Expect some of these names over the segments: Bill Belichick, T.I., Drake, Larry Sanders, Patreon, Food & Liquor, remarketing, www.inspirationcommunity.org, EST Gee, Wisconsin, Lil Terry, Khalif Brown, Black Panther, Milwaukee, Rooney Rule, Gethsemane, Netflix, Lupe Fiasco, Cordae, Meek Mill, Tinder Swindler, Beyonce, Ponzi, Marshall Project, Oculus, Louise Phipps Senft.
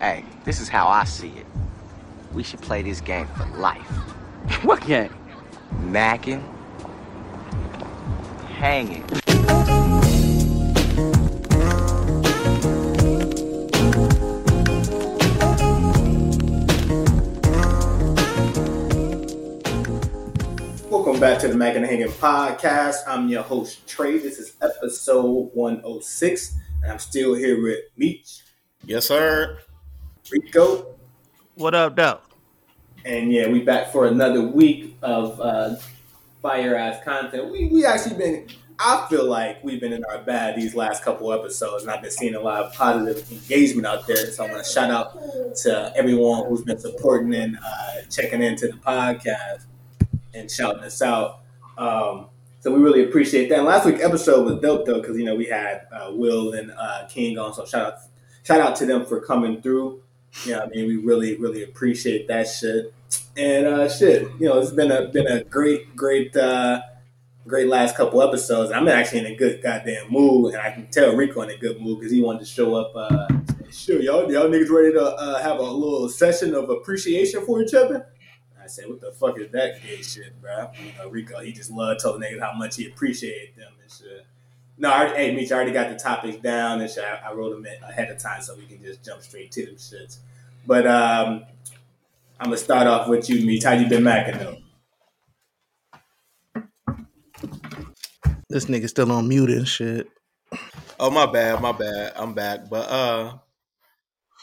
Hey, this is how I see it. We should play this game for life. What game? Mackin' Hanging. Welcome back to the Mackin' Hanging Podcast. I'm your host, Trey. This is episode 106, and I'm still here with Meek. Yes, sir. Rico. What up, though? And yeah, we back for another week of fire-ass content. We actually been, I feel like we've been in our bag these last couple episodes, and I've been seeing a lot of positive engagement out there. So I want to shout out to everyone who's been supporting and checking into the podcast and shouting us out. So we really appreciate that. And last week's episode was dope, though, because, you know, we had Will and King on, so shout out to them for coming through. You know what I mean? We really, really appreciate that shit. And you know, it's been a great last couple episodes. I'm actually in a good goddamn mood, and I can tell Rico in a good mood because he wanted to show up. Sure, y'all niggas ready to have a little session of appreciation for each other? And I said, what the fuck is that gay shit, bro? You know, Rico, he just loved telling niggas how much he appreciated them and shit. No, hey, Meech, I already got the topics down and shit. I wrote them ahead of time so we can just jump straight to them shits. But I'm going to start off with you, Meech. How you been macking, though? This nigga still on mute and shit. Oh, my bad. I'm back. But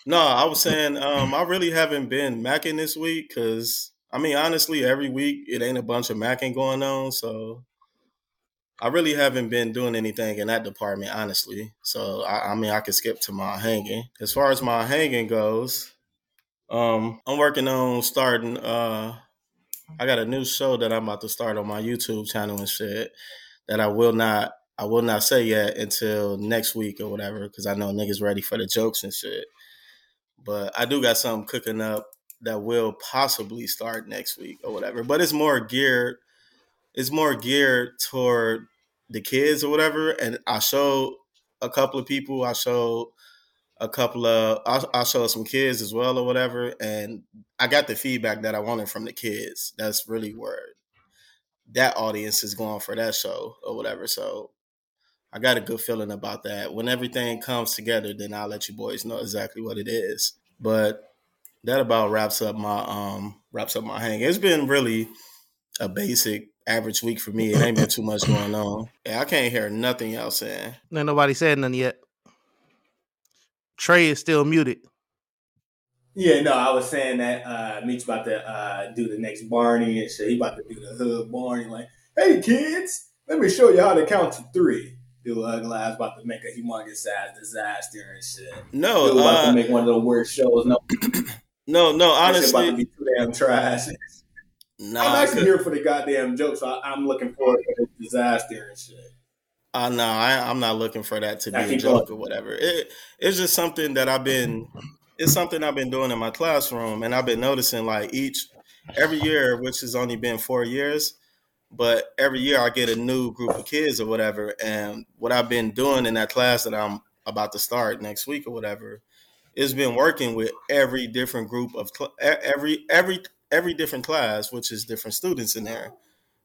no, I was saying I really haven't been macking this week because, I mean, honestly, every week it ain't a bunch of macking going on, so I really haven't been doing anything in that department, honestly. So, I mean, I could skip to my hanging. As far as my hanging goes, I'm working on starting. I got a new show that I'm about to start on my YouTube channel and shit that I will not say yet until next week or whatever, because I know niggas ready for the jokes and shit. But I do got something cooking up that will possibly start next week or whatever. But it's more geared. It's more geared toward the kids or whatever. And I showed a couple of people. I showed some kids as well or whatever. And I got the feedback that I wanted from the kids. That's really where that audience is going for that show or whatever. So I got a good feeling about that. When everything comes together, then I'll let you boys know exactly what it is. But that about wraps up my hang. It's been really a basic average week for me. It ain't been too much going on. Yeah, I can't hear nothing y'all saying. No, nobody said nothing yet. Trey is still muted. Yeah, no, I was saying that Meek's about to do the next Barney and shit. He about to do the hood Barney, like, hey, kids, let me show you how to count to three. Dude, Ugly's about to make a humongous-ass disaster and shit. No, dude, about to make one of the worst shows. No, honestly. That shit about to be too damn trash. Nah, I'm actually here for the goddamn jokes. So I'm looking forward to this disaster and shit. I'm not looking for that to be a joke or whatever. It's just something that I've been doing in my classroom, and I've been noticing like every year, which has only been 4 years, but every year I get a new group of kids or whatever. And what I've been doing in that class that I'm about to start next week or whatever, it's been working with every different group of every different class, which is different students in there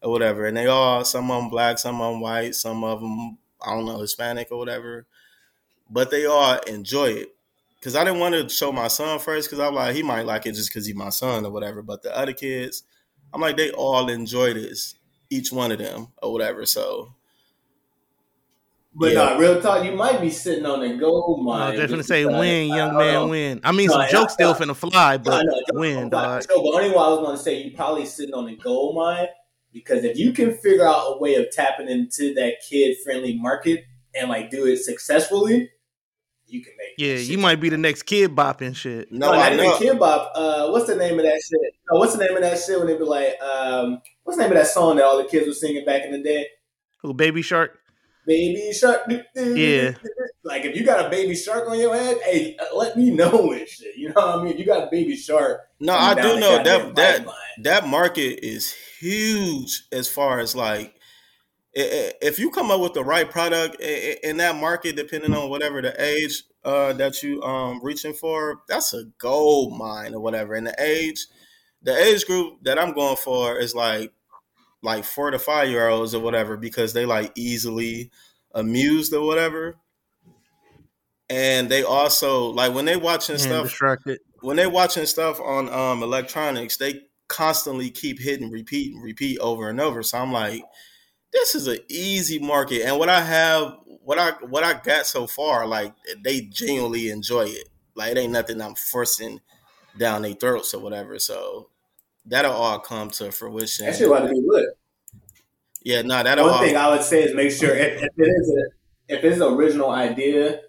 or whatever. And they all, some of them black, some of them white, some of them, I don't know, Hispanic or whatever, but they all enjoy it. Cause I didn't want to show my son first. Cause I'm like, he might like it just cause he's my son or whatever. But the other kids, I'm like, they all enjoy this, each one of them or whatever. So. But yeah. No, real talk, you might be sitting on a gold mine. I was just going to say, win, young man, win. I mean, some jokes still finna fly, but win, dog. No, but only way I was going to say, you probably sitting on a gold mine, because if you can figure out a way of tapping into that kid-friendly market and, like, do it successfully, you can make it. Yeah, you might be the next Kid Bop and shit. No, not even Kid Bop. What's the name of that shit? No, what's the name of that shit when they be like, what's the name of that song that all the kids were singing back in the day? Who, Baby Shark? Baby shark, yeah. Like if you got a baby shark on your head, hey, let me know and shit. You know what I mean? You got a baby shark. No, I do know that market is huge as far as like if you come up with the right product in that market, depending on whatever the age that you reaching for, that's a gold mine or whatever. And the age group that I'm going for is like 4 to 5 year olds or whatever, because they like easily amused or whatever. And they also like when they watching stuff distracted. When they watching stuff on electronics, they constantly keep hitting repeat and repeat over and over. So I'm like, this is an easy market. And what I got so far, like they genuinely enjoy it. Like it ain't nothing I'm forcing down their throats or whatever. So that'll all come to fruition. That shit about to be good. Yeah, no, that'll all. One thing I would say is make sure if it's an original idea,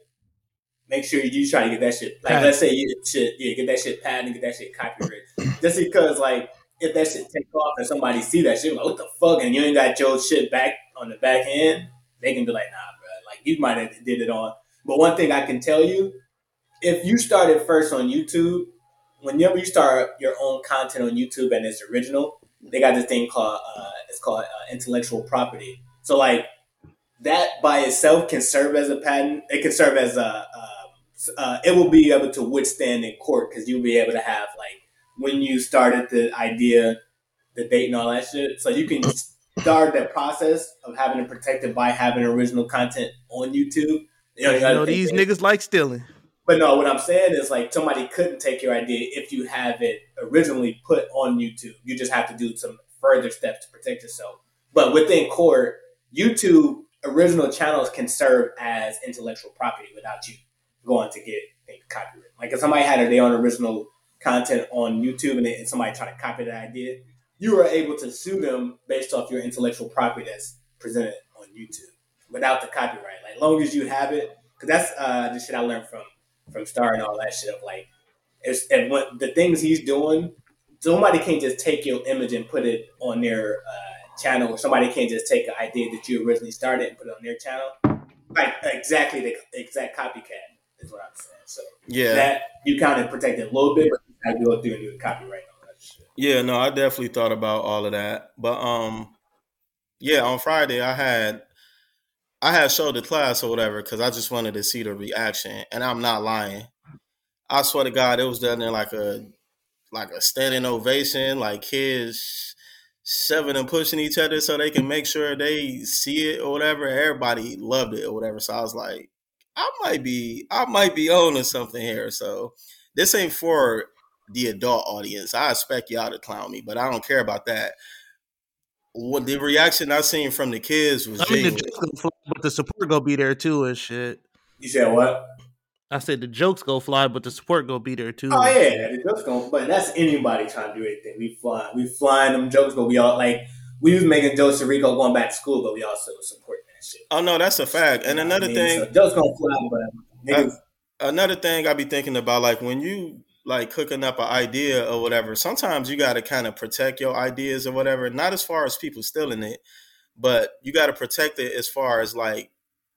make sure you try to get that shit. Like, let's say get that shit patented, get that shit copyrighted. Just because, like, if that shit take off and somebody see that shit, like, what the fuck? And you ain't got your shit back on the back end, they can be like, nah, bro. Like, you might have did it on. But one thing I can tell you, if you started first on YouTube, whenever you start your own content on YouTube and it's original, they got this thing called, intellectual property. So, like, that by itself can serve as a patent. It can serve as it will be able to withstand in court because you'll be able to have, like, when you started the idea, the date and all that shit. So you can start that process of having it protected by having original content on YouTube. You know these niggas like stealing. But no, what I'm saying is, like, somebody couldn't take your idea if you have it originally put on YouTube. You just have to do some further steps to protect yourself. But within court, YouTube original channels can serve as intellectual property without you going to get copyright. Like, if somebody had their own original content on YouTube and somebody tried to copy that idea, you were able to sue them based off your intellectual property that's presented on YouTube without the copyright. Like, long as you have it, because that's the shit I learned from Star and all that shit of, like, what the things he's doing, somebody can't just take your image and put it on their channel, or somebody can't just take an idea that you originally started and put it on their channel. Like, exactly the exact copycat. Is what I'm saying. So yeah, that you kind of protect it a little bit, but you gotta go through and do the copyright on that shit. Yeah, no, I definitely thought about all of that. But yeah, on Friday I had showed the class or whatever because I just wanted to see the reaction. And I'm not lying. I swear to God, it was down there like a standing ovation, like kids shoving and pushing each other so they can make sure they see it or whatever. Everybody loved it or whatever. So I was like, I might be owning something here. So this ain't for the adult audience. I expect y'all to clown me, but I don't care about that. What the reaction I seen from the kids was genuine. But the support gonna be there too and shit. You said what? I said the jokes go fly, but the support gonna be there too. Oh yeah, the jokes gonna. But that's anybody trying to do anything. We flying them jokes, but we all like we was making jokes to Rico going back to school, but we also support. Shit. Oh no, that's a fact. And another thing I be thinking about, like when you like cooking up an idea or whatever, sometimes you got to kind of protect your ideas or whatever. Not as far as people stealing it, but you got to protect it as far as like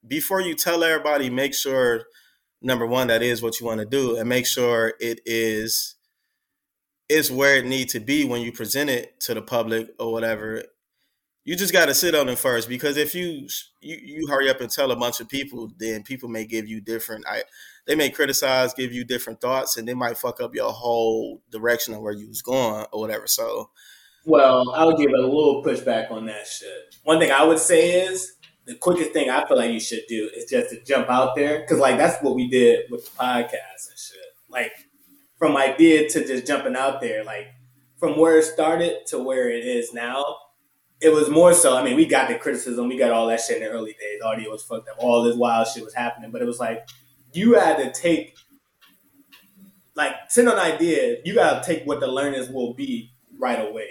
before you tell everybody, make sure number one that is what you want to do, and make sure it's where it need to be when you present it to the public or whatever. You just got to sit on it first, because if you hurry up and tell a bunch of people, then people may give you different. They may criticize, give you different thoughts, and they might fuck up your whole direction of where you was going or whatever. So, well, I would give a little pushback on that shit. One thing I would say is the quickest thing I feel like you should do is just to jump out there, because like that's what we did with the podcast and shit. Like from idea to just jumping out there, like from where it started to where it is now. It was more so, I mean, we got the criticism. We got all that shit in the early days. Audio was fucked up. All this wild shit was happening. But it was like, you had to take, like, send an idea. You got to take what the learners will be right away.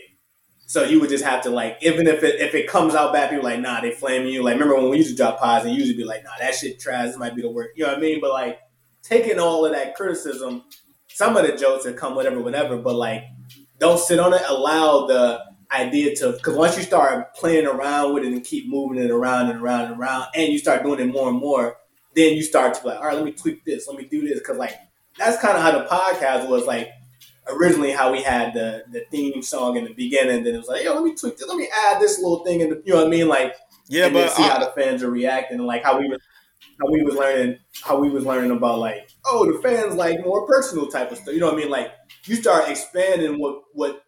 So you would just have to, like, even if it comes out bad, people like, nah, they flaming you. Like, remember when we used to drop pods and you used to be like, nah, that shit trash. This might be the worst. You know what I mean? But, like, taking all of that criticism, some of the jokes that come whatever, but, like, don't sit on it. Allow the idea to, because once you start playing around with it and keep moving it around and around and around, and you start doing it more and more, then you start to be like, all right, let me tweak this, let me do this, because like that's kind of how the podcast was, like originally how we had the theme song in the beginning. Then it was like, yo, let me tweak this, let me add this little thing, and you know what I mean, like yeah, but see how the fans are reacting, and like how we were how we was learning about like, oh, the fans like more personal type of stuff. You know what I mean? Like you start expanding what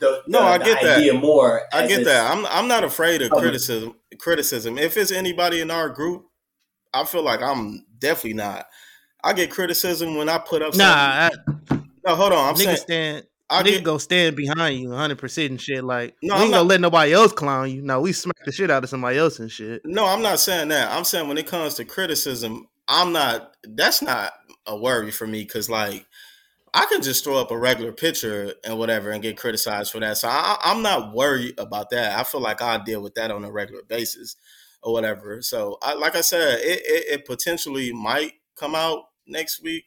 the idea more. I get that. I'm not afraid of criticism. If it's anybody in our group, I feel like I'm definitely not. I get criticism when I put up hold on. I'm saying go stand behind you 100% and shit. Like, no, we ain't gonna let nobody else clown you. No, we smack the shit out of somebody else and shit. No, I'm not saying that. I'm saying when it comes to criticism, that's not a worry for me because, like, I can just throw up a regular picture and whatever and get criticized for that. So I'm not worried about that. I feel like I deal with that on a regular basis or whatever. So, like I said, it potentially might come out next week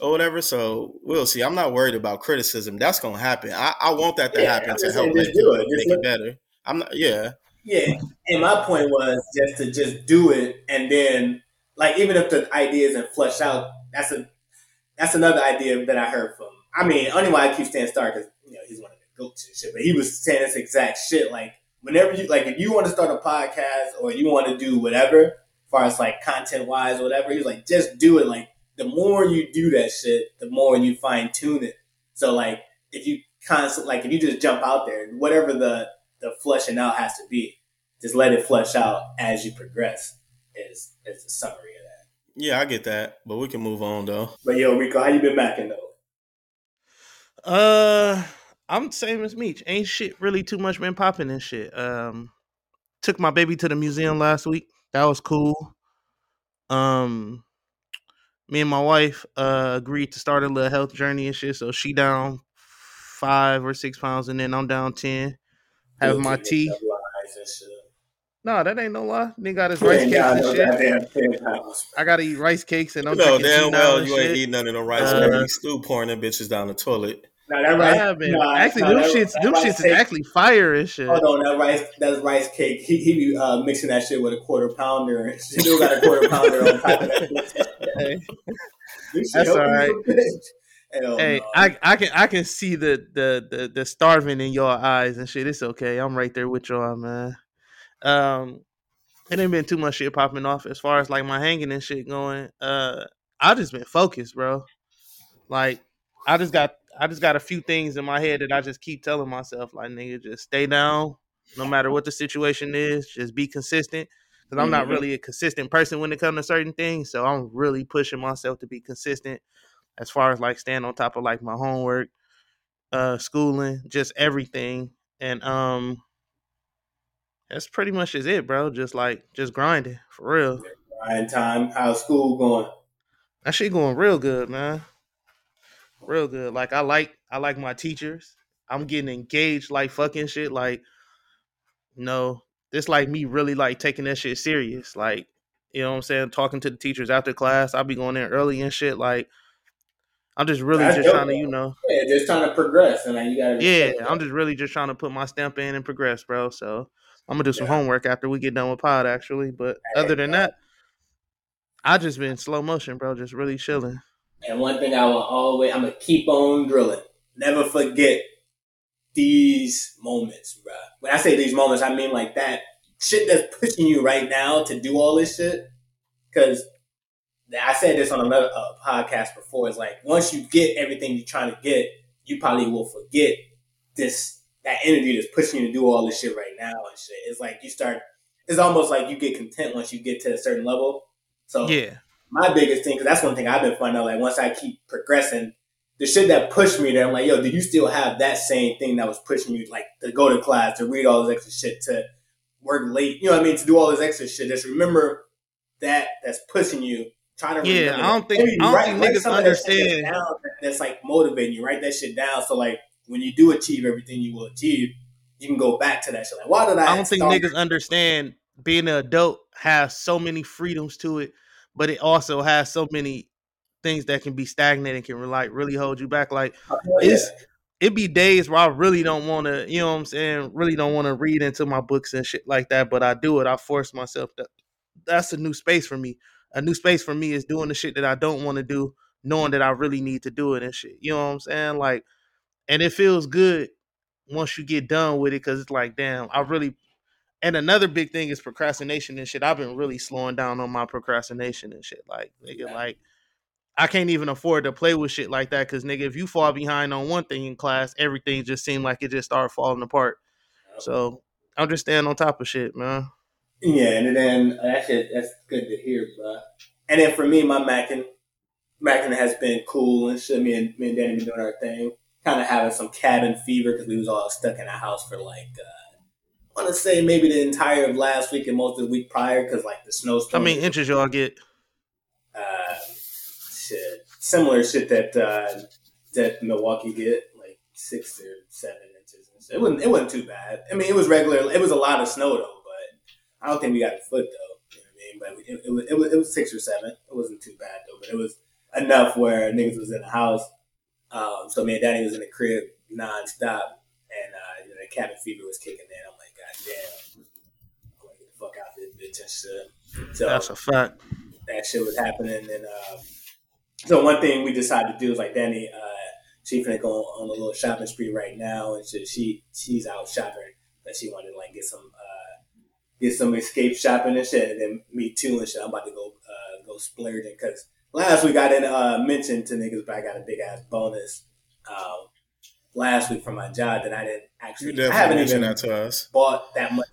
or whatever. So we'll see. I'm not worried about criticism. That's going to happen. I want that to happen to help make it better. I'm not. Yeah. Yeah. And my point was just to just do it. And then like, even if the idea isn't fleshed out, that's another idea that I heard from. I mean, only why I keep saying Star because you know he's one of the goats and shit. But he was saying this exact shit. Like whenever you like, if you want to start a podcast or you want to do whatever, as far as like content wise or whatever, he's like, just do it. Like the more you do that shit, the more you fine tune it. So like, if you constantly like, if you just jump out there, whatever the fleshing out has to be, just let it flesh out as you progress. Is the summary of that. Yeah, I get that, but we can move on though. But yo, Rico, how you been macking though? I'm the same as Meech. Ain't shit really too much been popping and shit. Took my baby to the museum last week. That was cool. Me and my wife agreed to start a little health journey and shit. So she down 5 or 6 pounds, and then I'm down 10. Have my tea. No, that ain't no lie. Nigga got his rice cakes and shit. I gotta eat rice cakes and I'm drinking damn well you ain't eating none of no rice. You still pouring them bitches down the toilet. No, that rice. Them shits is actually fire and shit. Hold on, that rice cake. He be mixing that shit with a quarter pounder. And shit. Still got a quarter pounder on top of that. That's all right. Hey, no. I can see the starving in your eyes and shit. It's okay. I'm right there with y'all, man. It ain't been too much shit popping off as far as like my hanging and shit going. I just been focused, bro. Like I just got a few things in my head that I just keep telling myself, like nigga, just stay down, no matter what the situation is. Just be consistent, because I'm not really a consistent person when it comes to certain things. So I'm really pushing myself to be consistent as far as like staying on top of like my homework, schooling, just everything, and That's pretty much is it, bro. Just grinding, for real. Grind time. How's school going? That shit going real good, man. Real good. Like I like my teachers. I'm getting engaged like fucking shit. Like, you know, this like me really like taking that shit serious. Like, you know what I'm saying? Talking to the teachers after class. I'll be going in early and shit. Like, I'm just really trying to, you know. Yeah, just trying to progress. And like you gotta I'm just really just trying to put my stamp in and progress, bro. So I'm gonna do some homework after we get done with pod, actually. But other than that, I just been slow motion, bro. Just really chilling. And one thing I'm gonna keep on drilling. Never forget these moments, bro. When I say these moments, I mean like that shit that's pushing you right now to do all this shit. Because I said this on another podcast before. It's like once you get everything you're trying to get, you probably will forget this. That energy that's pushing you to do all this shit right now and shit. It's like it's almost like you get content once you get to a certain level. So my biggest thing, because that's one thing I've been finding out, like once I keep progressing, the shit that pushed me there, I'm like, yo, do you still have that same thing that was pushing you, like to go to class, to read all this extra shit, to work late, you know what I mean, to do all this extra shit. Just remember that's pushing you. Trying to remember. I don't think niggas understand. That's like motivating you. Write that shit down. So like, when you do achieve everything you will achieve, you can go back to that shit. Like, why did I don't think niggas understand being an adult has so many freedoms to it, but it also has so many things that can be stagnant and can like really hold you back. Like it be days where I really don't want to, you know what I'm saying? Really don't want to read into my books and shit like that, but I do it. I force myself to. That's a new space for me. A new space for me is doing the shit that I don't want to do, knowing that I really need to do it and shit. You know what I'm saying? Like, and it feels good once you get done with it, because it's like, damn, I really And another big thing is procrastination and shit. I've been really slowing down on my procrastination and shit. Like, nigga, like, I can't even afford to play with shit like that because, nigga, if you fall behind on one thing in class, everything just seemed like it just started falling apart. So I'm just staying on top of shit, man. Yeah, and then that shit, that's good to hear, bro. And then for me, my Mackin' has been cool and shit. Me and Danny been doing our thing. Kind of having some cabin fever because we was all stuck in the house for like, I want to say maybe the entire of last week and most of the week prior because like the snowstorm. How many inches y'all get? Shit. Similar shit that Milwaukee get, like 6 or 7 inches. And shit. It wasn't too bad. I mean, it was regular. It was a lot of snow though, but I don't think we got a foot though. You know what I mean? But it was 6 or 7. It wasn't too bad though, but it was enough where niggas was in the house. So me and Danny was in the crib nonstop, and the cabin fever was kicking in. I'm like, God damn, I'm gonna get the fuck out of this bitch and shit. So that's a fact. That shit was happening, and so one thing we decided to do is like Danny, she finna go on a little shopping spree right now, and shit. She's out shopping, but she wanted to like get some escape shopping and shit, and then me too and shit. I'm about to go splurge because. Last week I didn't mention to niggas, but I got a big ass bonus last week from my job that I didn't actually. You definitely I haven't even that to us. Bought that much.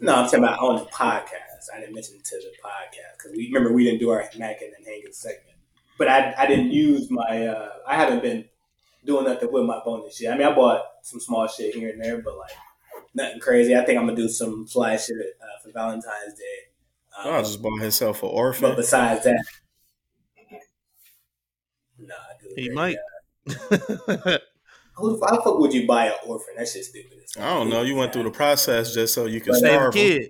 No, I'm talking about on the podcast. I didn't mention it to the podcast because we didn't do our Mackin' and Hanging segment. But I didn't use my. I haven't been doing nothing with my bonus shit. I mean, I bought some small shit here and there, but like nothing crazy. I think I'm gonna do some fly shit for Valentine's Day. I just bought himself an Orphan. But besides that, nah, dude. He might. How the fuck would you buy an Orphan? That shit's stupid. I don't know. You went through the process just so you could starve him.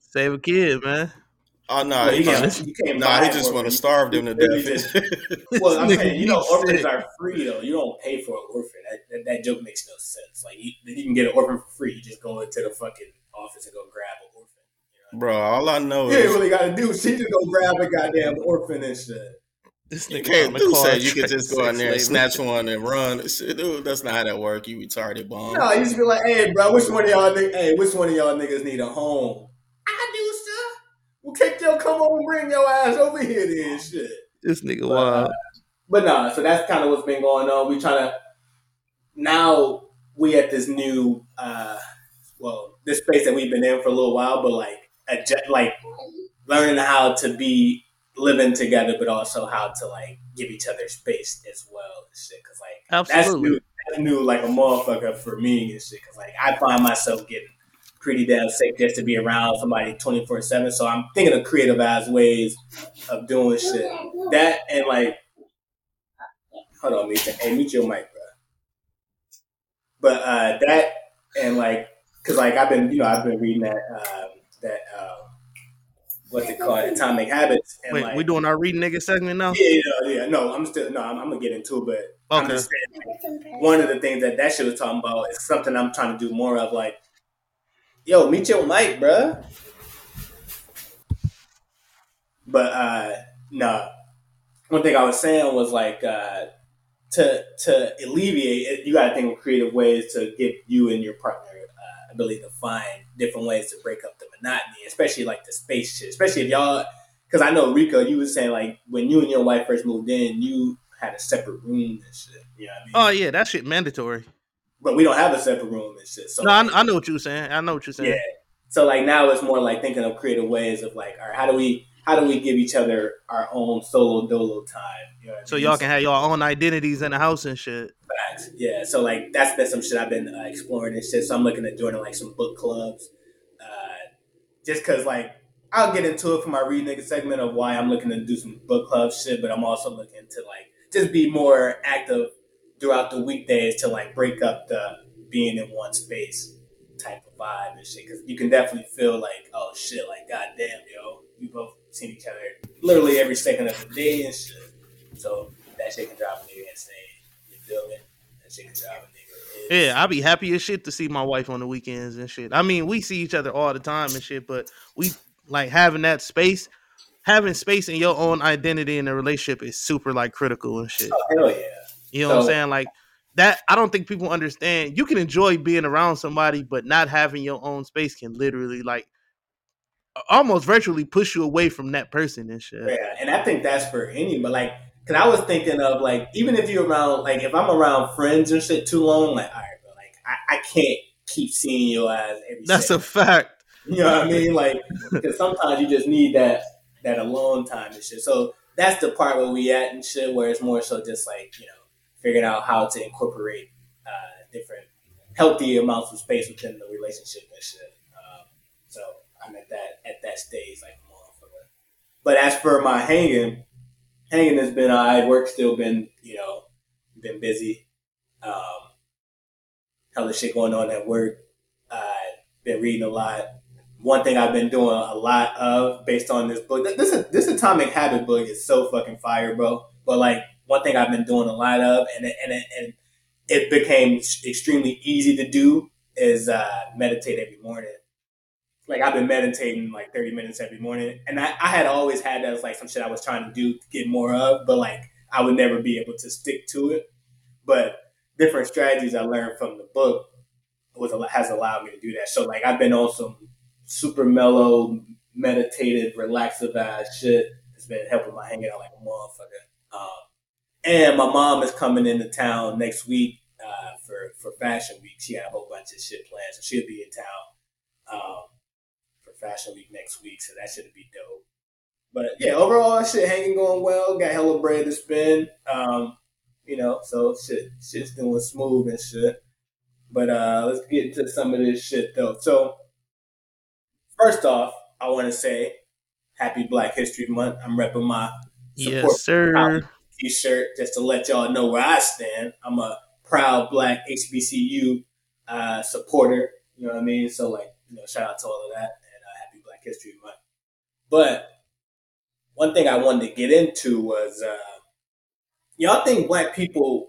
Save a kid, man. Oh, no. He just want to starve them to death. Well, I'm saying, orphans are free, though. You don't pay for an orphan. That joke makes no sense. Like, you can get an orphan for free. You just go into the fucking office and go grab an orphan. Bro, all I know is... You ain't really got to do. She just go grab a goddamn orphan and shit. This nigga can't do that. You could just go in there and snatch one and run. And shit. Dude, that's not how that work. You retarded bomb. No, you used to be like, hey, bro, which one of y'all niggas need a home? I do, sir. Well, come on and bring your ass over here then shit. This nigga wild. But nah, so that's kind of what's been going on. We trying to... Now, we at this new... this space that we've been in for a little while, but like... Like learning how to be living together, but also how to like give each other space as well and shit. Cause like absolutely. That's new like a motherfucker for me and shit. Cause like I find myself getting pretty damn sick just to be around somebody 24/7. So I'm thinking of creative ass ways of doing shit. That and like, hold on, Misha. Hey, mute your mic, bro. But that and like, cause like I've been reading that what's it called? Atomic Habits. And wait, like, we doing our reading nigga segment now? Yeah. No, I'm gonna get into it, but okay. I'm just saying, like, one of the things that shit was talking about is something I'm trying to do more of. Like, yo, meet your mic, bruh. But no, one thing I was saying was like to alleviate it, you got to think of creative ways to get you and your partner ability to find different ways to break up the monotony, especially like the space shit, especially if y'all, because I know Rico, you was saying like when you and your wife first moved in, you had a separate room and shit. You know what I mean? Oh yeah, that shit mandatory. But we don't have a separate room and shit. So no, I know what you're saying. Yeah. So like now it's more like thinking of creative ways of like, all right, how do we give each other our own solo dolo time? You know what I mean? Y'all can have your own identities in the house and shit. Facts. Yeah, so like that's been some shit I've been exploring and shit. So I'm looking at joining like some book clubs, just cause like I'll get into it for my read nigga segment of why I'm looking to do some book club shit, but I'm also looking to like just be more active throughout the weekdays to like break up the being in one space type of vibe and shit. Cause you can definitely feel like, oh shit, like goddamn, yo, we both seen each other literally every second of the day and shit. So that shit can drive a nigga insane. You feel me? That shit can drive a nigga insane. Yeah, I be happy as shit to see my wife on the weekends and shit. I mean, we see each other all the time and shit, but we like having space in your own identity in a relationship is super like critical and shit. Oh, hell yeah. You know what I'm saying? Like that I don't think people understand. You can enjoy being around somebody, but not having your own space can literally like almost virtually push you away from that person and shit. Yeah, and I think that's for any, but like, cause I was thinking of like, even if you're around, like if I'm around friends and shit too long, like, all right, bro, like I can't keep seeing your eyes every That's second. A fact. You know what I mean? Like, cause sometimes you just need that alone time and shit. So that's the part where we at and shit, where it's more so just like, you know, figuring out how to incorporate different healthy amounts of space within the relationship and shit. So I'm at that stage, like a motherfucker. But as for my hanging has been all right. Work's still been, you know, been busy. Hella shit going on at work. Been reading a lot. One thing I've been doing a lot of based on this book, this Atomic Habit book is so fucking fire, bro. But like, one thing I've been doing a lot of, and it became extremely easy to do, is meditate every morning. Like, I've been meditating like 30 minutes every morning. And I had always had that as like some shit I was trying to do to get more of, but like I would never be able to stick to it. But different strategies I learned from the book has allowed me to do that. So like, I've been on some super mellow, meditative, relaxive ass shit. It's been helping my hanging out like a motherfucker. And my mom is coming into town next week for Fashion Week. She had a whole bunch of shit planned, so she'll be in town for Fashion Week next week, so that should be dope. But yeah, overall, shit hanging going well. Got hella bread to spend. You know, so shit's doing smooth and shit. But let's get into some of this shit, though. So first off, I want to say happy Black History Month. I'm repping my support. Yes, sir. T-shirt, just to let y'all know where I stand. I'm a proud Black HBCU supporter. You know what I mean? So, like, you know, shout out to all of that, and happy Black History Month. But one thing I wanted to get into was, y'all think Black people,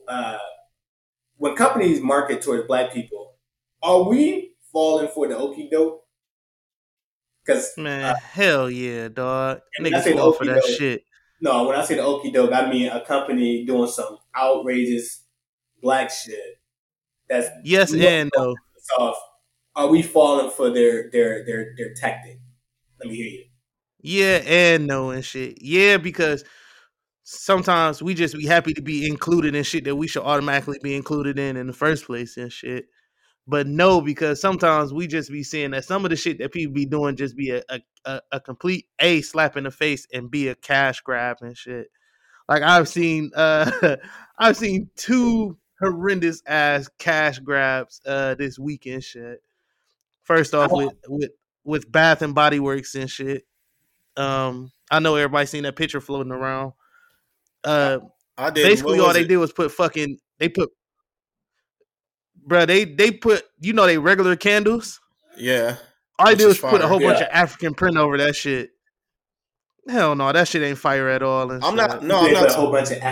when companies market towards Black people, are we falling for the okie doke? Because man, hell yeah, dog. Niggas fall for that shit. No, when I say the okie doke, I mean a company doing some outrageous Black shit. That's yes and no. Are we falling for their tactic? Let me hear you. Yeah and no and shit. Yeah, because sometimes we just be happy to be included in shit that we should automatically be included in the first place and shit. But no, because sometimes we just be seeing that some of the shit that people be doing just be a complete A, slap in the face, and B, a cash grab and shit. Like, I've seen two horrendous ass cash grabs this weekend shit. First off, with Bath and Body Works and shit. I know everybody's seen that picture floating around. I did. Basically, all they did was put you know, they regular candles. Yeah. All I do is put a whole bunch of African print over that shit. Hell no, that shit ain't fire at all. I'm not talking about the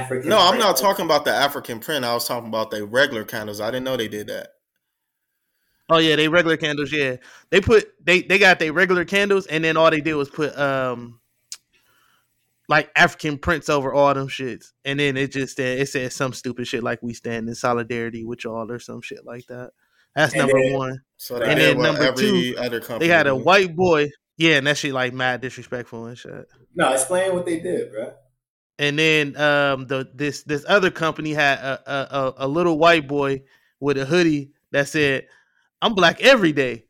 African print. I was talking about their regular candles. I didn't know they did that. Oh yeah, they regular candles. Yeah, they got their regular candles, and then all they did was put like African prints over all them shits. And then it said some stupid shit like, we stand in solidarity with y'all or some shit like that. That's number one. So and then number two, other company, they had a white boy. Yeah, and that shit like mad disrespectful and shit. No, explain what they did, bro. And then this other company had a little white boy with a hoodie that said, I'm Black every day,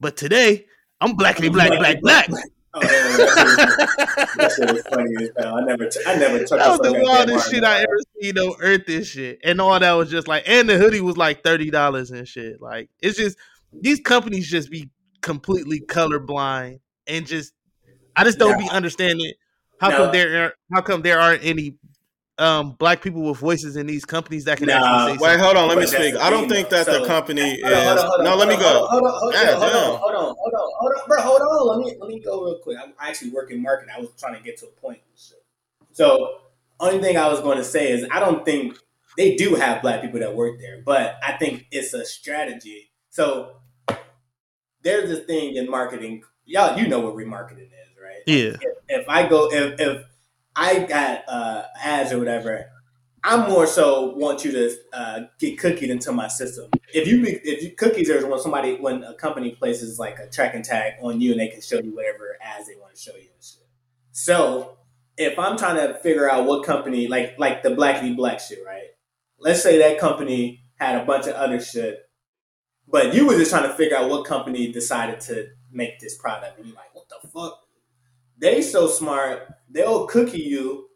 but today I'm Blackity black. Oh, that shit was funny as hell. I never touched. That was the wildest shit I ever seen on earth. This shit and all that was just like, and the hoodie was like $30 and shit. Like, it's just these companies just be completely colorblind and I just don't be understanding how come there aren't any Black people with voices in these companies that can actually say something. Wait, hold on, let me speak. I don't think that the company is. No, let me go. Hold on. Let me go real quick. I actually work in marketing. I was trying to get to a point. So, only thing I was going to say is, I don't think they do have Black people that work there, but I think it's a strategy. So, there's this thing in marketing. Y'all, you know what remarketing is, right? Yeah. If I got ads or whatever, I'm more so want you to get cookied into my system. If you cookies are when a company places like a tracking tag on you and they can show you whatever ads they want to show you and shit. So if I'm trying to figure out what company, like the Blackity Black shit, right? Let's say that company had a bunch of other shit, but you were just trying to figure out what company decided to make this product, and you're like, what the fuck? They so smart, they'll cookie you,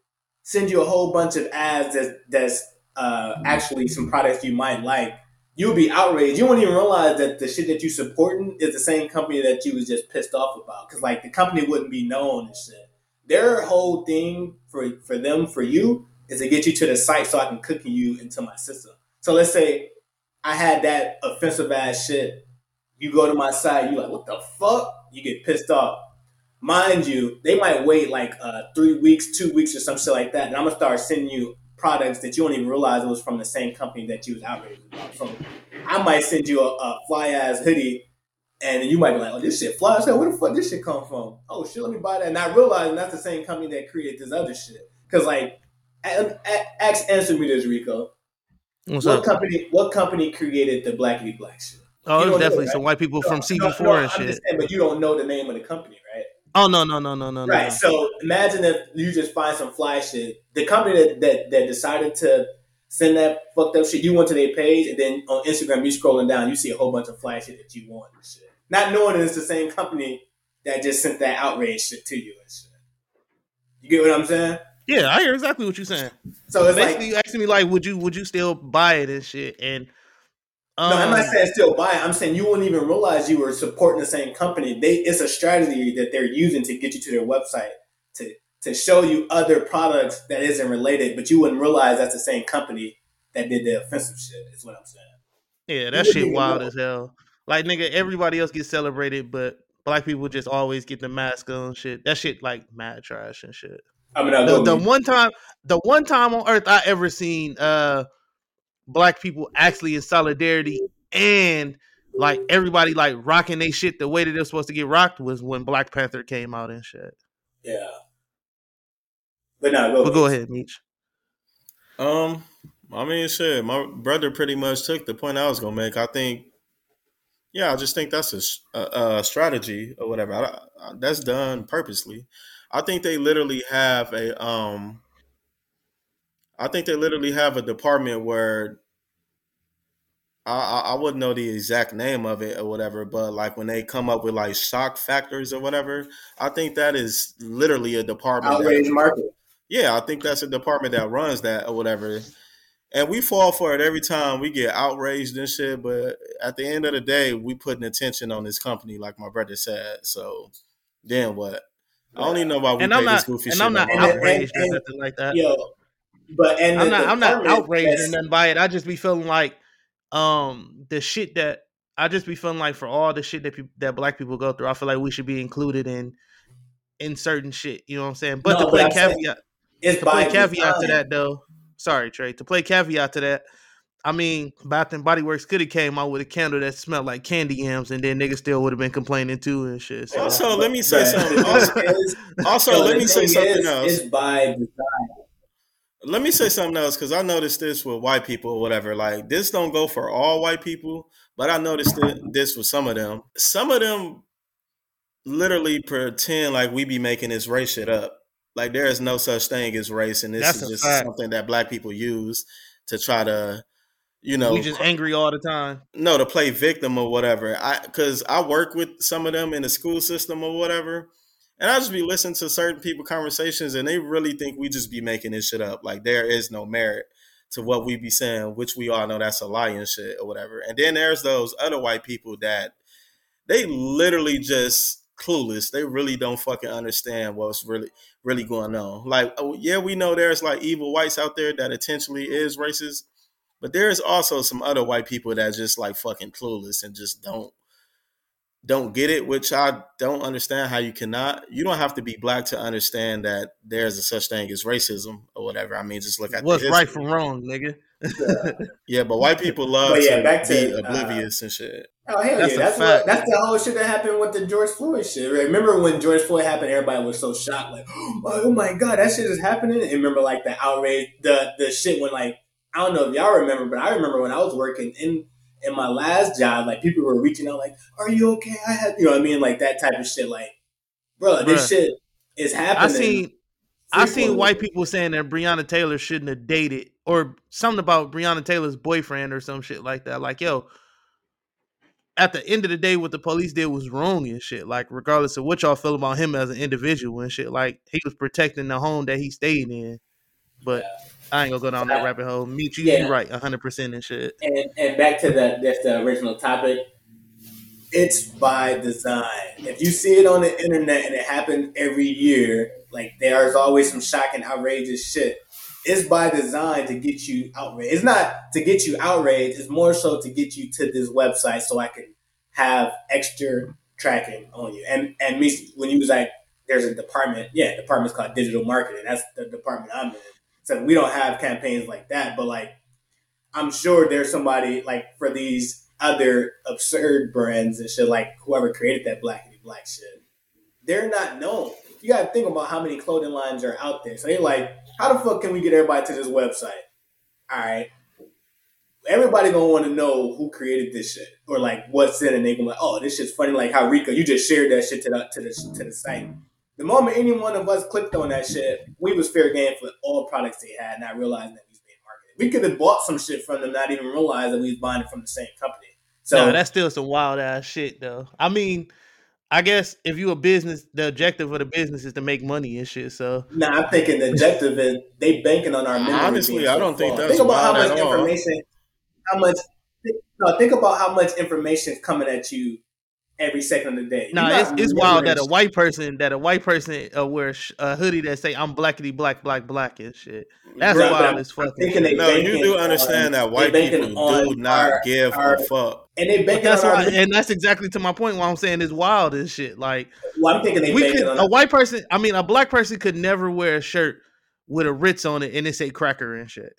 send you a whole bunch of ads that's actually some products you might like. You'll be outraged. You won't even realize that the shit that you supporting is the same company that you was just pissed off about. Because like the company wouldn't be known and shit. Their whole thing for you is to get you to the site so I can cookie you into my system. So let's say I had that offensive ass shit. You go to my site, you like, what the fuck? You get pissed off. Mind you, they might wait like 3 weeks, 2 weeks or some shit like that. And I'm going to start sending you products that you don't even realize it was from the same company that you was outraged about. So I might send you a fly-ass hoodie and you might be like, oh, this shit fly. I said, where the fuck this shit come from? Oh, shit, let me buy that. And I realized that's the same company that created this other shit. Because like, answer me this, Rico. What company created the Blackity Black shit? Oh, it was definitely some white people from CG4 and shit. But you don't know the name of the company, right? Oh, no. Right, so imagine if you just find some fly shit. The company that decided to send that fucked up shit, you went to their page, and then on Instagram, you scrolling down, you see a whole bunch of fly shit that you want and shit. Not knowing that it's the same company that just sent that outrage shit to you and shit. You get what I'm saying? Yeah, I hear exactly what you're saying. So it's basically like, you asking me, like, would you still buy it and shit? And no, I'm not saying still buy it. I'm saying you wouldn't even realize you were supporting the same company. It's a strategy that they're using to get you to their website to show you other products that isn't related, but you wouldn't realize that's the same company that did the offensive shit, is what I'm saying. Yeah, that shit wild as hell. Like, nigga, everybody else gets celebrated, but black people just always get the mask on shit. That shit, like, mad trash and shit. I mean, the one time on earth I ever seen black people actually in solidarity and like everybody like rocking they shit the way that they're supposed to get rocked was when Black Panther came out and shit. Yeah. But no, go ahead, Meech. I mean, shit, my brother pretty much took the point I was going to make. I think, yeah, I just think that's a strategy or whatever. That's done purposely. I think they literally have a department where I wouldn't know the exact name of it or whatever, but like when they come up with like shock factors or whatever, I think that is literally a department. Outrage market. Yeah, I think that's a department that runs that or whatever. And we fall for it every time we get outraged and shit, but at the end of the day, we putting attention on this company, like my brother said. So then what? I don't even know why we pay this goofy shit. And I'm not outraged or nothing like that. Yo. But and I'm not outraged or nothing by it. I just be feeling like for all the shit that black people go through, I feel like we should be included in certain shit. You know what I'm saying? But to play caveat to that, I mean, Bath and Body Works could have came out with a candle that smelled like candy yams, and then niggas still would have been complaining too and shit. So. Also, let me say something. Else. It's by design. Let me say something else, because I noticed this with white people or whatever. Like, this don't go for all white people, but I noticed this with some of them. Some of them literally pretend like we be making this race shit up. Like, there is no such thing as race, and that's just something that black people use to try to, you know. We just angry all the time. No, to play victim or whatever. Because I work with some of them in the school system or whatever. And I just be listening to certain people conversations and they really think we just be making this shit up. Like there is no merit to what we be saying, which we all know that's a lie and shit or whatever. And then there's those other white people that they literally just clueless. They really don't fucking understand what's really going on. Like, yeah, we know there's like evil whites out there that intentionally is racist, but there's also some other white people that just like fucking clueless and just don't don't get it, which I don't understand how you cannot. You don't have to be black to understand that there's a such thing as racism or whatever. I mean, just look at what's right from wrong, nigga. Yeah, but white people love to be oblivious and shit. Oh, hell that's that's the whole shit that happened with the George Floyd shit. Remember when George Floyd happened, everybody was so shocked, like, oh my God, that shit is happening. And remember, like, the outrage, the shit when, like, I don't know if y'all remember, but I remember when I was working in my last job, like, people were reaching out, like, are you okay? I have, you know what I mean? Like, that type of shit. Like, bro, this shit is happening. I seen white people saying that Breonna Taylor shouldn't have dated, or something about Breonna Taylor's boyfriend or some shit like that. Like, yo, at the end of the day, what the police did was wrong and shit. Like, regardless of what y'all feel about him as an individual and shit, like, he was protecting the home that he stayed in. But I ain't gonna go down that rabbit hole. Meet you, you're right, 100% and shit. And back to the original topic. It's by design. If you see it on the internet and it happens every year, like, there's always some shocking, outrageous shit. It's by design to get you outraged. It's not to get you outraged. It's more so to get you to this website so I can have extra tracking on you. And me, when you was like, there's a department. Yeah, the department's called digital marketing. That's the department I'm in. So we don't have campaigns like that. But, like, I'm sure there's somebody, like, for these other absurd brands and shit, like whoever created that blackity black shit, they're not known. You got to think about how many clothing lines are out there. So they're like, how the fuck can we get everybody to this website? All right. Everybody going to want to know who created this shit or, like, what's in it. And they're going to be like, oh, this shit's funny. Like how Rico, you just shared that shit to the site. The moment any one of us clicked on that shit, we was fair game for all products they had, not realizing that we was being marketed. We could have bought some shit from them, not even realize that we was buying it from the same company. So no, that's still some wild ass shit, though. I mean, I guess if you a business, the objective of the business is to make money and shit. So I'm thinking the objective is they banking on our memory. Honestly, I don't think that's think about how much information is coming at you every second of the day. No, it's wild that a white person wear a hoodie that say I'm blackity black black black and shit. That's wild as fuck. No, you do understand that white people do not give a fuck. And they banking and that's exactly to my point why I'm saying it's wild as shit. Like, well, I'm thinking a black person could never wear a shirt with a Ritz on it and it say cracker and shit.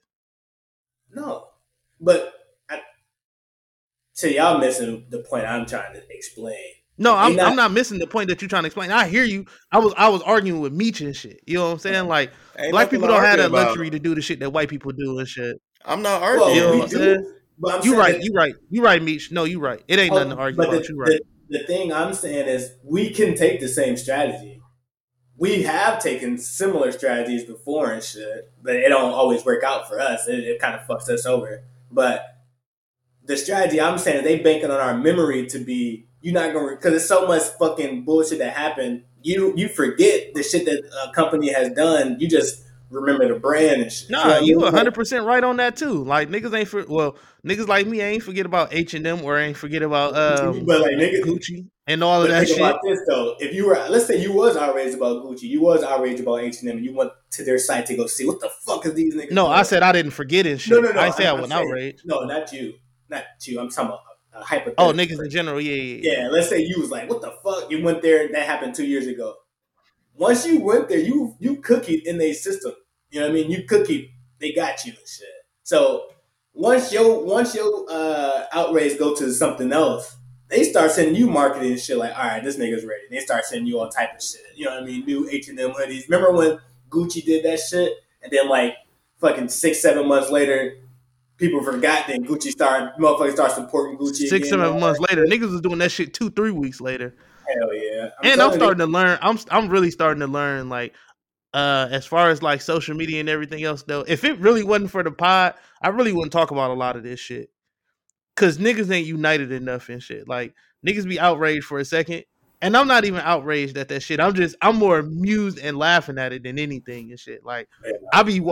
No. But so y'all missing the point I'm trying to explain. No, I'm not missing the point that you're trying to explain. I hear you. I was arguing with Meech and shit. You know what I'm saying? Like, black people don't have that luxury to do the shit that white people do and shit. I'm not arguing. You know what I'm saying? You're right, Meech. No, you're right. It ain't nothing to argue about. You're right. The thing I'm saying is we can take the same strategy. We have taken similar strategies before and shit, but it don't always work out for us. It kind of fucks us over. But the strategy I'm saying is they banking on our memory to be, you're not going to, because it's so much fucking bullshit that happened. You forget the shit that a company has done. You just remember the brand and shit. Nah, you 100% right on that too. Like, niggas like me ain't forget about H&M or ain't forget about Gucci and all of that shit. About this though, if you were, let's say you was outraged about Gucci, you was outraged about H&M, and you went to their site to go see what the fuck is these niggas. No, doing? I said I didn't forget and shit. No. I wasn't outraged. No, not you. Not you. I'm talking about a hypothetical. Oh, niggas in general. Yeah. Let's say you was like, what the fuck? You went there. That happened 2 years ago. Once you went there, you cookied in their system. You know what I mean? You cookied. They got you and shit. So once your outrage go to something else, they start sending you marketing and shit like, all right, this nigga's ready. And they start sending you all type of shit. You know what I mean? New H&M hoodies. Remember when Gucci did that shit? And then like fucking 6-7 months later, people forgot that motherfuckers start supporting Gucci. 6-7 months later, niggas was doing that shit 2-3 weeks later. Hell yeah! I'm really starting to learn. Like, as far as like social media and everything else, though, if it really wasn't for the pod, I really wouldn't talk about a lot of this shit. Cause niggas ain't united enough and shit. Like niggas be outraged for a second, and I'm not even outraged at that shit. I'm more amused and laughing at it than anything and shit. Like, I be in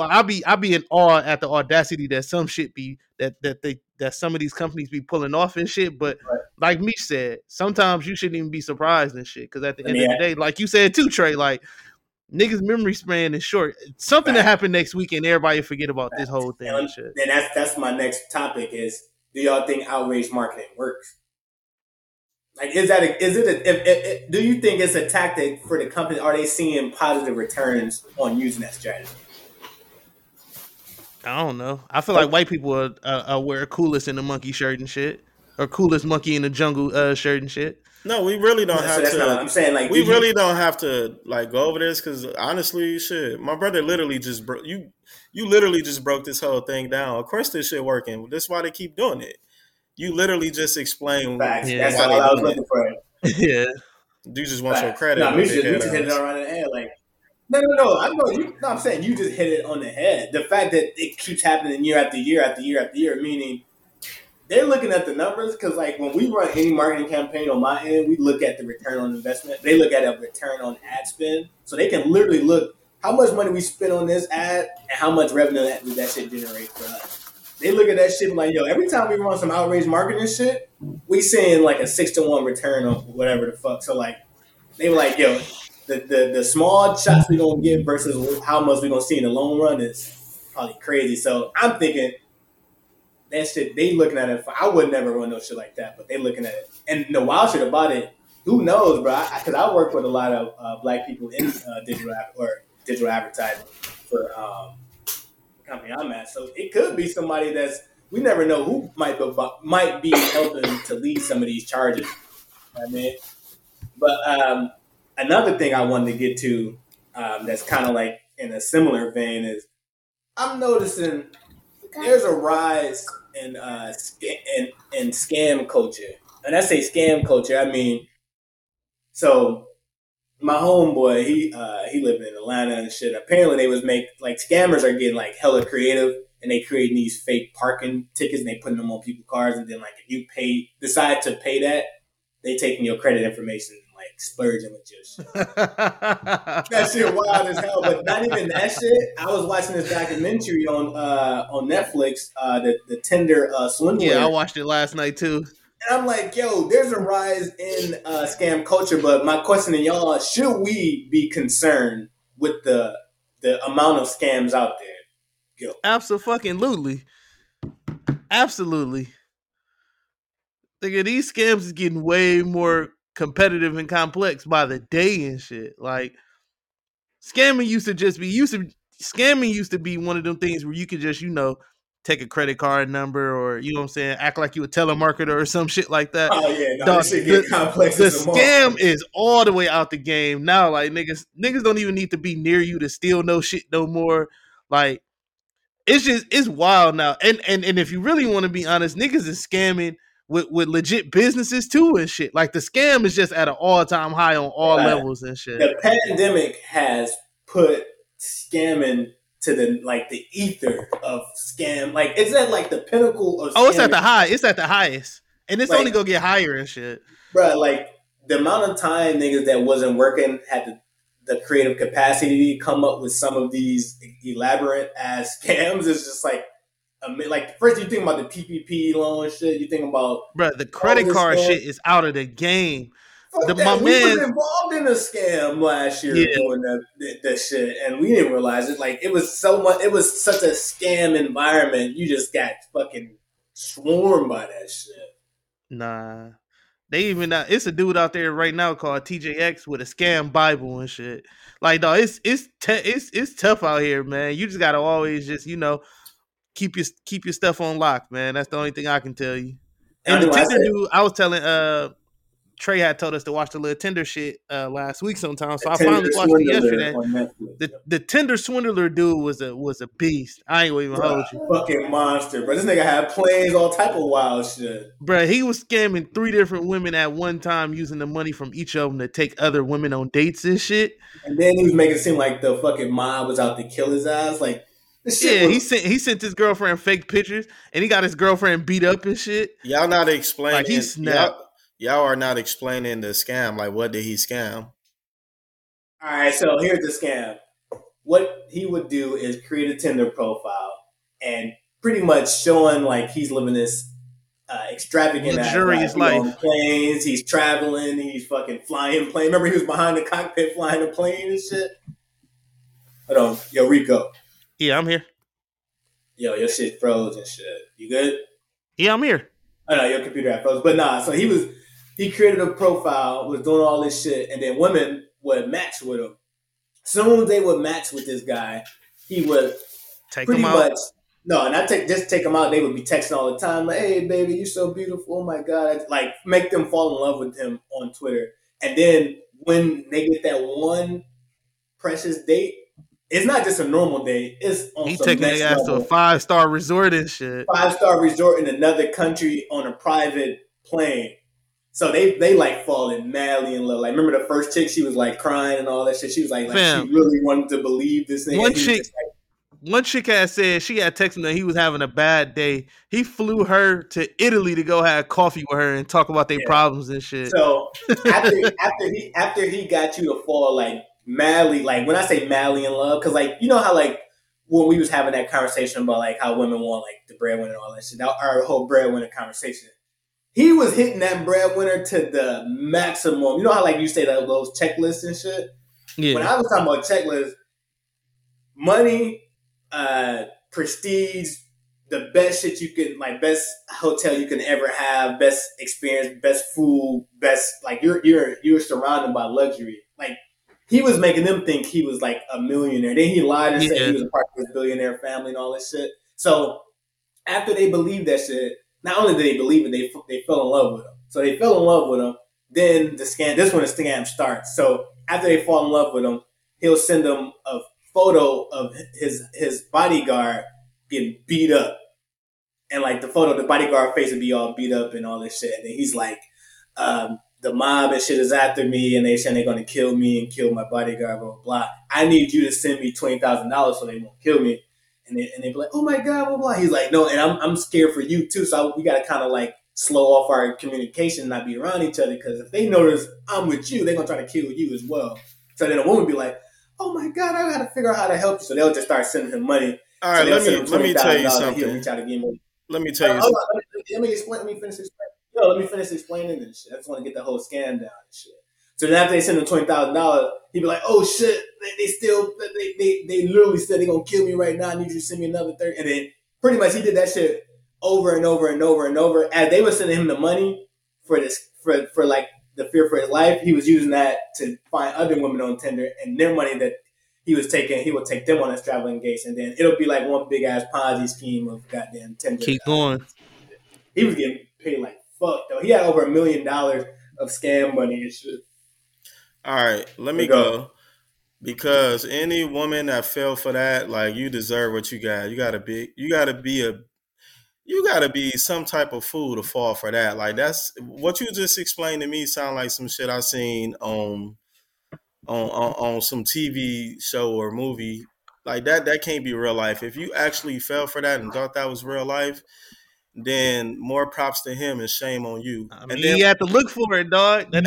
awe at the audacity that some shit be that some of these companies be pulling off and shit. But like Meech said, sometimes you shouldn't even be surprised and shit. Because at the end of the day, like you said too, Trey, like niggas' memory span is short. Something that happened next weekend, everybody forget about this whole thing and shit. And that's my next topic is, do y'all think outrage marketing works? Like, is that a, is it? A, if, do you think it's a tactic for the company? Are they seeing positive returns on using that strategy? I don't know. I feel like white people are wear coolest in the monkey shirt and shit, or coolest monkey in the jungle shirt and shit. No, we really don't have to. Not, I'm saying, like, we really don't have to like go over this because honestly, shit, my brother literally just you literally just broke this whole thing down. Of course, this shit working. That's why they keep doing it. You literally just explain. Facts. Yeah. That's all I was looking for. Yeah. You just want your credit. No, you just hit it on the head. Like, no. I know. No, I'm saying you just hit it on the head. The fact that it keeps happening year after year after year after year, meaning they're looking at the numbers because, like, when we run any marketing campaign on my end, we look at the return on investment. They look at a return on ad spend, so they can literally look how much money we spent on this ad and how much revenue that shit generates for us. They look at that shit like, yo, every time we run some outrage marketing shit, we seeing like a 6-to-1 return on whatever the fuck. So like, they were like, yo, the small shots we gonna get versus how much we gonna see in the long run is probably crazy. So I'm thinking that shit, they looking at it. I would never run no shit like that, but they looking at it. And the wild shit about it, who knows, bro? Because I work with a lot of black people in digital advertising for. Company I'm at, so it could be somebody that's we never know who might be helping to lead some of these charges. I mean, but another thing I wanted to get to that's kind of like in a similar vein is I'm noticing there's a rise in scam culture, and I say scam culture, I mean so. My homeboy, he lived in Atlanta and shit. Apparently, they was scammers are getting like hella creative, and they creating these fake parking tickets and they putting them on people's cars. And then like if you decide to pay that, they taking your credit information and like splurging with your shit. That shit wild as hell. But not even that shit. I was watching this documentary on Netflix, the Tinder swindler. Yeah, I watched it last night too. And I'm like, yo, there's a rise in scam culture, but my question to y'all, should we be concerned with the amount of scams out there? Yo. Absolutely. Nigga, these scams is getting way more competitive and complex by the day and shit. Like, scamming used to be one of them things where you could just, you know, take a credit card number or, you know what I'm saying, act like you a telemarketer or some shit like that. Oh, yeah. No, dog, the scam is all the way out the game now. Like, niggas don't even need to be near you to steal no shit no more. Like, it's wild now. And if you really want to be honest, niggas is scamming with legit businesses too and shit. Like, the scam is just at an all-time high on all levels and shit. The pandemic has put scamming to the the ether of scam, like it's at like the pinnacle of. Oh, it's at the high. It's at the highest, and it's like, only gonna get higher and shit. Bro, like the amount of time niggas that wasn't working had the creative capacity to come up with some of these elaborate ass scams. It's just like first you think about the PPP loan shit. You think about the credit card shit is out of the game. We was involved in a scam last year doing that shit, and we didn't realize it. Like, it was so much. It was such a scam environment. You just got fucking swarmed by that shit. Nah, it's a dude out there right now called TJX with a scam Bible and shit. Like, dog, it's tough out here, man. You just gotta always just keep your stuff on lock, man. That's the only thing I can tell you. And the Tinder dude, I was telling Trey had told us to watch the little Tinder shit last week sometime, so I finally watched it yesterday. The Tinder swindler dude was a beast. I ain't even hold you. Fucking monster, bro. This nigga had planes, all type of wild shit. Bro, he was scamming 3 different women at one time using the money from each of them to take other women on dates and shit. And then he was making it seem like the fucking mob was out to kill his ass. Like, he sent his girlfriend fake pictures, and he got his girlfriend beat up and shit. Y'all not explaining. Like, he snapped. Y'all are not explaining the scam. Like, what did he scam? All right, so here's the scam. What he would do is create a Tinder profile and pretty much showing like he's living this extravagant, luxurious life. He's on planes, he's traveling, he's fucking flying plane. Remember, he was behind the cockpit flying a plane and shit. Hold on, yo Rico. Yeah, I'm here. Yo, your shit froze and shit. You good? Yeah, I'm here. I know your computer had froze, but nah. So he was. He created a profile, was doing all this shit, and then women would match with him. Soon as they would match with this guy, he would take pretty much out. No, not take just take them out. They would be texting all the time, like, "Hey, baby, you're so beautiful. Oh my god!" Like, make them fall in love with him on Twitter, and then when they get that one precious date, it's not just a normal date. It's on he some taking their ass to a 5-star resort and shit. 5-star resort in another country on a private plane. So they like falling madly in love. Like, remember the first chick? She was like crying and all that shit. She was like she really wanted to believe this thing. One chick had said she had texted him that he was having a bad day. He flew her to Italy to go have coffee with her and talk about their problems and shit. So after he got you to fall like madly, like when I say madly in love, because like you know how like when we was having that conversation about like how women want like the breadwinner and all that shit. Our whole breadwinner conversation. He was hitting that breadwinner to the maximum. You know how like you say that those checklists and shit? Yeah. When I was talking about checklists, money, prestige, the best shit you can, like best hotel you can ever have, best experience, best food, best, like you're surrounded by luxury. Like he was making them think he was like a millionaire. Then he lied and said he was a part of his billionaire family and all this shit. So after they believed that shit, not only did they believe it, they fell in love with him. So they fell in love with him. Then this is when the scam starts. So after they fall in love with him, he'll send them a photo of his bodyguard getting beat up. And like the bodyguard face would be all beat up and all this shit. And then he's like, the mob and shit is after me and they saying they're going to kill me and kill my bodyguard, blah, blah, blah. I need you to send me $20,000 so they won't kill me. And they be like, oh my god, blah blah. He's like, no, and I'm scared for you too. So we gotta kind of like slow off our communication and not be around each other because if they notice I'm with you, they're gonna try to kill you as well. So then a woman be like, oh my god, I gotta figure out how to help you. So they'll just start sending him money. All right, so let me tell you something. Reach out again. Let me tell you. Something. Let me finish explaining this shit. I just want to get the whole scam down and shit. So then after they send him $20,000, he'd be like, oh shit, they literally said they're going to kill me right now. I need you to send me another 30. And then pretty much he did that shit over and over and over and over. As they were sending him the money for this, for like the fear for his life, he was using that to find other women on Tinder and their money that he was taking, he would take them on his travel engagements. And then it'll be like one big ass Ponzi scheme of goddamn Tinder. Keep going. He was getting paid like fuck though. He had over $1 million of scam money and shit. All right, let me go. Because any woman that fell for that, like you deserve what you got. You gotta be some type of fool to fall for that. Like that's what you just explained to me. Sound like some shit I seen on some TV show or movie. Like that can't be real life. If you actually fell for that and thought that was real life, then more props to him and shame on you. I mean, and then, you have to look for it, dog. Hold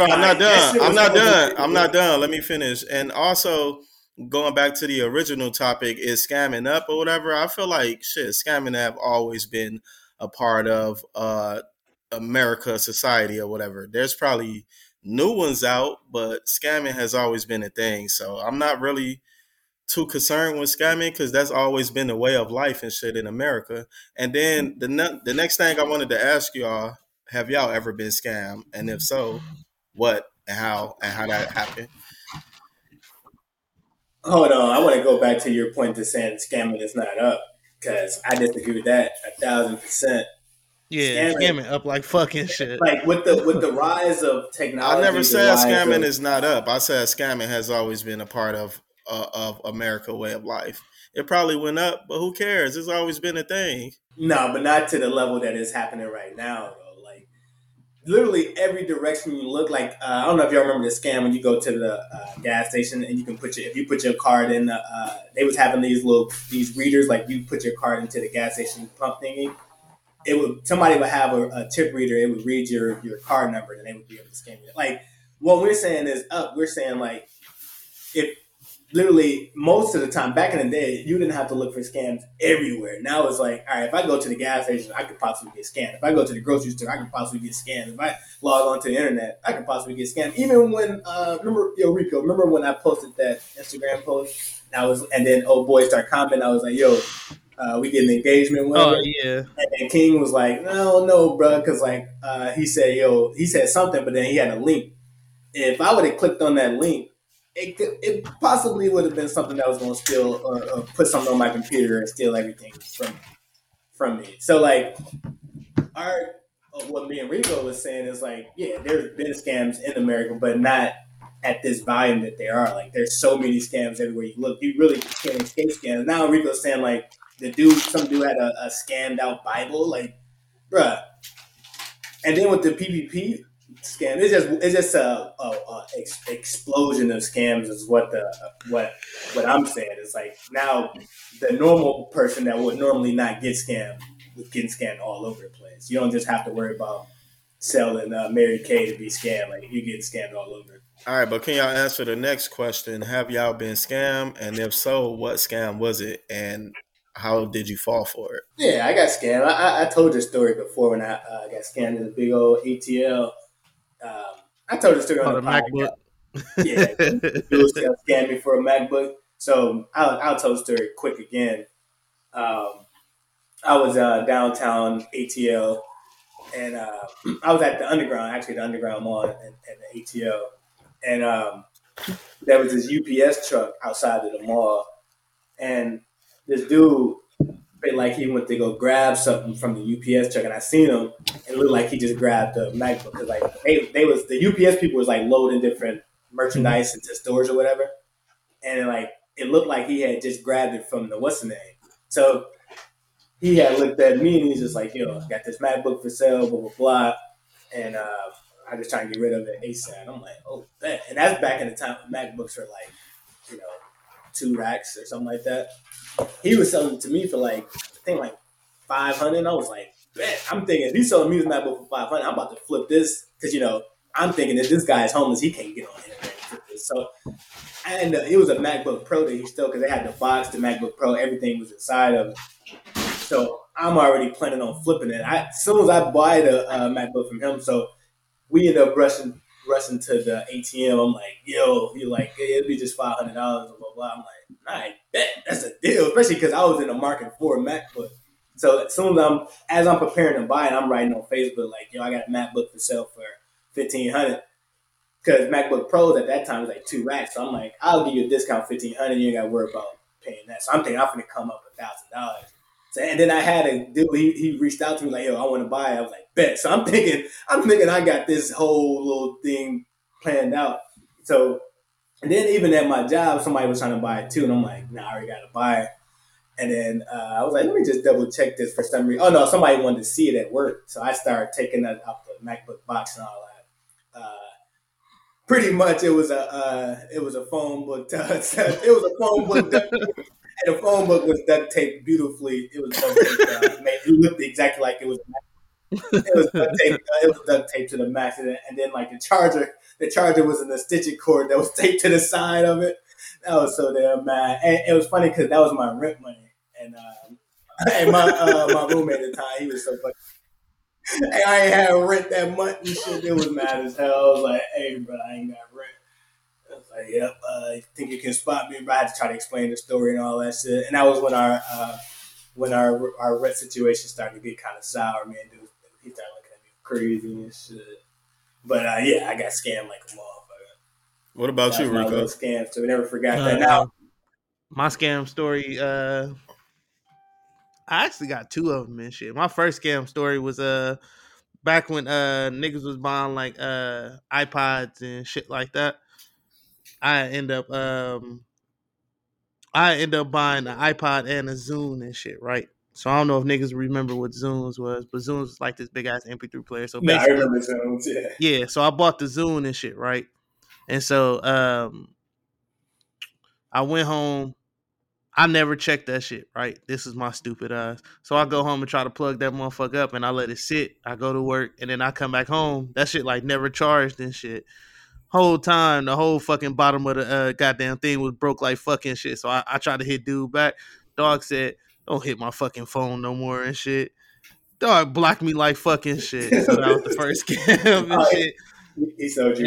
on. I'm not done. Let me finish. And also, going back to the original topic, is scamming up or whatever. I feel like, shit, scamming have always been a part of America, society or whatever. There's probably new ones out, but scamming has always been a thing. So I'm not really too concerned with scamming because that's always been the way of life and shit in America. And then the next thing I wanted to ask y'all, have y'all ever been scammed? And if so, what and how that happened? Hold on. I want to go back to your point to saying scamming is not up because I disagree with that 1,000%. Yeah, scamming up like fucking shit. Like with the rise of technology. I never said scamming is not up. I said scamming has always been a part of America way of life. It probably went up, but who cares? It's always been a thing. No, but not to the level that is happening right now, though. Like literally every direction you look. Like I don't know if y'all remember the scam when you go to the gas station and you can put your card in. They was having these readers. Like you put your card into the gas station pump thingy. It would somebody would have a tip reader. It would read your card number and they would be able to scam you. Like what we're saying is up. We're saying like if. Literally, most of the time, back in the day, you didn't have to look for scams everywhere. Now it's like, all right, if I go to the gas station, I could possibly get scammed. If I go to the grocery store, I could possibly get scammed. If I log onto the internet, I could possibly get scammed. Even when, remember when I posted that Instagram post? And then old boys start commenting. I was like, yo, we get an engagement with him. Yeah. And King was like, no, bro, because like he said something, but then he had a link. If I would have clicked on that link, it possibly would have been something that was going to steal or put something on my computer and steal everything from me. So like what me and Rigo was saying is like, yeah, there's been scams in America, but not at this volume that there are. Like, there's so many scams everywhere you look. You really can't escape scams. Now Rico's saying like some dude had a scammed out Bible, like, bruh. And then with the PPP scam, it's just a explosion of scams is what I'm saying. It's like now the normal person that would normally not get scammed is getting scammed all over the place. You don't just have to worry about selling Mary Kay to be scammed. Like, you get scammed all over. All right, but can y'all answer the next question? Have y'all been scammed? And if so, what scam was it? And how did you fall for it? Yeah, I got scammed. I told this story before when I got scammed in the big old ATL. I told this story on the MacBook. Yeah, dude scammed me for a MacBook. So I'll tell the story quick again. I was downtown ATL, and I was at the Underground Mall at the ATL. And there was this UPS truck outside of the mall, and this dude looked like he went to go grab something from the UPS truck, and I seen him, and it looked like he just grabbed a MacBook, because like the UPS people was like loading different merchandise into stores or whatever, and like it looked like he had just grabbed it from the what's the name. So he had looked at me and he's just like, yo, I got this MacBook for sale, blah blah blah, and I just trying to get rid of it ASAP. I'm like, oh, that. And that's back in the time when MacBooks were like, $2 or something like that. He was selling it to me for like, I think like $500. I was like, man, I'm thinking, if he's selling me this MacBook for $500, I'm about to flip this. Because, I'm thinking if this guy is homeless, he can't get on internet and flip this. So, and it was a MacBook Pro that he stole, because they had the box, the MacBook Pro, everything was inside of it. So I'm already planning on flipping it. As soon as I buy the MacBook from him, so we end up rushing to the ATM. I'm like, yo, he's like, it'll be just $500, blah, blah, blah. I'm like, I bet that's a deal, especially because I was in the market for a MacBook. So as soon as I'm preparing to buy it, I'm writing on Facebook, like, yo, I got a MacBook for sale for $1,500. Because MacBook Pros at that time was like $2. So I'm like, I'll give you a discount, $1,500. You ain't got to worry about paying that. So I'm thinking I'm going to come up $1,000. So, and then I had a dude, he reached out to me like, yo, I want to buy it. I was like, bet. So I'm thinking I got this whole little thing planned out. So, and then even at my job, somebody was trying to buy it too. And I'm like, nah, I already got to buy it. And then I was like, let me just double check this for some reason. Oh no, somebody wanted to see it at work. So I started taking that out the MacBook box and all that. Pretty much it was a phone book. And the phone book was duct taped beautifully. It was duct taped. It looked exactly like it was. It was duct taped to the max, and then like the charger was in the stitching cord that was taped to the side of it. I was so damn mad, and it was funny because that was my rent money, and my roommate at the time, he was so fucking. Hey, I ain't had rent that month and shit. It was mad as hell. I was like, hey, bro, I ain't got rent. Like, yep, I think you can spot me, but I had to try to explain the story and all that shit. And that was when our rent situation started to get kind of sour, man. Dude, he started looking at me crazy and shit. But yeah, I got scammed like a motherfucker. What about you, Rico? Scammed, so we never forgot that. Now, my scam story. I actually got two of them and shit. My first scam story was back when niggas was buying like iPods and shit like that. I end up buying an iPod and a Zune and shit, right? So I don't know if niggas remember what Zunes was, but Zunes was like this big ass MP3 player. So basically, I remember Zunes, yeah. Yeah, so I bought the Zune and shit, right? And so I went home. I never checked that shit, right? This is my stupid ass. So I go home and try to plug that motherfucker up, and I let it sit. I go to work, and then I come back home. That shit like never charged and shit. Whole time, the whole fucking bottom of the goddamn thing was broke like fucking shit. So I tried to hit dude back. Dog said, don't hit my fucking phone no more and shit. Dog blocked me like fucking shit. So that was the first scam and shit.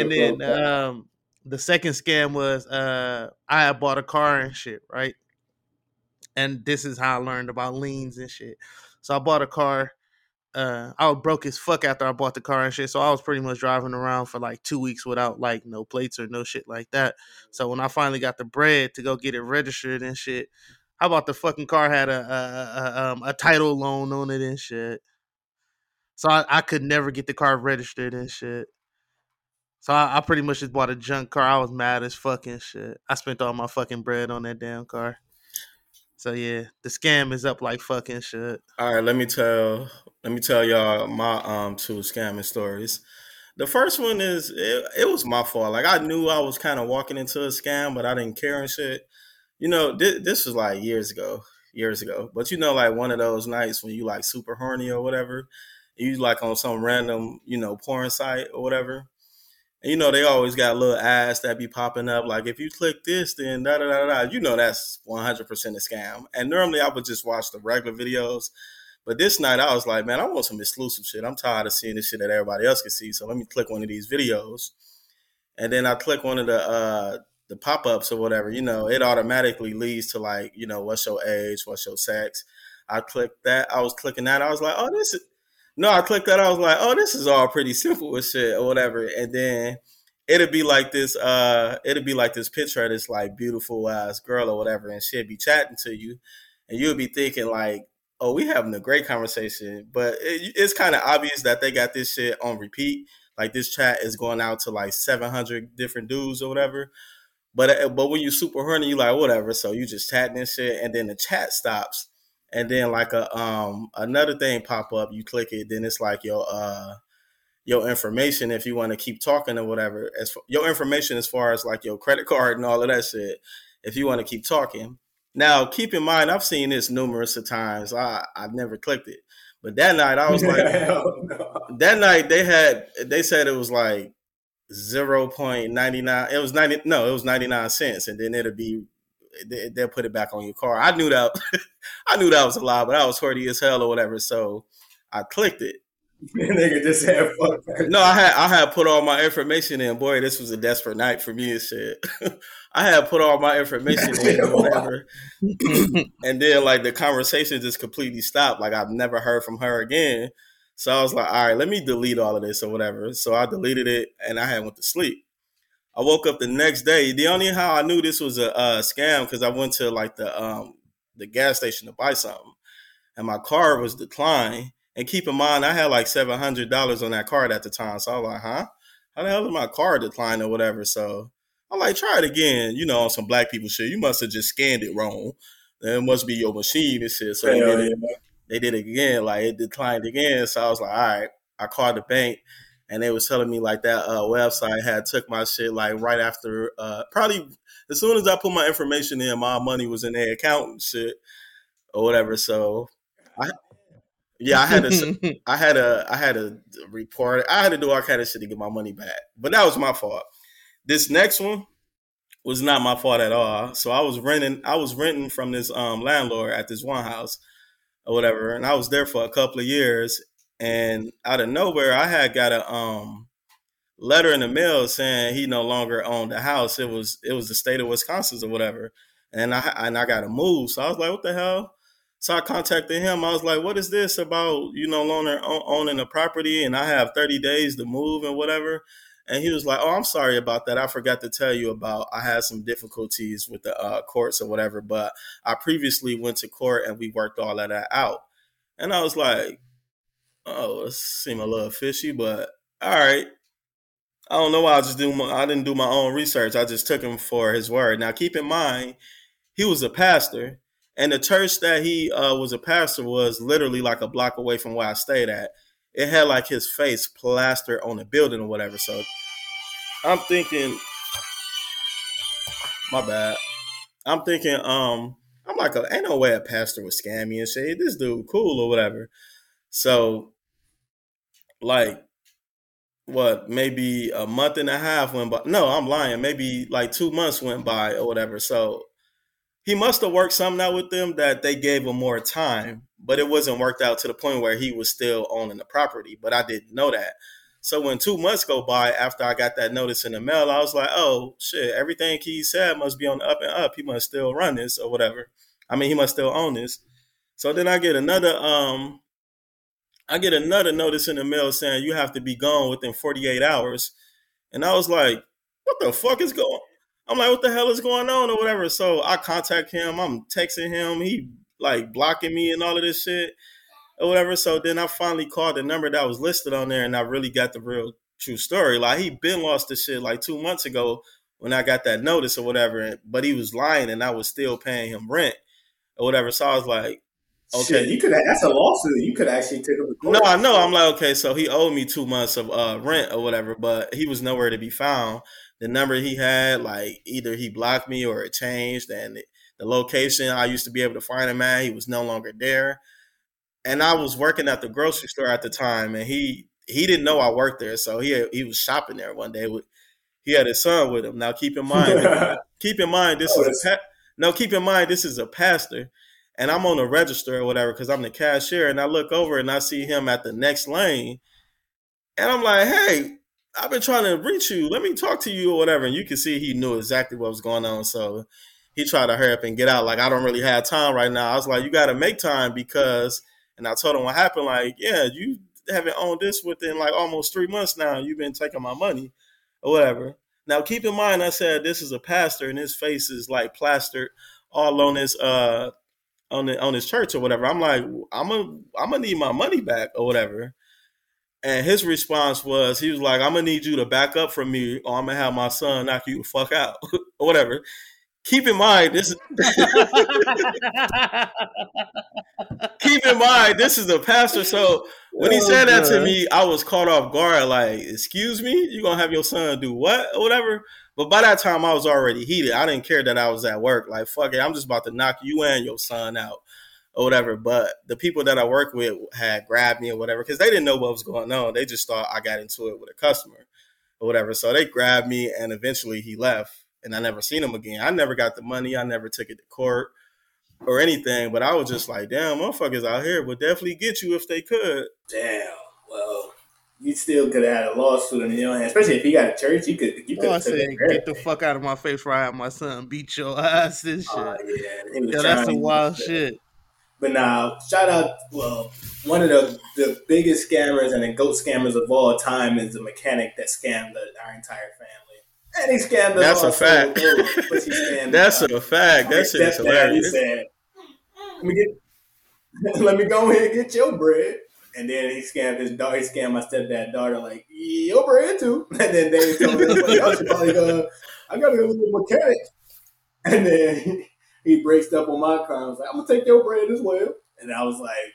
And then the second scam was I had bought a car and shit, right? And this is how I learned about liens and shit. So I bought a car. I was broke as fuck after I bought the car and shit. So I was pretty much driving around for like 2 weeks without like no plates or no shit like that. So when I finally got the bread to go get it registered and shit, I bought the fucking car, had a title loan on it and shit. So I could never get the car registered and shit. So I pretty much just bought a junk car. I was mad as fucking shit. I spent all my fucking bread on that damn car. So yeah, the scam is up like fucking shit. All right, let me tell y'all my two scamming stories. The first one is it was my fault. Like I knew I was kind of walking into a scam, but I didn't care and shit. You know, this was like years ago. But you know, like one of those nights when you like super horny or whatever, you like on some random, you know, porn site or whatever. And you know, they always got little ads that be popping up. Like if you click this, then da da da da. You know, that's 100% a scam. And normally I would just watch the regular videos. But this night I was like, man, I want some exclusive shit. I'm tired of seeing this shit that everybody else can see. So let me click one of these videos. And then I click one of the pop-ups or whatever, you know, it automatically leads to like, you know, what's your age, what's your sex. I clicked that. I was clicking that. I was like, oh, this is, no, I clicked that. I was like, oh, this is all pretty simple and shit or whatever. And then it'd be like this picture of this like beautiful ass girl or whatever. And she'd be chatting to you and you'll be thinking like, oh, we having a great conversation, but it's kind of obvious that they got this shit on repeat. Like this chat is going out to like 700 different dudes or whatever. But when you super horny, you like whatever. So you just chatting and shit, and then the chat stops, and then like another thing pop up. You click it, then it's like your information if you want to keep talking or whatever. Your information as far as like your credit card and all of that shit, if you want to keep talking. Now keep in mind, I've seen this numerous of times. I've never clicked it, but that night I was like, that night they said it was like. 0.99. It was 99 cents, and then they'll put it back on your car. I knew that. I knew that was a lie, but I was horny as hell or whatever, so I clicked it. Nigga just had fun. No, I had put all my information in. Boy, this was a desperate night for me and shit. I had put all my information in or whatever, and then like the conversation just completely stopped. Like I've never heard from her again. So I was like, all right, let me delete all of this or whatever. So I deleted it, and I went to sleep. I woke up the next day. The only how I knew this was a scam because I went to like the gas station to buy something, and my card was declined. And keep in mind, I had like $700 on that card at the time. So I was like, huh? How the hell did my card decline or whatever? So I'm like, try it again. You know, on some black people shit. You must have just scanned it wrong. It must be your machine and shit. So They did it again, like it declined again. So I was like, all right, I called the bank and they was telling me like that website had took my shit like right after, probably as soon as I put my information in, my money was in their account and shit or whatever. So I had to report it. I had to do all kind of shit to get my money back, but that was my fault. This next one was not my fault at all. So I was renting from this landlord at this one house. Or whatever, and I was there for a couple of years, and out of nowhere, I had got a letter in the mail saying he no longer owned the house. It was the state of Wisconsin or whatever, and I got to move. So I was like, what the hell? So I contacted him. I was like, what is this about? You no longer owning the property, and I have 30 days to move and whatever. And he was like, oh, I'm sorry about that. I forgot to tell you about, I had some difficulties with the courts or whatever, but I previously went to court and we worked all of that out. And I was like, oh, it seemed a little fishy, but all right. I don't know why I didn't do my own research. I just took him for his word. Now, keep in mind, he was a pastor, and the church that he was a pastor was literally like a block away from where I stayed at. It had like his face plastered on the building or whatever. So I'm thinking, my bad. I'm thinking, I'm like, ain't no way a pastor would scam me and say, this dude cool or whatever. So like what, maybe a month and a half went by. No, I'm lying. Maybe like 2 months went by or whatever. So he must have worked something out with them that they gave him more time. But it wasn't worked out to the point where he was still owning the property. But I didn't know that. So when 2 months go by after I got that notice in the mail, I was like, oh, shit, everything he said must be on the up and up. He must still run this or whatever. I mean, he must still own this. So then I get another notice in the mail saying you have to be gone within 48 hours. And I was like, what the fuck is going on? I'm like, what the hell is going on or whatever? So I contact him. I'm texting him. He like blocking me and all of this shit or whatever. So then I finally called the number that was listed on there, and I really got the real true story. Like, he been lost this shit like 2 months ago when I got that notice or whatever, but he was lying and I was still paying him rent or whatever. So I was like, okay, shit, you could have, that's a lawsuit. You could actually take up a court. No, I know. I'm like, okay, so he owed me 2 months of rent or whatever, but he was nowhere to be found. The number he had, like, either he blocked me or it changed, and the location I used to be able to find him at, he was no longer there. And I was working at the grocery store at the time, and he didn't know I worked there, so he was shopping there one day. He had his son with him. Now, keep in mind this is a pastor, and I'm on the register or whatever because I'm the cashier, and I look over and I see him at the next lane, and I'm like, hey, I've been trying to reach you. Let me talk to you or whatever. And you can see he knew exactly what was going on. So he tried to hurry up and get out. Like, I don't really have time right now. I was like, you got to make time because, and I told him what happened. Like, yeah, you haven't owned this within like almost 3 months now. You've been taking my money or whatever. Now, keep in mind, I said, this is a pastor and his face is like plastered all on his, on his church or whatever. I'm like, I'm gonna need my money back or whatever. And his response was, he was like, I'm going to need you to back up from me or I'm going to have my son knock you the fuck out or whatever. Keep in mind, this is the pastor. So when he said that to me, I was caught off guard. Like, excuse me, you're going to have your son do what or whatever. But by that time I was already heated. I didn't care that I was at work. Like, fuck it, I'm just about to knock you and your son out or whatever. But the people that I work with had grabbed me or whatever, because they didn't know what was going on. They just thought I got into it with a customer or whatever. So they grabbed me, and eventually he left, and I never seen him again. I never got the money. I never took it to court or anything, but I was just like, damn, motherfuckers out here would definitely get you if they could. Damn. Well, you still could have had a lawsuit in your hand, especially if he got a church. Get the fuck out of my face where I have my son beat your ass, this shit. Yeah, that's some wild shit. But now, shout out, well, one of the biggest scammers and the GOAT scammers of all time is the mechanic that scammed our entire family. And he scammed us. That's all a fact. That's a fact. That shit is hilarious. Said, let me go ahead and get your bread. And then he scammed his daughter. He scammed my stepdad daughter, like, your bread too. And then they told me, I got to go to the mechanic. And then he breaks up on my car. I was like, I'm gonna take your bread as well. And I was like,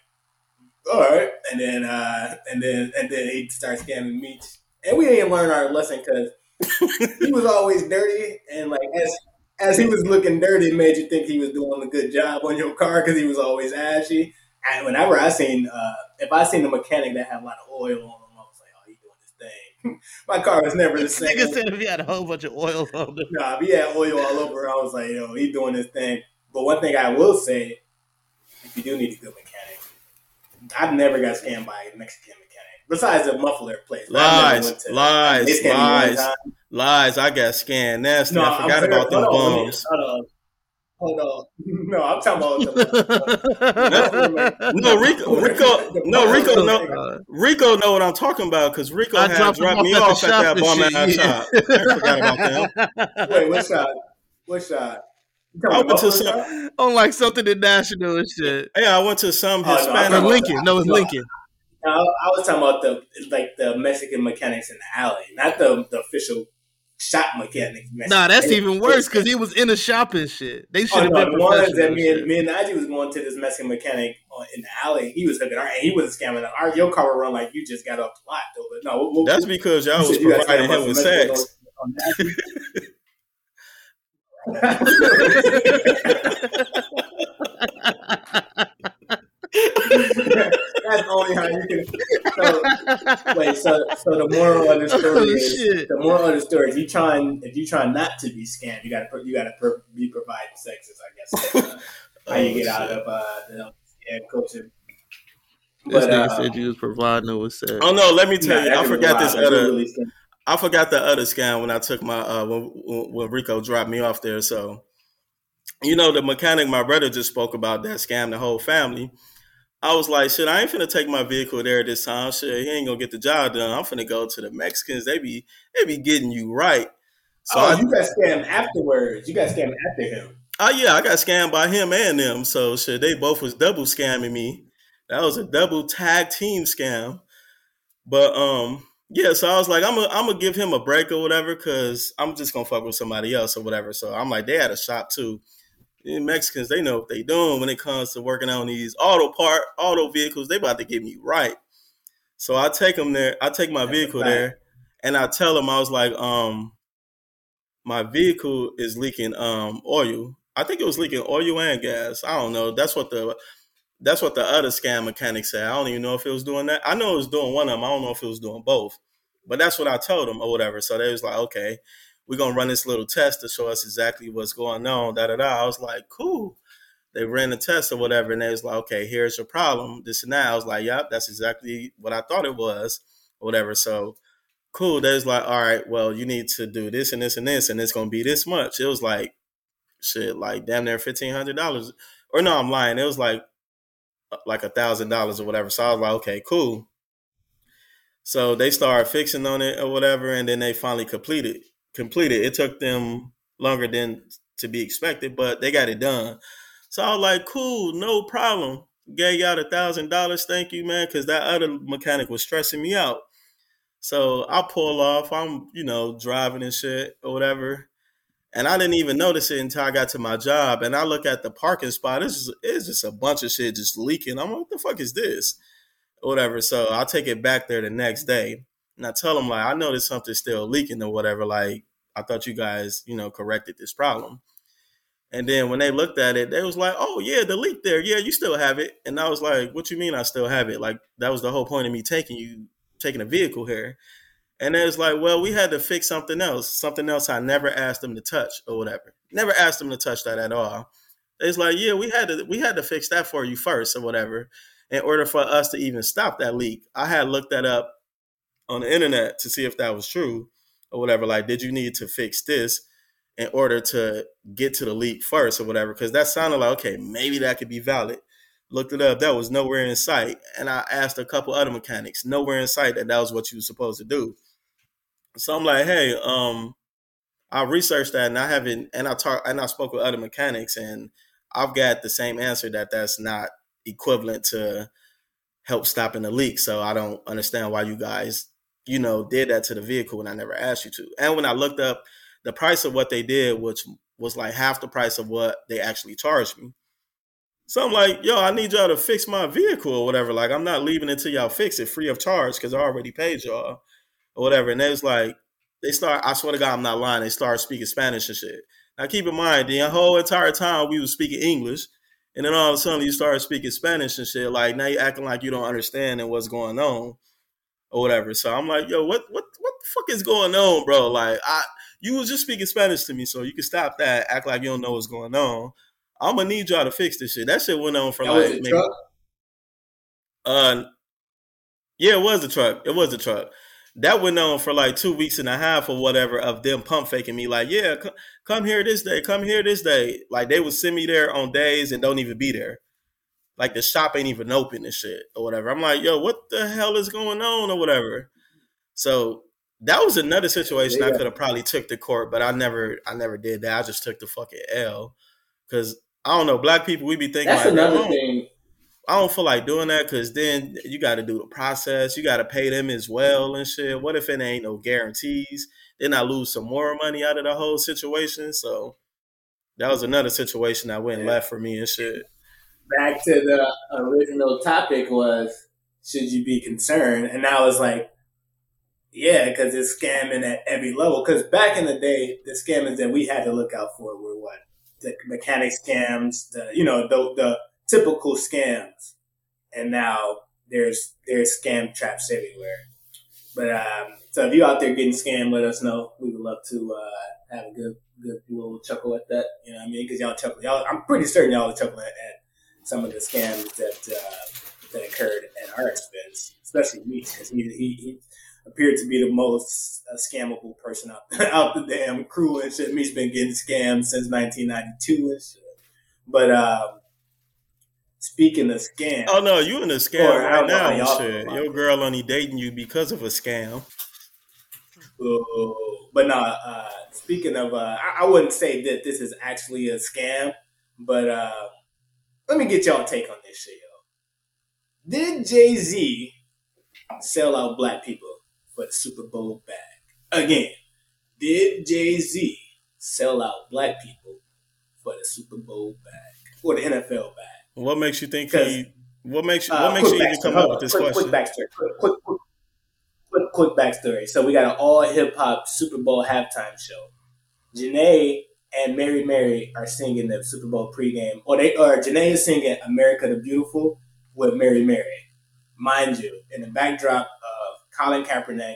all right. And then and then he starts scamming me. And we didn't learn our lesson because he was always dirty. And like as he was looking dirty, it made you think he was doing a good job on your car because he was always ashy. And whenever I seen if I seen a mechanic that had a lot of oil on him, I was like, oh, he doing this thing. My car was never the same. Nigga said if he had a whole bunch of oil on it. Nah, if he had oil all over, I was like, yo, he doing this thing. But one thing I will say, if you do need a good mechanic, I've never got scammed by a Mexican mechanic. Besides the muffler place. Lies. I got scammed. Nasty. No, I forgot about them bums. Hold on. No, I'm talking about Rico know what I'm talking about because Rico dropped me off at that bomb-ass shop. I forgot about them. Wait, what shop? I went to some... Oh, like something international and shit. Yeah, I went to some Hispanic... Lincoln. No, I was talking about the Mexican mechanics in the alley, not the official... shop mechanic. Nah, that's even worse because he was in the shop and shit. They should have been professional. The ones that me and Najee was going to this Mexican mechanic in the alley. He was hooking our, and he was scamming our. Your car would run like you just got off the lot, though. But no, that's because y'all was providing him with sex. That's only how you can. So the moral of the story is if you try not to be scammed, you gotta be providing sex, I guess. How you get out of the scam culture. This nigga said you was providing it with sex. Oh no, let me tell you, I forgot the other scam when I took my when Rico dropped me off there. So you know, the mechanic, my brother just spoke about that scam, the whole family. I was like, shit, I ain't finna take my vehicle there this time. Shit, he ain't gonna get the job done. I'm finna go to the Mexicans. They be getting you right. So you got scammed afterwards. You got scammed after him. Oh, yeah, I got scammed by him and them. So shit, they both was double scamming me. That was a double tag team scam. But yeah, so I was like, I'm gonna give him a break or whatever, because I'm just gonna fuck with somebody else or whatever. So I'm like, they had a shop too. And Mexicans, they know what they doing when it comes to working on these auto vehicles. They about to get me right. So I take them there. I take my vehicle there, and I tell them, I was like, my vehicle is leaking oil. I think it was leaking oil and gas. I don't know. That's what the other scam mechanic said. I don't even know if it was doing that. I know it was doing one of them. I don't know if it was doing both, but that's what I told them or whatever. So they was like, okay, we're going to run this little test to show us exactly what's going on. I was like, cool. They ran the test or whatever. And they was like, okay, here's your problem. This and that. I was like, yep, that's exactly what I thought it was or whatever. So cool. They was like, all right, well, you need to do this and this and this, and it's going to be this much. It was like, shit, like damn near $1,500. Or no, I'm lying. It was like $1,000 or whatever. So I was like, okay, cool. So they started fixing on it or whatever, and then they finally completed. It took them longer than to be expected, but they got it done. So I was like, cool, no problem. Gave out $1,000. Thank you, man. Cause that other mechanic was stressing me out. So I pull off, I'm, you know, driving and shit or whatever. And I didn't even notice it until I got to my job. And I look at the parking spot. It's just a bunch of shit just leaking. I'm like, what the fuck is this? Or whatever. So I take it back there the next day. And I tell them, like, I noticed something's still leaking or whatever. Like, I thought you guys, you know, corrected this problem. And then when they looked at it, they was like, oh, yeah, the leak there. Yeah, you still have it. And I was like, what you mean I still have it? Like, that was the whole point of me taking a vehicle here. And they was like, well, we had to fix something else I never asked them to touch or whatever. Never asked them to touch that at all. They was like, yeah, we had to fix that for you first or whatever in order for us to even stop that leak. I had looked that up on the internet to see if that was true or whatever. Like, did you need to fix this in order to get to the leak first or whatever? Because that sounded like, okay, maybe that could be valid. Looked it up. That was nowhere in sight. And I asked a couple other mechanics, nowhere in sight that was what you were supposed to do. So I'm like, hey, I researched that, and I haven't, and I spoke with other mechanics, and I've got the same answer that's not equivalent to help stopping the leak. So I don't understand why you guys, you know, did that to the vehicle when I never asked you to. And when I looked up the price of what they did, which was like half the price of what they actually charged me. So I'm like, yo, I need y'all to fix my vehicle or whatever. Like, I'm not leaving until y'all fix it free of charge because I already paid y'all or whatever. And they was like, I swear to God, I'm not lying. They started speaking Spanish and shit. Now, keep in mind, the whole entire time we was speaking English. And then all of a sudden you started speaking Spanish and shit. Like, now you're acting like you don't understand and what's going on or whatever. So I'm like, yo, what the fuck is going on, bro? Like, you was just speaking Spanish to me, so you can stop that. Act like you don't know what's going on. I'm going to need y'all to fix this shit. That shit went on for like maybe. Yeah, it was a truck. It was a truck. That went on for like 2.5 weeks or whatever of them pump faking me. Like, yeah, come here this day. Come here this day. Like, they would send me there on days and don't even be there. Like, the shop ain't even open and shit or whatever. I'm like, yo, what the hell is going on or whatever? So that was another situation I could have probably took to court, but I never did that. I just took the fucking L because, I don't know, black people, we be thinking that's like, another thing. I don't feel like doing that because then you got to do the process. You got to pay them as well and shit. What if it ain't no guarantees? Then I lose some more money out of the whole situation. So that was another situation that went left for me and shit. Back to the original topic was, should you be concerned? And I was like, yeah, because it's scamming at every level. Because back in the day, the scammers that we had to look out for were what? The mechanic scams, the typical scams, and now there's scam traps everywhere. But so if you're out there getting scammed, let us know. We would love to have a good little chuckle at that. You know what I mean? Because y'all chuckle. I'm pretty certain y'all are chuckling at some of the scams that occurred at our expense, especially me, because he appeared to be the most scammable person out the damn crew and shit. Me's been getting scammed since 1992 and shit. But speaking of scam. Oh, no, you in a scam right now and shit. Your girl only dating you because of a scam. But no, speaking of, I wouldn't say that this is actually a scam, but let me get y'all take on this shit, yo. Did Jay-Z sell out black people for the Super Bowl bag? Again, did Jay-Z sell out black people for the Super Bowl bag or the NFL bag? What makes you think he? What makes you even come up with this question? Quick backstory. So we got an all hip hop Super Bowl halftime show. Janae and Mary Mary are singing the Super Bowl pregame, or Janae is singing "America the Beautiful" with Mary Mary, mind you, in the backdrop of Colin Kaepernick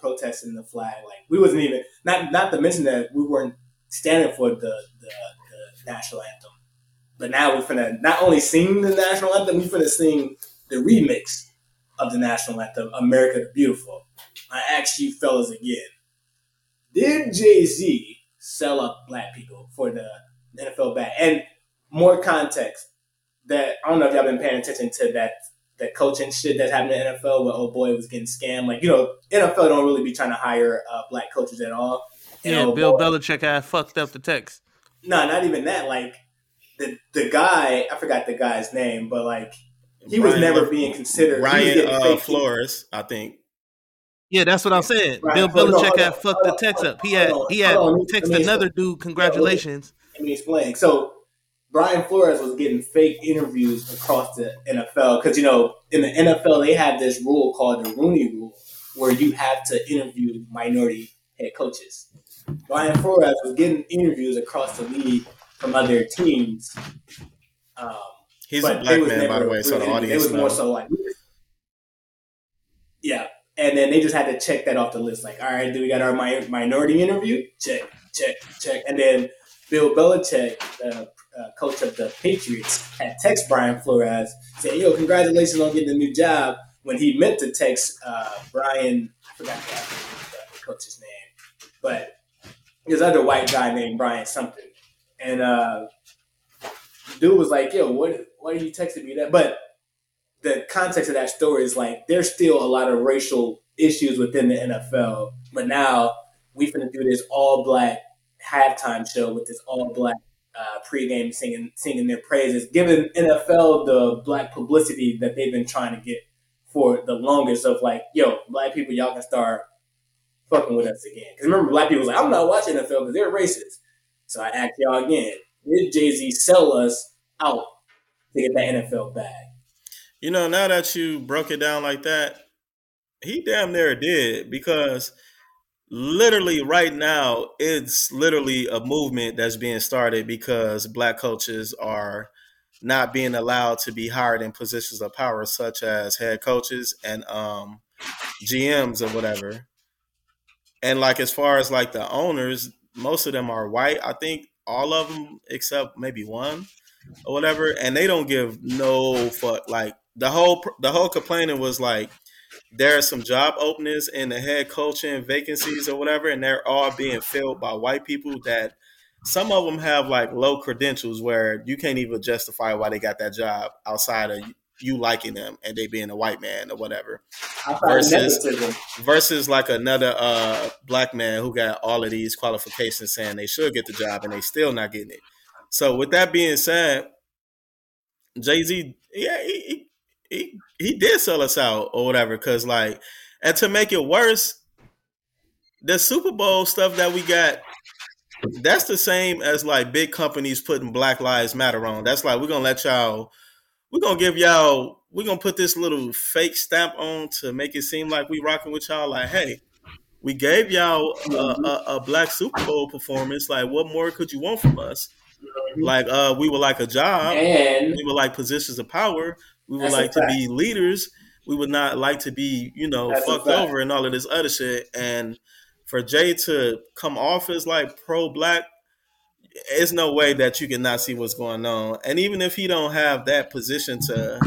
protesting the flag. Like we wasn't even not to mention that we weren't standing for the national anthem. But now we're finna not only sing the national anthem, we're finna sing the remix of the national anthem, America the Beautiful. I ask you fellas again, did Jay-Z sell up black people for the NFL bag? And more context, that I don't know if y'all been paying attention to that coaching shit that's happened in the NFL where old boy was getting scammed. Like, you know, NFL don't really be trying to hire black coaches at all. And yeah, Bill Belichick had fucked up the text. No, not even that. Like, the guy, I forgot the guy's name, but like he was never being considered. Brian Flores, I think. Yeah, that's what I'm saying. Bill Belichick had fucked the text up. He had texted another dude, congratulations. Let me explain. So Brian Flores was getting fake interviews across the NFL because, you know, in the NFL they have this rule called the Rooney Rule where you have to interview minority head coaches. Brian Flores was getting interviews across the league from other teams. He's a black man, by the way, so the audience was more so like, yeah. And then they just had to check that off the list. Like, all right, do we got our minority interview? Check, check, check. And then Bill Belichick, the coach of the Patriots, had text Brian Flores saying, "Yo, congratulations on getting a new job." When he meant to text Brian, I forgot the coach's name, but his other white guy named Brian something. And dude was like, "Yo, why are you texting me that?" But the context of that story is like, there's still a lot of racial issues within the NFL. But now we finna do this all black halftime show with this all black pregame singing their praises, giving NFL the black publicity that they've been trying to get for the longest. Of like, yo, black people, y'all can start fucking with us again. Because remember, black people was like, I'm not watching NFL because they're racist. So I ask y'all again, did Jay-Z sell us out to get that NFL bag? You know, now that you broke it down like that, he damn near did, because literally right now, it's literally a movement that's being started because black coaches are not being allowed to be hired in positions of power, such as head coaches and GMs or whatever. And like, as far as like the owners, most of them are white. I think all of them except maybe one or whatever. And they don't give no fuck. Like the whole complaining was like, there are some job openings in the head coaching vacancies or whatever. And they're all being filled by white people that some of them have like low credentials where you can't even justify why they got that job outside of you liking them and they being a white man or whatever, versus like another black man who got all of these qualifications saying they should get the job and they still not getting it. So with that being said, Jay-Z, yeah, he did sell us out or whatever, because like, and to make it worse, the Super Bowl stuff that we got, that's the same as like big companies putting Black Lives Matter on. That's like, we're gonna let y'all, we're going to give y'all, we're going to put this little fake stamp on to make it seem like we rocking with y'all. Like, hey, we gave y'all a black Super Bowl performance. Like, what more could you want from us? Like, we would like a job. And we would like positions of power. We would like to be leaders. We would not like to be, you know, fucked over and all of this other shit. And for Jay to come off as like pro-black, it's no way that you cannot see what's going on. And even if he don't have that position to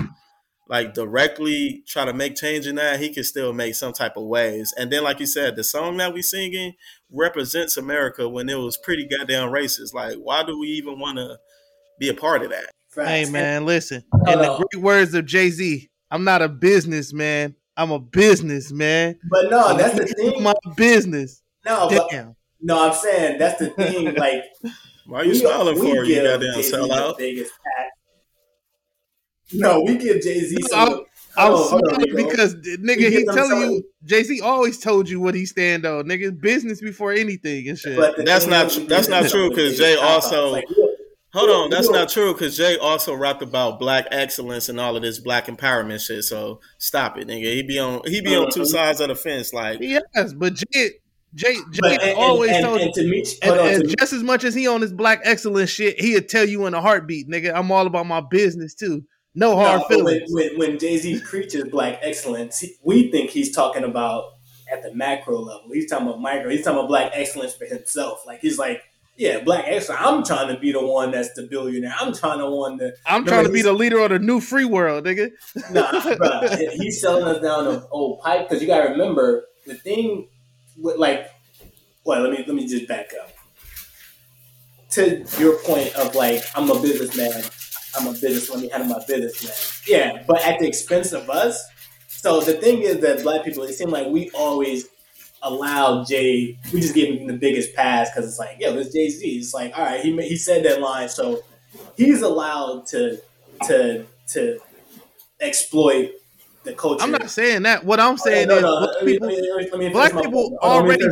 like directly try to make change in that, he can still make some type of waves. And then, like you said, the song that we singing represents America when it was pretty goddamn racist. Like, why do we even want to be a part of that. Hey, man, listen. In the great words of Jay-Z, I'm not a businessman. I'm a businessman. But no, that's the thing. My business. No, damn. But, no, I'm saying that's the thing. Like, why are you smiling for it? You goddamn sellout. No, we give Jay-Z some. I'm smiling because, nigga, he telling you, Jay-Z always told you what he stand on. Nigga, business before anything and shit. But that's not true because Jay also. Like, hold on, that's not true because Jay also rapped about black excellence and all of this black empowerment shit. So stop it, nigga. He be on two sides of the fence, like yes, but Jay always told and just as much as he on his black excellence shit, he'll tell you in a heartbeat, nigga. I'm all about my business too. No hard feelings. When Jay-Z preaches black excellence, we think he's talking about at the macro level. He's talking about micro. He's talking about black excellence for himself. Like he's like. Yeah, black excellence. I'm trying to be the one that's the billionaire. I'm trying to be the leader of the new free world, nigga. Nah, bro. He's selling us down an old pipe because you got to remember the thing with like, well, let me just back up to your point of like, I'm a businessman. I'm a business. Let me handle my business, man. Yeah, but at the expense of us. So the thing is that black people, it seems like we always. Allowed Jay, we just gave him the biggest pass because it's like, yo, it's Jay-Z. It's like, all right, he said that line, so he's allowed to exploit the culture. I'm not saying that. What I'm saying is, black people already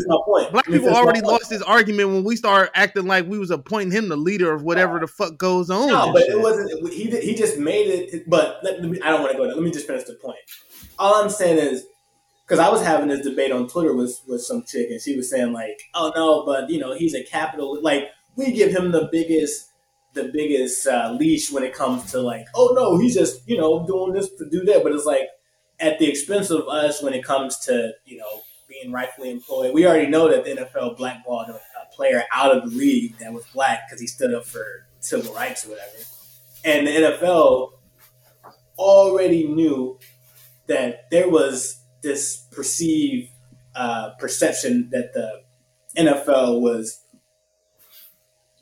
lost this argument when we started acting like we was appointing him the leader of whatever the fuck goes on. No, but shit. It wasn't. He just made it. But I don't want to go there. Let me just finish the point. All I'm saying is. Because I was having this debate on Twitter with some chick, and she was saying like, "Oh no, but you know he's a capitalist. Like we give him the biggest leash when it comes to like, oh no, he's just you know doing this to do that." But it's like at the expense of us when it comes to you know being rightfully employed. We already know that the NFL blackballed a player out of the league that was black because he stood up for civil rights or whatever, and the NFL already knew that there was. This perception that the NFL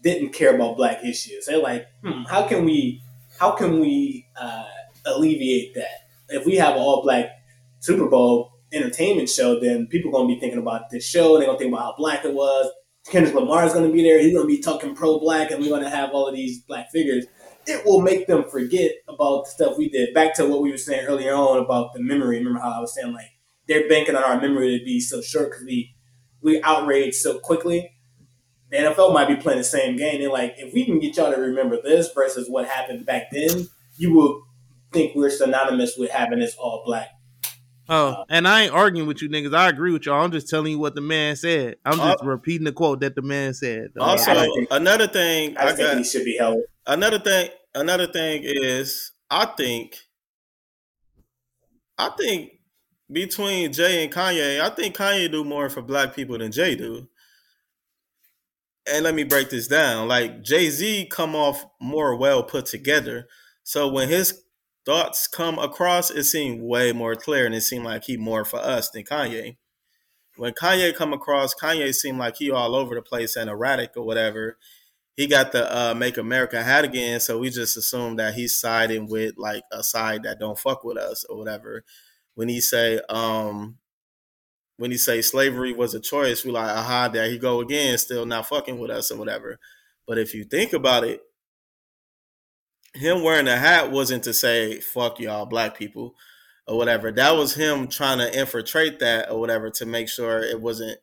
didn't care about black issues. They're like, how can we alleviate that? If we have an all black Super Bowl entertainment show, then people are gonna be thinking about this show. They're gonna think about how black it was. Kendrick Lamar is gonna be there. He's gonna be talking pro black, and we're gonna have all of these black figures. It will make them forget about the stuff we did. Back to what we were saying earlier on about the memory. Remember how I was saying, like, they're banking on our memory to be so short because we outraged so quickly. The NFL might be playing the same game. They're like, if we can get y'all to remember this versus what happened back then, you will think we're synonymous with having this all black. Oh, and I ain't arguing with you niggas. I agree with y'all. I'm just telling you what the man said. I'm just repeating the quote that the man said. Also, another thing I think he should be held. Another thing is, I think between Jay and Kanye, I think Kanye do more for black people than Jay do. And let me break this down. Like Jay-Z come off more well put together. So when his thoughts come across, it seemed way more clear and it seemed like he more for us than Kanye. When Kanye come across, Kanye seemed like he all over the place and erratic or whatever. He got the Make America Hat Again, so we just assume that he's siding with like a side that don't fuck with us or whatever. When he say slavery was a choice, we like, aha, there he go again, still not fucking with us or whatever. But if you think about it, him wearing a hat wasn't to say fuck y'all black people or whatever. That was him trying to infiltrate that or whatever to make sure it wasn't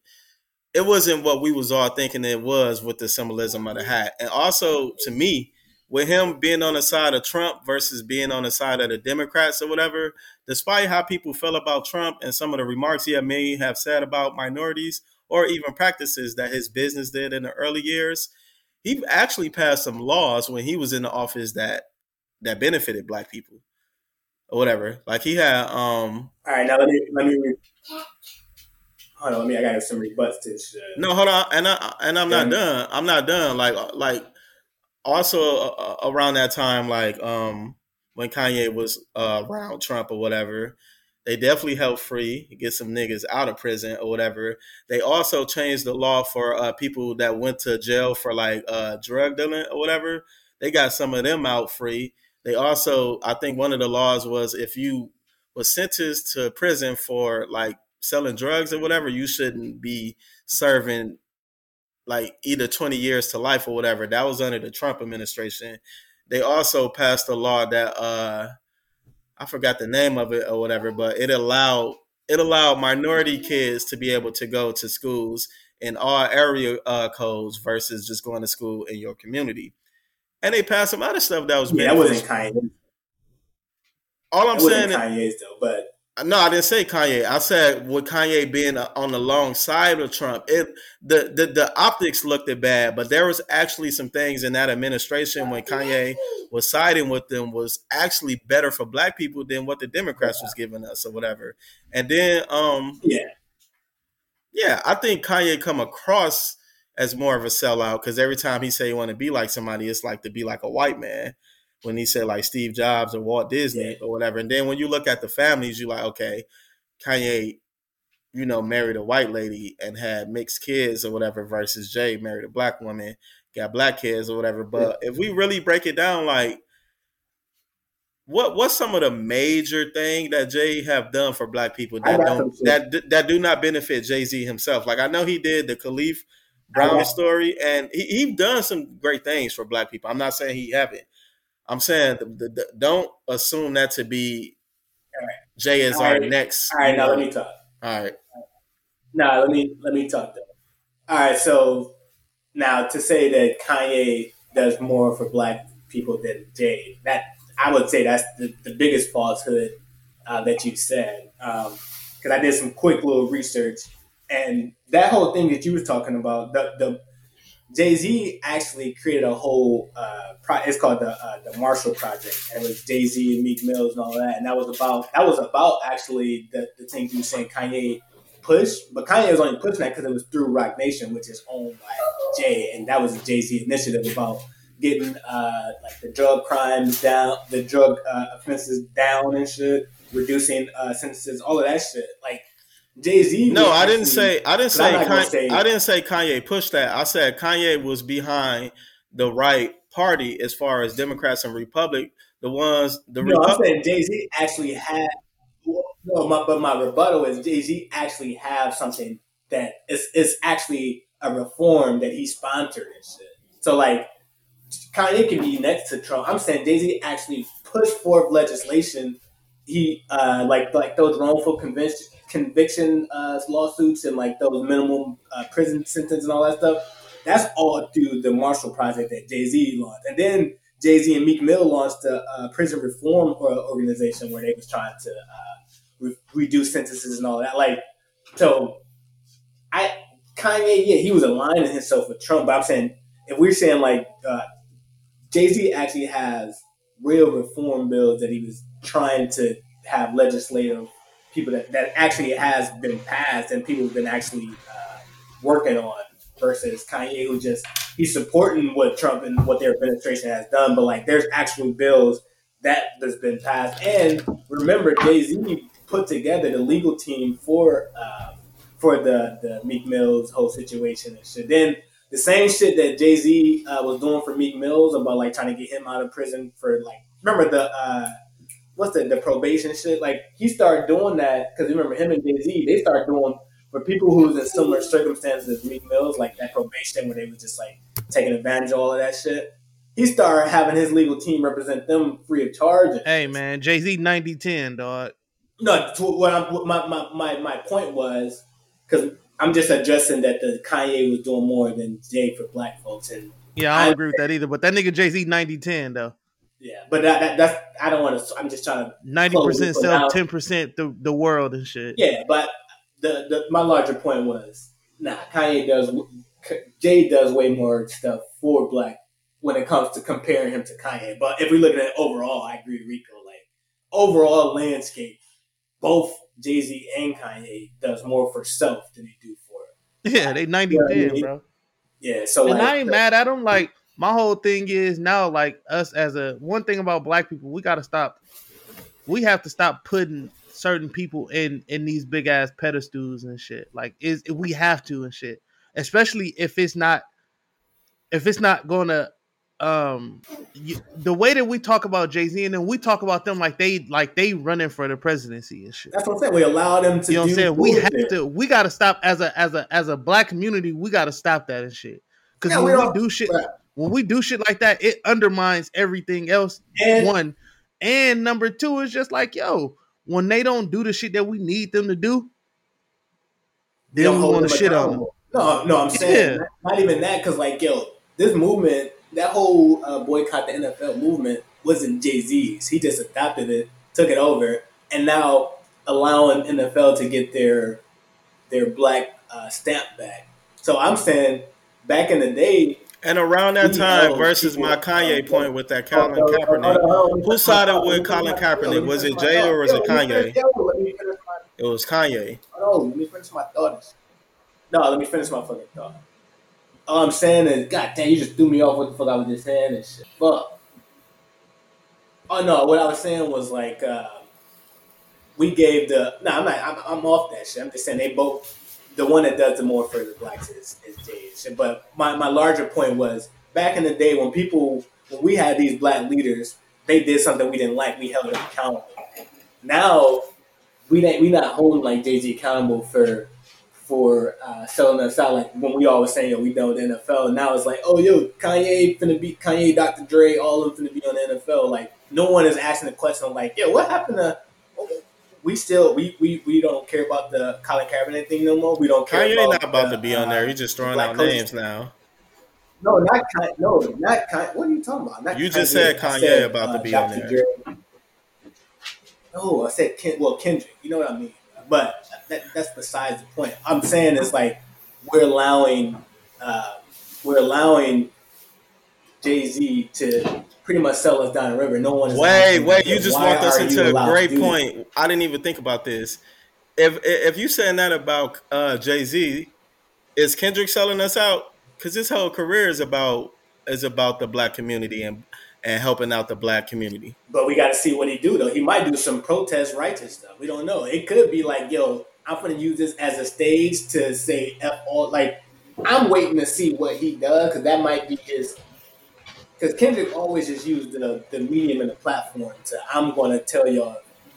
what we was all thinking it was with the symbolism of the hat. And also, to me, with him being on the side of Trump versus being on the side of the Democrats or whatever, despite how people feel about Trump and some of the remarks he may have said about minorities or even practices that his business did in the early years, he actually passed some laws when he was in the office that benefited black people or whatever. Like he had... All right, now let me read. Hold on, I got some rebuts to shit. No, hold on, and I'm not done. I'm not done. Like, also around that time, like when Kanye was around Trump or whatever, they definitely helped free, get some niggas out of prison or whatever. They also changed the law for people that went to jail for like drug dealing or whatever. They got some of them out free. They also, I think one of the laws was if you were sentenced to prison for like selling drugs or whatever, you shouldn't be serving like either 20 years to life or whatever. That was under the Trump administration. They also passed a law that I forgot the name of it or whatever, but it allowed minority kids to be able to go to schools in all area codes versus just going to school in your community. And they passed some other stuff that was beneficial. That wasn't Kanye. All I'm saying wasn't Kanye's though, but no, I didn't say Kanye. I said with Kanye being on the long side of Trump, the optics looked bad, but there was actually some things in that administration when Kanye was siding with them was actually better for black people than what the Democrats was giving us or whatever. And then, I think Kanye come across as more of a sellout because every time he say he want to be like somebody, it's like to be like a white man. When he said like Steve Jobs or Walt Disney or whatever. And then when you look at the families, you're like, okay, Kanye, you know, married a white lady and had mixed kids or whatever versus Jay married a black woman, got black kids or whatever. But if we really break it down, like what's some of the major thing that Jay have done for black people that do not benefit Jay-Z himself? Like I know he did the Khalif Brown story and he done some great things for black people. I'm not saying he haven't. I'm saying don't assume that to be Jay is our next. All right, now let me talk. All right. Now let me talk though. All right, so now to say that Kanye does more for black people than Jay, that I would say that's the biggest falsehood that you said. Because I did some quick little research, and that whole thing that you were talking about, the Jay-Z actually created a whole it's called the Marshall Project, and it was Jay-Z and Meek Mill and all that, and that was about actually the thing you were saying Kanye pushed, but Kanye was only pushing that because it was through Roc Nation, which is owned by Jay, and that was a Jay-Z initiative about getting like the drug crimes down, the drug offenses down and shit, reducing sentences, all of that shit, like. Jay-Z. No, I didn't say Kanye pushed that. I said Kanye was behind the right party as far as Democrats and Republic. I'm saying Jay-Z actually had. My rebuttal is Jay-Z actually have something that is actually a reform that he sponsored and shit. So like Kanye can be next to Trump. I'm saying Jay-Z actually pushed forth legislation. He like those wrongful conviction lawsuits and like those minimum prison sentences and all that stuff, that's all through the Marshall Project that Jay-Z launched. And then Jay-Z and Meek Mill launched a prison reform organization where they was trying to reduce sentences and all that. Like, so Kanye, he was aligning himself with Trump, but I'm saying, if we're saying like Jay-Z actually has real reform bills that he was trying to have legislative people that actually has been passed and people have been actually working on versus Kanye who just, he's supporting what Trump and what their administration has done, but like there's actual bills that has been passed. And remember, Jay-Z put together the legal team for the Meek Mill's whole situation and shit. Then the same shit that Jay-Z was doing for Meek Mill's about like trying to get him out of prison for like, remember the probation shit? Like, he started doing that because remember him and Jay-Z, they started doing for people who was in similar circumstances as Meek Mills, like that probation where they was just like taking advantage of all of that shit. He started having his legal team represent them free of charge. Hey man, Jay-Z 90-10, dog. No, my point was because I'm just addressing that the Kanye was doing more than Jay for black folks. And yeah, I don't agree with that either. But that nigga Jay-Z 90-10 though. Yeah, but that's I don't want to. I'm just trying to 90% self, 10% the world and shit. Yeah, but my larger point was Jay does way more stuff for black when it comes to comparing him to Kanye. But if we look at it overall, I agree, Rico. Like overall landscape, both Jay-Z and Kanye does more for self than they do for. Yeah, they 90-10, bro. Yeah, so and like, I ain't mad at him. Like. My whole thing is now, like us as one thing about black people, we have to stop putting certain people in these big ass pedestals and shit. Like we have to and shit, especially if it's not going to the way that we talk about Jay-Z and then we talk about them like they running for the presidency and shit. That's what I'm saying. We allow them to. You know what I'm saying? We gotta stop as a black community. We gotta stop that and shit. Because when we do shit like that, it undermines everything else. And number two is just like, yo, when they don't do the shit that we need them to do, then we want to shit on them. No, I'm saying not even that. Because like, yo, this movement. That whole boycott the NFL movement wasn't Jay-Z's. He just adopted it, took it over, and now allowing NFL to get their black stamp back. So I'm saying back in the day. And around that time, versus my Kanye point with that Colin Kaepernick, who sided with Colin Kaepernick? Was it Jay or was it Kanye? It was Kanye. Oh, let me finish my thoughts. No, let me finish my fucking thought. All I'm saying is, God damn, you just threw me off what the fuck I was just saying and shit. But, oh no, what I was saying was like, we gave the, I'm off that shit. I'm just saying they both, the one that does the more for the blacks is Jay and shit. But my larger point was, back in the day when we had these black leaders, they did something we didn't like, we held them accountable. Now, we not holding like Jay-Z accountable for selling us out, like when we always saying, yo, we done with the NFL, and now it's like, oh, yo, Kanye, Dr. Dre, all of them finna be on the NFL. Like, no one is asking the question, like, yo, what happened to, we don't care about the Colin Kaepernick thing no more. We don't care Kanye ain't not about to be on there. He's just throwing out names now. No, not Kanye. No, not Kanye. What are you talking about? Not you Kanye. Just said Kanye said, about to be Dr. on there. Dre. No, I said, Kendrick. You know what I mean? But that's besides the point. I'm saying it's like we're allowing Jay-Z to pretty much sell us down the river. No one. Wait, you just walked us into a great point. I didn't even think about this. If you saying that about Jay-Z, is Kendrick selling us out? Because his whole career is about the black community and helping out the black community. But we got to see what he do, though. He might do some protest righteous stuff. We don't know. It could be like, yo, I'm going to use this as a stage to say F all. Like, I'm waiting to see what he does, because that might be his. Because Kendrick always just used the medium and the platform to, I'm going to tell y'all,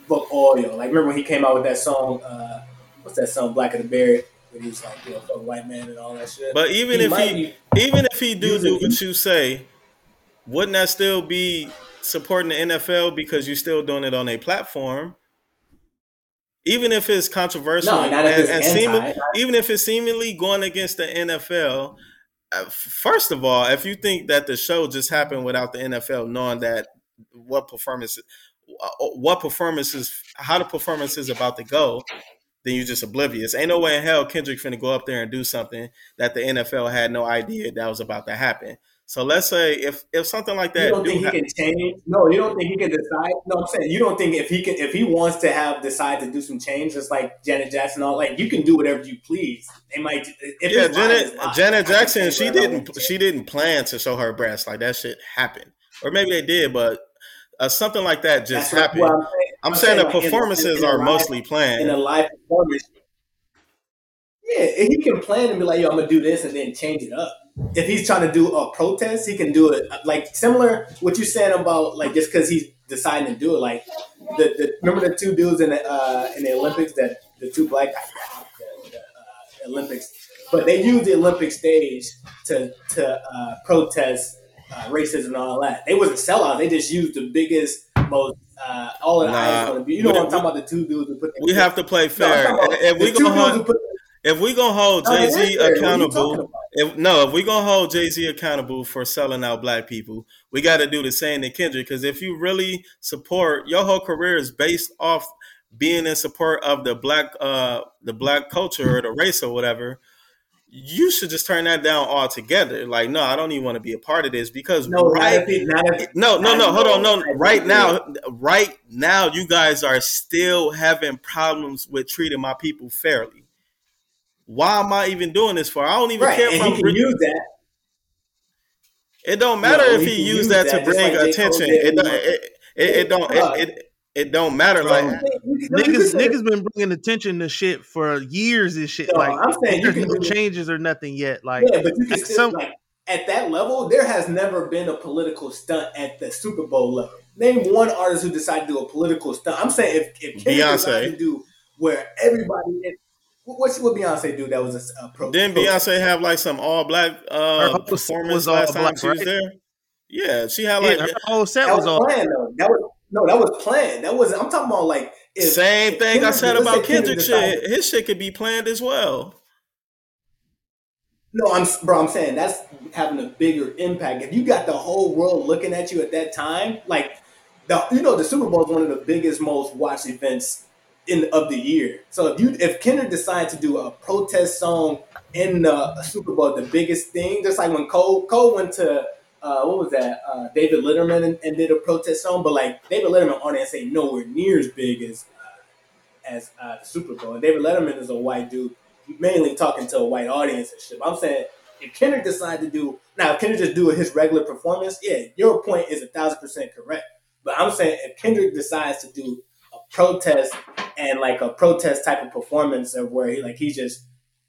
fuck all y'all. Like, remember when he came out with that song, what's that song, Black of the Berry? Where he was like, yo, fuck white man and all that shit. But even if he do what you say, wouldn't that still be supporting the NFL because you're still doing it on a platform? Even if it's controversial even if it's seemingly going against the NFL, first of all, if you think that the show just happened without the NFL knowing that how the performance is about to go, then you're just oblivious. Ain't no way in hell Kendrick finna go up there and do something that the NFL had no idea that was about to happen. So let's say if something like that, you don't think he can change? No, you don't think he can decide? No, I'm saying you don't think if he wants to decide to do some change, just like Janet Jackson, all like you can do whatever you please. They might. Janet Jackson, she didn't plan to show her breasts, like that shit happened, or maybe they did, but something like that just happened. I'm saying the performances are mostly planned in a live performance. Yeah, he can plan and be like, yo, I'm gonna do this and then change it up. If he's trying to do a protest, he can do it. Like, similar what you're saying about, like, just because he's deciding to do it. Like, remember the two dudes in the Olympics, that the two black guys in the Olympics, but they used the Olympic stage to protest racism and all that. They wasn't sellouts. They just used the biggest, most all in eyes on the view. You know what I'm talking about? The two dudes who put. We have to play fair. No, if we gonna hold Jay-Z accountable. If we're going to hold Jay-Z accountable for selling out black people, we got to do the same to Kendrick, because if you really support, your whole career is based off being in support of the black culture or the race or whatever, you should just turn that down altogether. Like, no, I don't even want to be a part of this because right now you guys are still having problems with treating my people fairly. Why am I even doing this for? I don't even care if I'm use that. It don't matter if he used that to bring attention. It don't matter. Like, niggas been bringing attention to shit for years and shit. Like, there's no changes or nothing yet. Like, yeah, but you can still, like, at that level, there has never been a political stunt at the Super Bowl level. Name one artist who decided to do a political stunt. I'm saying if Beyonce decided to do where everybody is, what Beyonce do that was a pro? Didn't Beyonce have like some all black performance was all last time black, she was right? there? Yeah, she had like her whole set was all planned though. That was planned. That wasn't. I'm talking about like same thing Kendrick, I said about Kendrick shit. His shit could be planned as well. No, I'm saying that's having a bigger impact. If you got the whole world looking at you at that time, like the Super Bowl is one of the biggest, most watched events of the year. So if Kendrick decided to do a protest song in the Super Bowl, the biggest thing, just like when Cole went to David Letterman and did a protest song, but like David Letterman audience ain't nowhere near as big as the Super Bowl. And David Letterman is a white dude, mainly talking to a white audience and shit. I'm saying if Kendrick decided to do now, if Kendrick just do his regular performance, yeah, your point is 1,000% correct. But I'm saying if Kendrick decides to do a protest and like a protest type of performance of where he just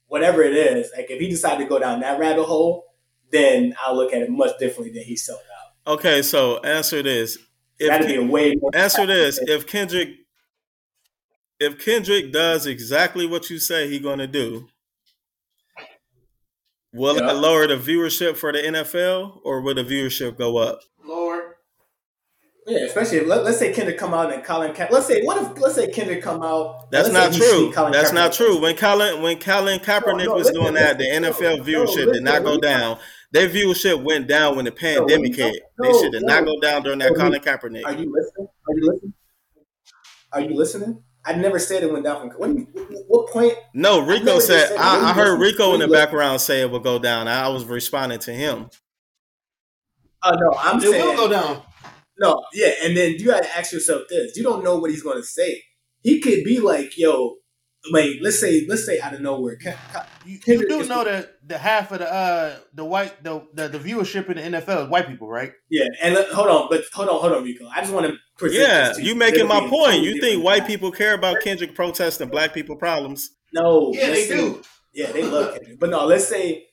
whatever it is, like if he decided to go down that rabbit hole, then I'll look at it much differently than he sold out. Okay, so answer this. If Kendrick. If Kendrick does exactly what you say he's going to do, will it lower the viewership for the NFL or will the viewership go up? Lower. Yeah, especially if let's say Kendrick come out and Colin Kaepernick. Let's say Kendrick come out. That's not true. That's not true. When Colin Kaepernick was doing that, the NFL viewership did not go down. Their viewership went down when the pandemic hit. They should did not go down during that Colin Kaepernick. Are you listening? I never said it went down from what point? No, Rico said I heard Rico in the background say it would go down. I was responding to him. No, I'm saying it will go down. No, yeah, and then you gotta ask yourself this. You don't know what he's gonna say. He could be like, yo, like let's say out of nowhere. You do know that the half of the white the viewership in the NFL is white people, right? Yeah, and hold on, Rico. I just want to yeah, you making my point. You think white people care about Kendrick protests and black people problems? No. Yeah, they do. Yeah, they love Kendrick. But no, let's say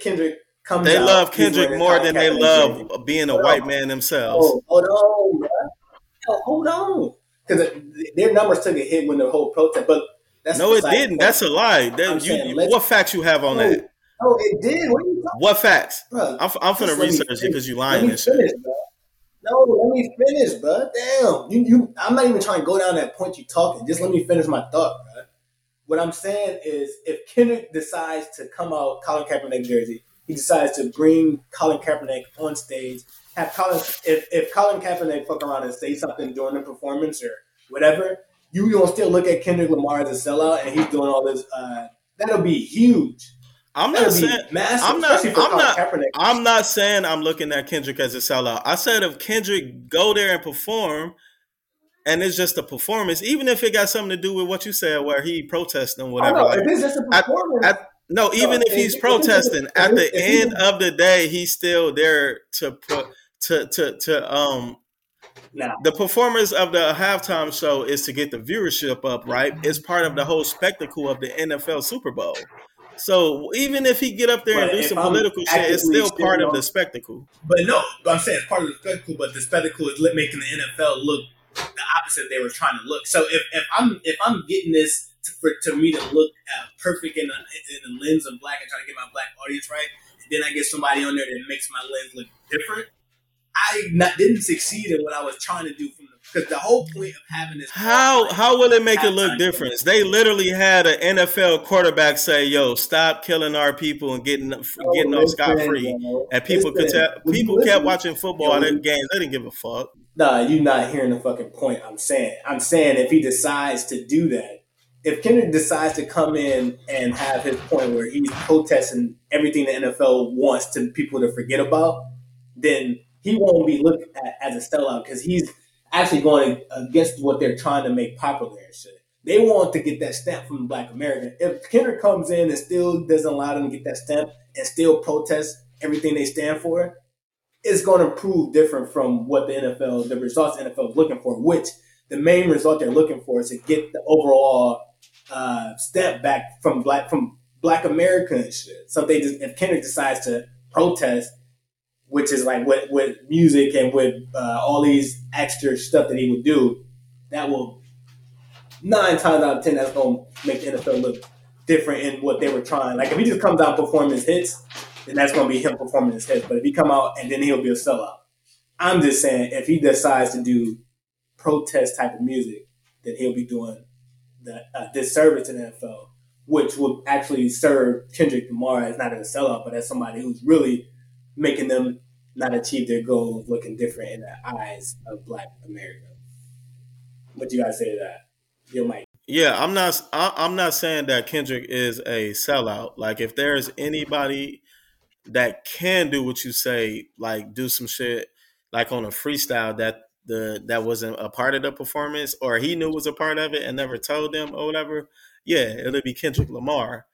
Kendrick comes out. They love Kendrick more than they love being a white man themselves. Hold on, bro. Hold on. Because their numbers took a hit when the whole protest. But no, it didn't. That's a lie. What facts you have on that? No, it did. What are you talking about? What facts? I'm finna research it because you lying and shit. No, let me finish, bro. Damn. I'm not even trying to go down that point you talking. Just let me finish my thought, bro. What I'm saying is if Kendrick decides to come out Colin Kaepernick jersey, he decides to bring Colin Kaepernick on stage, if Colin Kaepernick fuck around and say something during the performance or whatever, you don't still look at Kendrick Lamar as a sellout and he's doing all this. That'll be huge. I'm not saying I'm looking at Kendrick as a sellout. I said if Kendrick go there and perform, and it's just a performance, even if it got something to do with what you said, where he protesting whatever. Oh, no, if it's just a performance. Even if he's protesting, at the end of the day, he's still there to put to. Nah. The performance of the halftime show is to get the viewership up, right? It's part of the whole spectacle of the NFL Super Bowl. So even if he get up there and do some political shit, it's still part of the spectacle. But no, I'm saying it's part of the spectacle, but the spectacle is making the NFL look the opposite they were trying to look. So if I'm getting this to me to look perfect in the lens of black and trying to get my black audience right, and then I get somebody on there that makes my lens look different, I didn't succeed in what I was trying to do from the because the whole point of having this how will it make it look different? They literally had an NFL quarterback say, "Yo, stop killing our people and getting off scot free," and people kept watching football at their games. They didn't give a fuck. Nah, you're not hearing the fucking point. I'm saying if he decides to do that, if Kendrick decides to come in and have his point where he's protesting everything the NFL wants to people to forget about, then he won't be looked at as a sellout because he's actually going against what they're trying to make popular and shit. They want to get that stamp from Black America. If Kendrick comes in and still doesn't allow them to get that stamp and still protests everything they stand for, it's going to prove different from what the results the NFL is looking for, which the main result they're looking for is to get the overall stamp back from Black America and shit. So if Kendrick decides to protest, which is like with music and with all these extra stuff that he would do, that will 9 times out of 10, that's going to make the NFL look different in what they were trying. Like if he just comes out performing his hits, then that's going to be him performing his hits. But if he come out and then he'll be a sellout. I'm just saying, if he decides to do protest type of music, then he'll be doing a disservice in the NFL, which will actually serve Kendrick Lamar as not as a sellout, but as somebody who's really making them not achieve their goal of looking different in the eyes of Black America. What do you guys say to that? Your mic. Yeah, I'm not saying that Kendrick is a sellout. Like, if there's anybody that can do what you say, like do some shit, like on a freestyle that wasn't a part of the performance, or he knew was a part of it and never told them or whatever, yeah, it'll be Kendrick Lamar.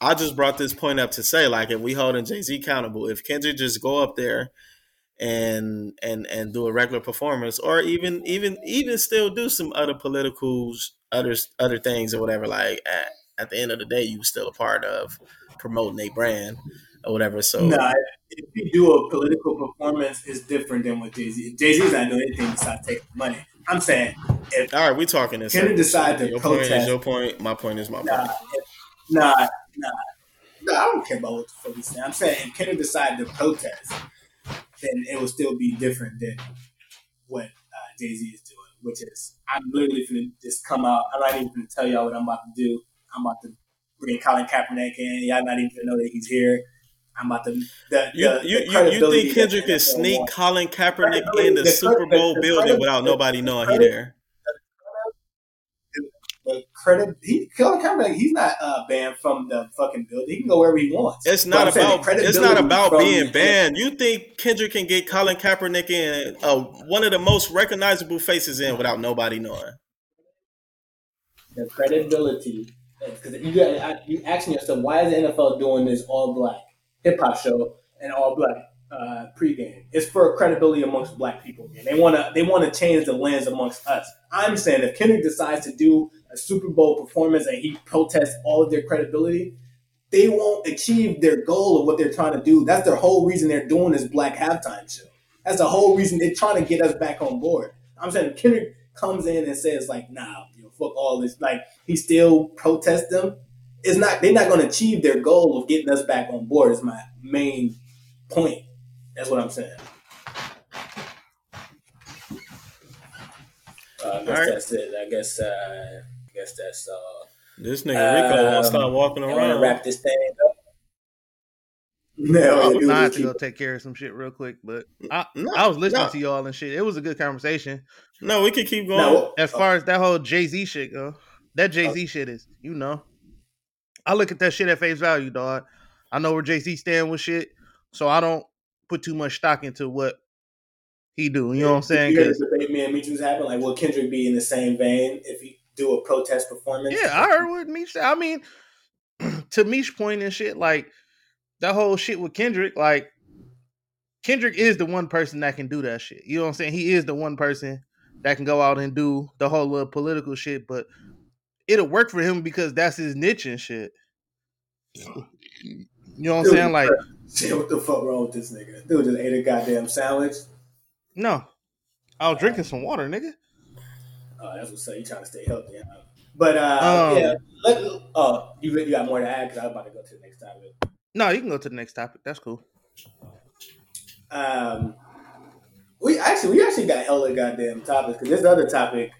I just brought this point up to say, like, if we holding Jay-Z accountable, if Kendrick just go up there and do a regular performance, or even still do some other political other things or whatever, like at the end of the day, you were still a part of promoting a brand or whatever. So no, if you do a political performance, it's different than what Jay-Z. Jay-Z's not doing anything besides taking money. I'm saying, if all right, we talking this. Kendrick decide to protest. Point is your point. My point is my point. Nah, I don't care about what the fuck he's saying. I'm saying if Kendrick decided to protest, then it will still be different than what Jay-Z is doing, which is I'm literally going to just come out. I'm not even going to tell y'all what I'm about to do. I'm about to bring Colin Kaepernick in. Y'all not even going to know that he's here. I'm about to. You think Kendrick can sneak Colin Kaepernick in the Super Bowl building without nobody knowing he's there? Colin Kaepernick, he's not banned from the fucking building. He can go wherever he wants. It's not about being banned. You think Kendrick can get Colin Kaepernick in one of the most recognizable faces in without nobody knowing? The credibility, because you asking yourself, why is the NFL doing this all black hip hop show and all black pregame? It's for credibility amongst black people, and they want to change the lens amongst us. I'm saying if Kendrick decides to do a Super Bowl performance and he protests all of their credibility, they won't achieve their goal of what they're trying to do. That's the whole reason they're doing this black halftime show. That's the whole reason they're trying to get us back on board. I'm saying if Kendrick comes in and says like, nah, fuck all this, like he still protests them, it's not, they're not going to achieve their goal of getting us back on board is my main point. That's what I'm saying. I guess that's it. I guess that's all. This nigga Rico won't stop walking around. Wrap this thing up. No, I have to go take care of some shit real quick, but I was listening to y'all and shit. It was a good conversation. No, we could keep going. No. As far as that whole Jay-Z shit go, that Jay-Z shit is, I look at that shit at face value, dog. I know where Jay-Z stand with shit, so I don't put too much stock into what he do. You know what I'm saying? You heard the debate me and Meech was having, like, will Kendrick be in the same vein if he do a protest performance? Yeah, I heard what Meech said. I mean, to Meech's point and shit, like, that whole shit with Kendrick, like, Kendrick is the one person that can do that shit. You know what I'm saying? He is the one person that can go out and do the whole little political shit, but it'll work for him because that's his niche and shit. You know what I'm saying? Like, shit, what the fuck wrong with this nigga? Dude just ate a goddamn sandwich. No. I was drinking some water, nigga. Oh, that's what's up. You trying to stay healthy. Huh? But, yeah. You got more to add because I was about to go to the next topic. No, you can go to the next topic. That's cool. We actually got hella goddamn topics because this other topic,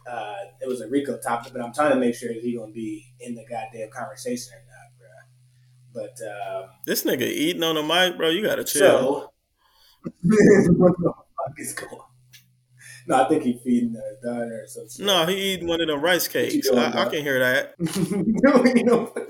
it was a Rico topic, but I'm trying to make sure that he's gonna be in the goddamn conversation or not, bro. But this nigga eating on the mic, bro. You gotta chill. So, what the fuck is going on? No, I think he's feeding the daughter or something. No, he eating one of the rice cakes. Doing, I can hear that.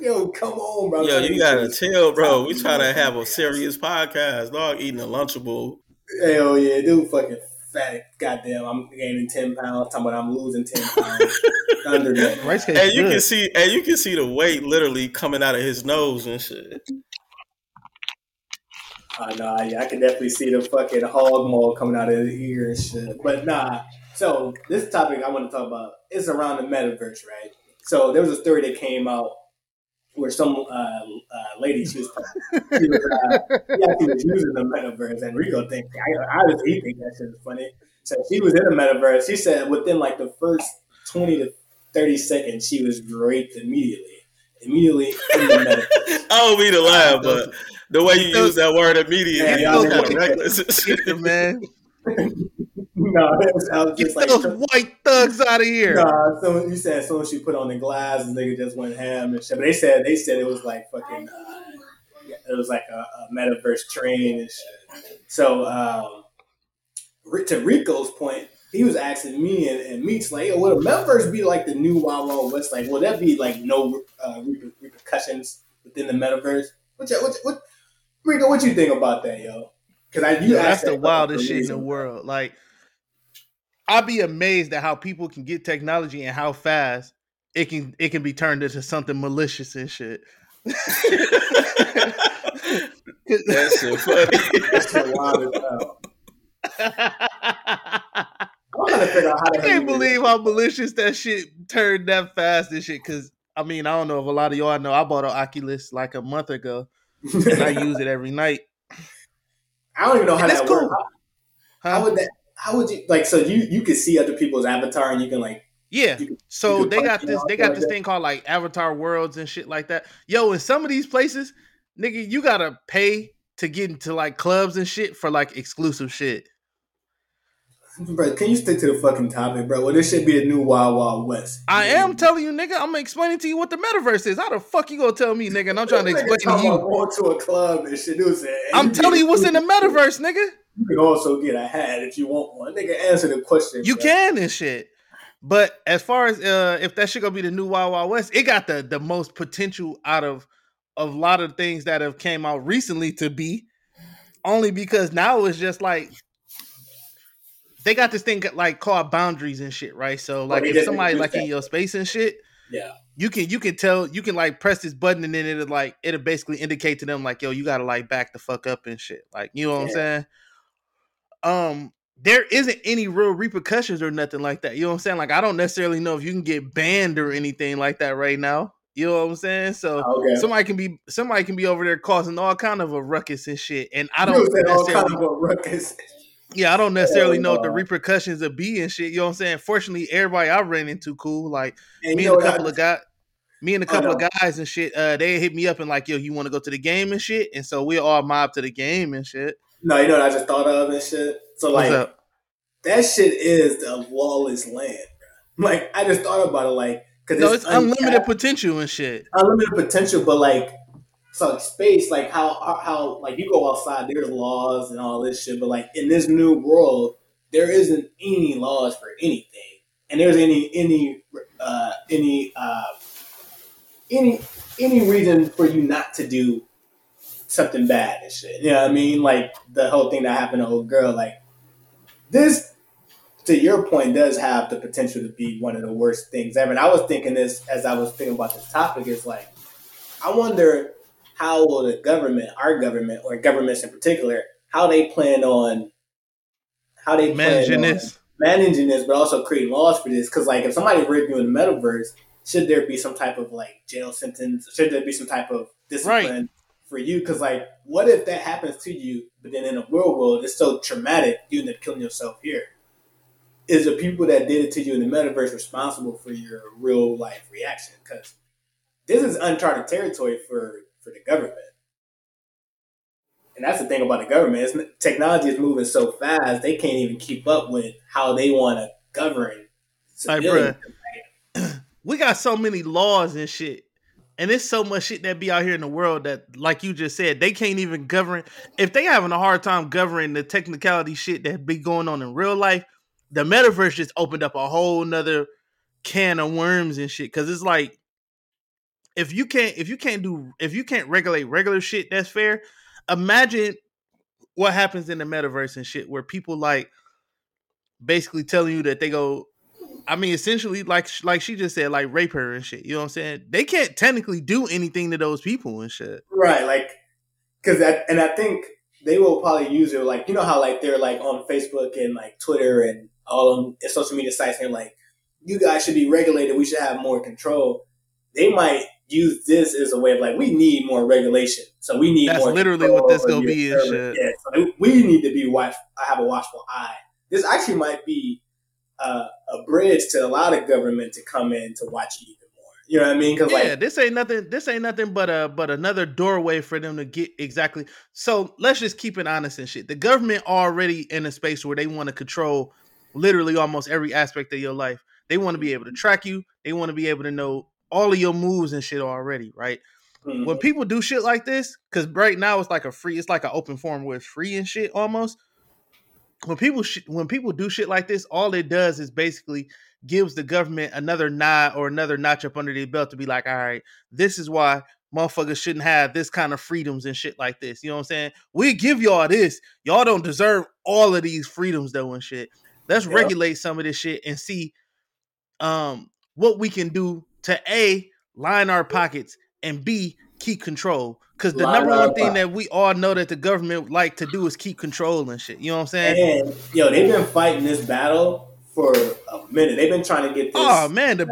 Yo, come on, bro. Yo, you gotta chill, bro. We try to have a serious podcast. Dog eating a Lunchable. Hell yeah, dude, fucking fat. Goddamn, I'm gaining 10 pounds. Talking about I'm losing 10 pounds. Thunder. And you can see, the weight literally coming out of his nose and shit. Yeah, I can definitely see the fucking hog mold coming out of his ear and shit. But nah, so this topic I want to talk about is around the metaverse, right? So there was a story that came out where some lady she was using the metaverse, and Rico thinks, obviously he thinks that shit is funny. So she was in the metaverse. She said within like the first 20 to 30 seconds, she was raped immediately in the metaverse. I don't mean to lie, but the way you use that word immediately, y'all kind of reckless. Man. No, I was just get like those white thugs out of here. Nah, so you said someone she put on the glass, and nigga just went ham and shit. But they said it was like fucking, it was like a metaverse train and shit. So to Rico's point, he was asking me and Meeks like, hey, would a metaverse be like the new Wild Wild West? Like, would that be like no repercussions within the metaverse? What Rico, what you think about that, yo? Because that's the wildest shit in the world. Like, I'd be amazed at how people can get technology and how fast it can be turned into something malicious and shit. That's so funny. That's so wild as hell. I can't believe how malicious that shit turned that fast and shit. Because I mean, I don't know if a lot of y'all know. I bought an Oculus like a month ago, and I use it every night. I don't even know how that works. Cool. How would that? How would you like? So you can see other people's avatar, and you can like. Yeah. So they got this. They got this thing called like Avatar Worlds and shit like that. Yo, in some of these places, nigga, you gotta pay to get into like clubs and shit for like exclusive shit. Bro, can you stick to the fucking topic, bro? Well, this should be a new Wild Wild West. I am telling you, nigga. I'm explaining to you what the metaverse is. How the fuck you gonna tell me, nigga? And I'm trying to explain to you. Going to a club and shit. I'm telling you what's in the metaverse, nigga. You can also get a hat if you want one, nigga. Answer the question. You can and shit. But as far as if that shit gonna be the new Wild Wild West, it got the most potential out of a lot of things that have came out recently to be. Only because now it's just like. They got this thing like called boundaries and shit, right? So like if somebody like in your space and shit, yeah, you can tell, you can like press this button and then it'll basically indicate to them like, yo, you gotta like back the fuck up and shit. Like, you know what I'm saying? There isn't any real repercussions or nothing like that. You know what I'm saying? Like, I don't necessarily know if you can get banned or anything like that right now. You know what I'm saying? So somebody can be over there causing all kind of a ruckus and shit. And I don't necessarily all kind of a ruckus. Yeah, I don't necessarily know what the repercussions of be and shit. You know what I'm saying? Fortunately, everybody I ran into cool. Like me and a couple of guys and shit, they hit me up and like, yo, you want to go to the game and shit? And so we all mobbed to the game and shit. No, you know what I just thought of and shit? So like that shit is the lawless land, bro. Like I just thought about it like because it's unlimited potential and shit. Unlimited potential, but like so space, like how like you go outside, there's laws and all this shit, but like in this new world, there isn't any laws for anything, and there's any reason for you not to do something bad and shit. You know what I mean? Like the whole thing that happened to old girl, like this, to your point, does have the potential to be one of the worst things ever. And I was thinking this as I was thinking about this topic. It's like I wonder. How will the government, our government, or governments in particular, how they plan on managing this, but also creating laws for this? Because like, if somebody raped you in the metaverse, should there be some type of like jail sentence? Should there be some type of discipline for you? Because like, what if that happens to you? But then in the real world, it's so traumatic, you end up killing yourself here. Is the people that did it to you in the metaverse responsible for your real life reaction? Because this is uncharted territory for the government. And that's the thing about the government. Technology is moving so fast, they can't even keep up with how they want to govern. Like, bruh, we got so many laws and shit. And it's so much shit that be out here in the world that, like you just said, they can't even govern. If they having a hard time governing the technicality shit that be going on in real life, the metaverse just opened up a whole nother can of worms and shit. Because it's like, If you can't regulate regular shit, that's fair. Imagine what happens in the metaverse and shit, where people like basically telling you that they go. I mean, essentially, like she just said, like rape her and shit. You know what I'm saying? They can't technically do anything to those people and shit. Right, like because and I think they will probably use it. Like you know how like they're like on Facebook and like Twitter and all of them, and social media sites. And they're like, you guys should be regulated. We should have more control. they might use this as a way of like, we need more regulation. So we need more. That's literally what this going to be and shit. Yeah, so we need to be have a watchful eye. This actually might be a bridge to allow the government to come in to watch you even more. You know what I mean? Cause this ain't nothing but another doorway for them to get exactly. So let's just keep it honest and shit. The government already in a space where they want to control literally almost every aspect of your life. They want to be able to track you. They want to be able to know all of your moves and shit already, right? Mm-hmm. When people do shit like this, because right now it's like a free, it's like an open forum where it's free and shit almost. When people do shit like this, all it does is basically gives the government another nod or another notch up under their belt to be like, all right, this is why motherfuckers shouldn't have this kind of freedoms and shit like this. You know what I'm saying? We give y'all this. Y'all don't deserve all of these freedoms though and shit. Let's regulate some of this shit and see what we can do to A, line our pockets, and B, keep control. Because the number one thing that we all know that the government would like to do is keep control and shit. You know what I'm saying? And, yo, they've been fighting this battle for a minute. They've been trying to get this. Oh, man. The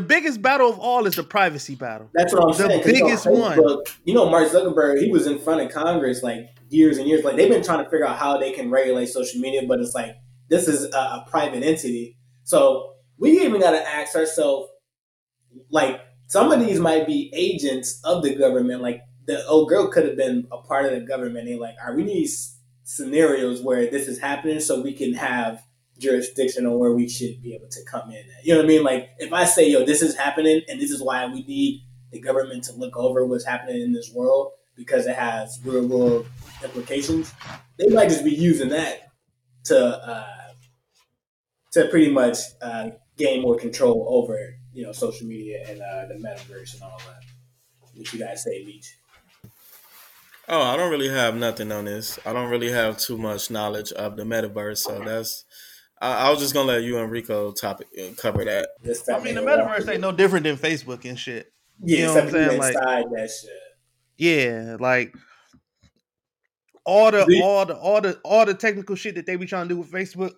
biggest battle of all is the privacy battle. That's what I'm saying. The biggest one. You know, Mark Zuckerberg, he was in front of Congress like years and years. Like, they've been trying to figure out how they can regulate social media, but it's like, this is a private entity. So we even got to ask ourselves, like, some of these might be agents of the government. Like, the old girl could have been a part of the government. They're like, all right, we need scenarios where this is happening so we can have jurisdiction on where we should be able to come in at. You know what I mean? Like, if I say, yo, this is happening and this is why we need the government to look over what's happening in this world because it has real world implications, they might just be using that to pretty much gain more control over, you know, social media and the metaverse and all that. What you guys say, Leech? Oh, I don't really have nothing on this. I don't really have too much knowledge of the metaverse, so that's. I was just gonna let you and Rico cover that. I mean, the metaverse ain't no different than Facebook and shit. Yeah, you know what I'm saying? Like, that shit. Yeah, like. All the technical shit that they be trying to do with Facebook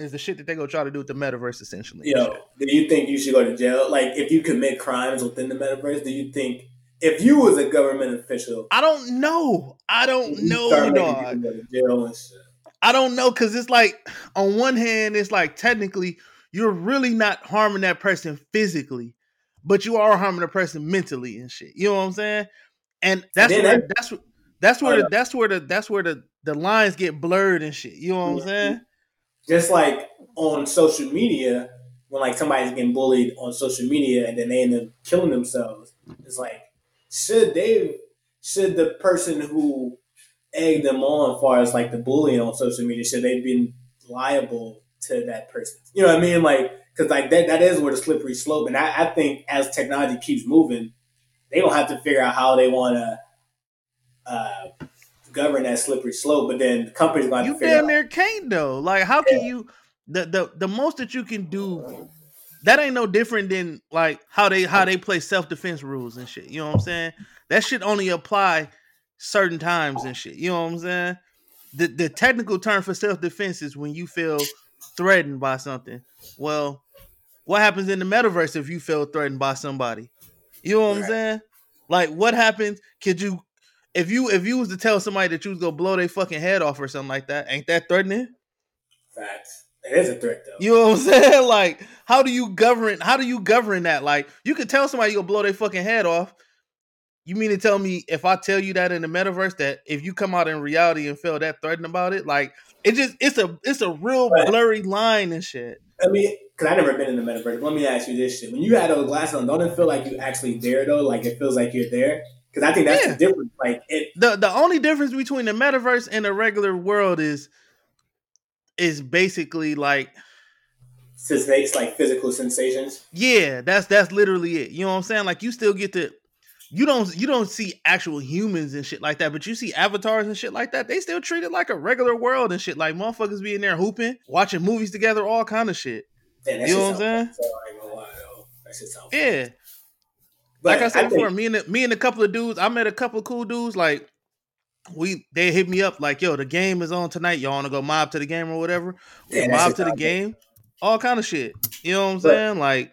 is the shit that they go try to do with the metaverse essentially. Yo, do you think you should go to jail? Like, if you commit crimes within the metaverse, do you think if you was a government official? I don't know, dog. Jail and shit. I don't know because it's like on one hand, it's like technically you're really not harming that person physically, but you are harming the person mentally and shit. You know what I'm saying? And that's where the lines get blurred and shit. You know what I'm saying? Just like on social media, when like somebody's getting bullied on social media and then they end up killing themselves, it's like, should the person who egged them on as far as like the bullying on social media, should they be liable to that person? You know what I mean? Like, cause like that is where the slippery slope. And I think as technology keeps moving, they don't have to figure out how they want to, govern that slippery slope, but then the company's going to figure out. You damn near can't though. Like, how can you? The most that you can do, that ain't no different than like how they play self defense rules and shit. You know what I'm saying? That shit only apply certain times and shit. You know what I'm saying? The technical term for self defense is when you feel threatened by something. Well, what happens in the metaverse if you feel threatened by somebody? You know what I'm saying? Like, what happens? Could you? If you was to tell somebody that you was gonna blow their fucking head off or something like that, ain't that threatening? Facts. It is a threat though. You know what I'm saying? Like, how do you govern that? Like, you could tell somebody you're gonna blow their fucking head off. You mean to tell me if I tell you that in the metaverse that if you come out in reality and feel that threatened about it, like it's a real blurry line and shit. I mean, because I never been in the metaverse. Let me ask you this shit. When you had those glasses on, don't it feel like you actually there though? Like it feels like you're there? Because I think that's the difference. Like the only difference between the metaverse and the regular world is basically like sensates, like physical sensations. Yeah, that's literally it. You know what I'm saying? Like you still get to you don't see actual humans and shit like that, but you see avatars and shit like that. They still treat it like a regular world and shit. Like motherfuckers be in there hooping, watching movies together, all kind of shit. Damn, you know what I'm saying? So I ain't gonna lie, though. That shit sounds fun. But like I said before, me and a couple of dudes, I met a couple of cool dudes. Like they hit me up like, "Yo, the game is on tonight. Y'all want to go mob to the game or whatever? We mob to the game, all kind of shit." You know what I'm saying? Like,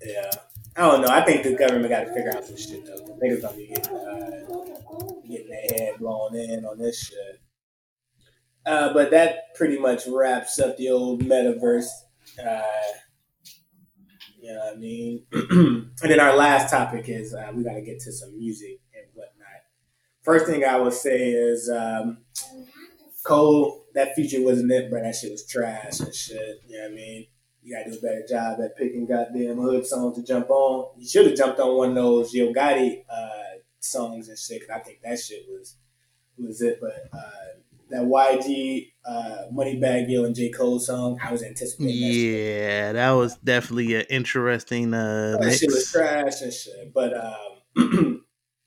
yeah, I don't know. I think the government got to figure out some shit, though. Niggas gonna be getting their head blown in on this shit. But that pretty much wraps up the old metaverse. You know what I mean? And then our last topic is we got to get to some music and whatnot. First thing I would say is Cole, that feature wasn't it, but that shit was trash and shit. You know what I mean? You got to do a better job at picking goddamn hood songs to jump on. You should have jumped on one of those Yo Gotti songs and shit, because I think that shit was it, but... that YG Moneybagg Yo and J. Cole song, I was anticipating that shit. That was definitely an interesting mix. Shit was trash and shit, but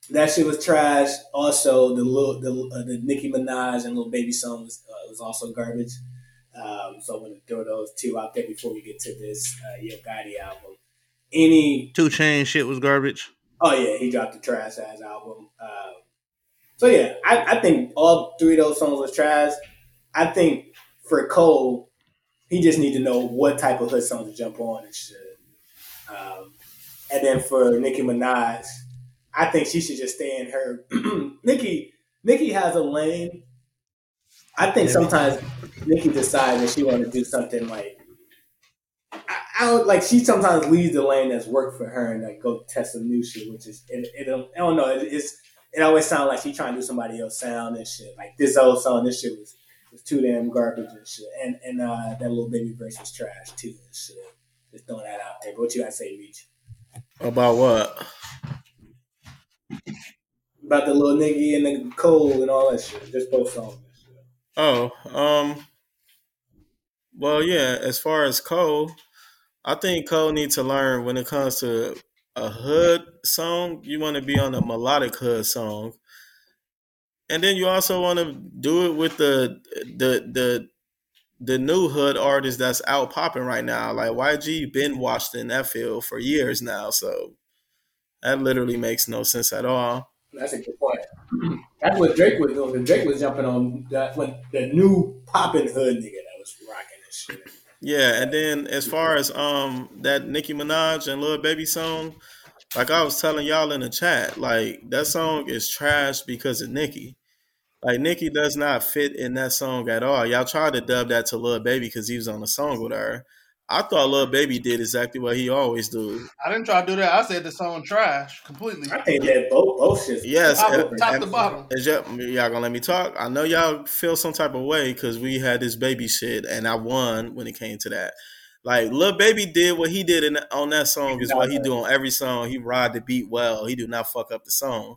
that shit was trash. Also, the Nicki Minaj and Lil Baby song was also garbage. So I'm going to throw those two out there before we get to this Yo Gotti album. 2 Chainz shit was garbage? Oh, yeah, he dropped a trash-ass album. So, yeah, I think all 3 of those songs was trash. I think for Cole, he just need to know what type of hood songs to jump on and shit. And then for Nicki Minaj, I think she should just stay in her. Nicki has a lane. I think sometimes Nicki decides that she wants to do something like, she sometimes leaves the lane that's worked for her and like go test some new shit, which is, I don't know, it always sounds like she trying to do somebody else's sound and shit. Like this old song, this shit was too damn garbage and shit. And that Lil Baby verse was trash too and shit. Just throwing that out there. But what you gotta say, Reach? About what? About the Lil Nigga and the Cole and all that shit. Just both songs and shit. Oh, well, yeah. As far as Cole, I think Cole needs to learn when it comes to a hood song, you want to be on a melodic hood song, and then you also want to do it with the new hood artist that's out popping right now. Like YG, been watched in that field for years now, so that literally makes no sense at all. That's a good point. That's what Drake was doing. Drake was jumping on the new popping hood nigga that was rocking this shit. Yeah, and then as far as that Nicki Minaj and Lil Baby song, like I was telling y'all in the chat, like that song is trash because of Nicki. Like Nicki does not fit in that song at all. Y'all tried to dub that to Lil Baby because he was on the song with her. I thought Lil Baby did exactly what he always do. I didn't try to do that. I said the song trash completely. I think that both shit. Yes, top to bottom. Y'all gonna let me talk? I know y'all feel some type of way because we had this Baby shit, and I won when it came to that. Like Lil Baby did what he did on that song is what he do on every song. He ride the beat well. He do not fuck up the song.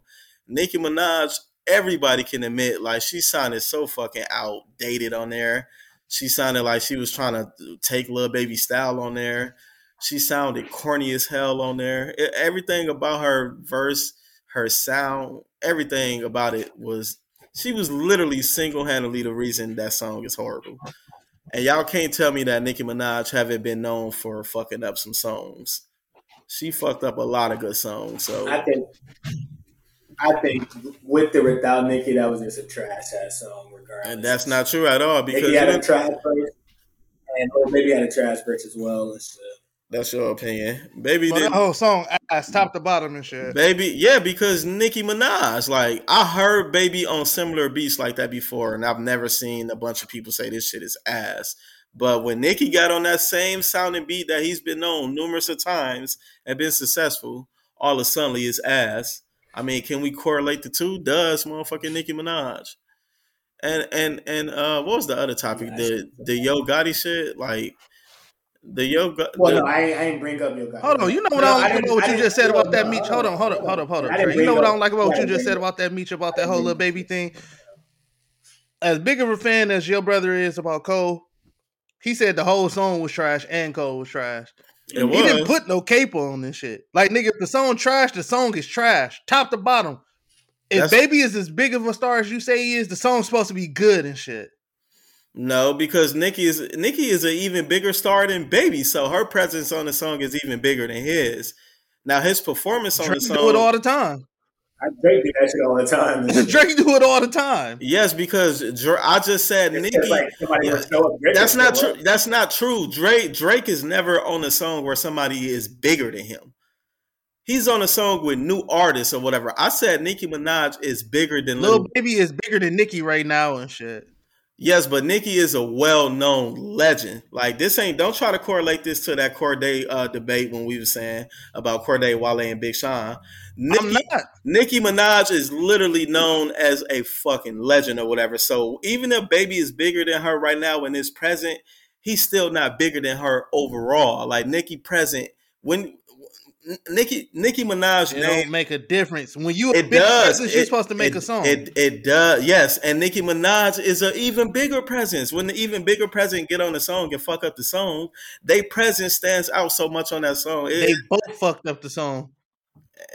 Nicki Minaj, everybody can admit, like she sounded so fucking outdated on there. She sounded like she was trying to take Lil Baby style on there. She sounded corny as hell on there. Everything about her verse, her sound, everything about it was, she was literally single-handedly the reason that song is horrible. And y'all can't tell me that Nicki Minaj haven't been known for fucking up some songs. She fucked up a lot of good songs. So I think with or without Nicki, that was just a trash-ass song regardless. And that's not true at all because Nicki had a trash verse and Baby had a trash verse as well. That's your opinion. Baby did that whole song ass top to bottom and shit. Baby, yeah, because Nicki Minaj, like I heard Baby on similar beats like that before and I've never seen a bunch of people say this shit is ass. But when Nicki got on that same sounding beat that he's been on numerous of times and been successful, all of a sudden it's ass. I mean, can we correlate the two? Does motherfucking Nicki Minaj? And what was the other topic? The Yo Gotti shit, like the Yo Gotti. Well, no, I ain't bring up Yo Gotti. Hold on, you know what I don't like about what you just said about that Meech. Hold up. You know what I don't like about what you just said about that Meech, about that whole Lil Baby thing. As big of a fan as your brother is about Cole, he said the whole song was trash and Cole was trash. He didn't put no caper on this shit. Like, nigga, if the song trash, the song is trash. Top to bottom. If Baby is as big of a star as you say he is, the song's supposed to be good and shit. No, because Nicki is an even bigger star than Baby, so her presence on the song is even bigger than his. Now, his performance on Drake the song... do it all the time. Drake do that shit all the time. Drake do it all the time. Yes, because I just said it's Nicki. Like that's not true. That's not true. Drake is never on a song where somebody is bigger than him. he's on a song with new artists or whatever. I said Nicki Minaj is bigger than Lil Baby is bigger than Nicki right now and shit. Yes, but Nicki is a well-known legend. Like this ain't. Don't try to correlate this to that Cordae debate when we were saying about Cordae, Wale, and Big Sean. Nicki Minaj is literally known as a fucking legend or whatever. So even if Baby is bigger than her right now in this present, he's still not bigger than her overall. Like Nicki present when. Nicki Minaj don't make a difference when you. It does. You're supposed to make a song. It does. Yes, and Nicki Minaj is an even bigger presence. When the even bigger presence get on the song and fuck up the song, they presence stands out so much on that song. They both fucked up the song.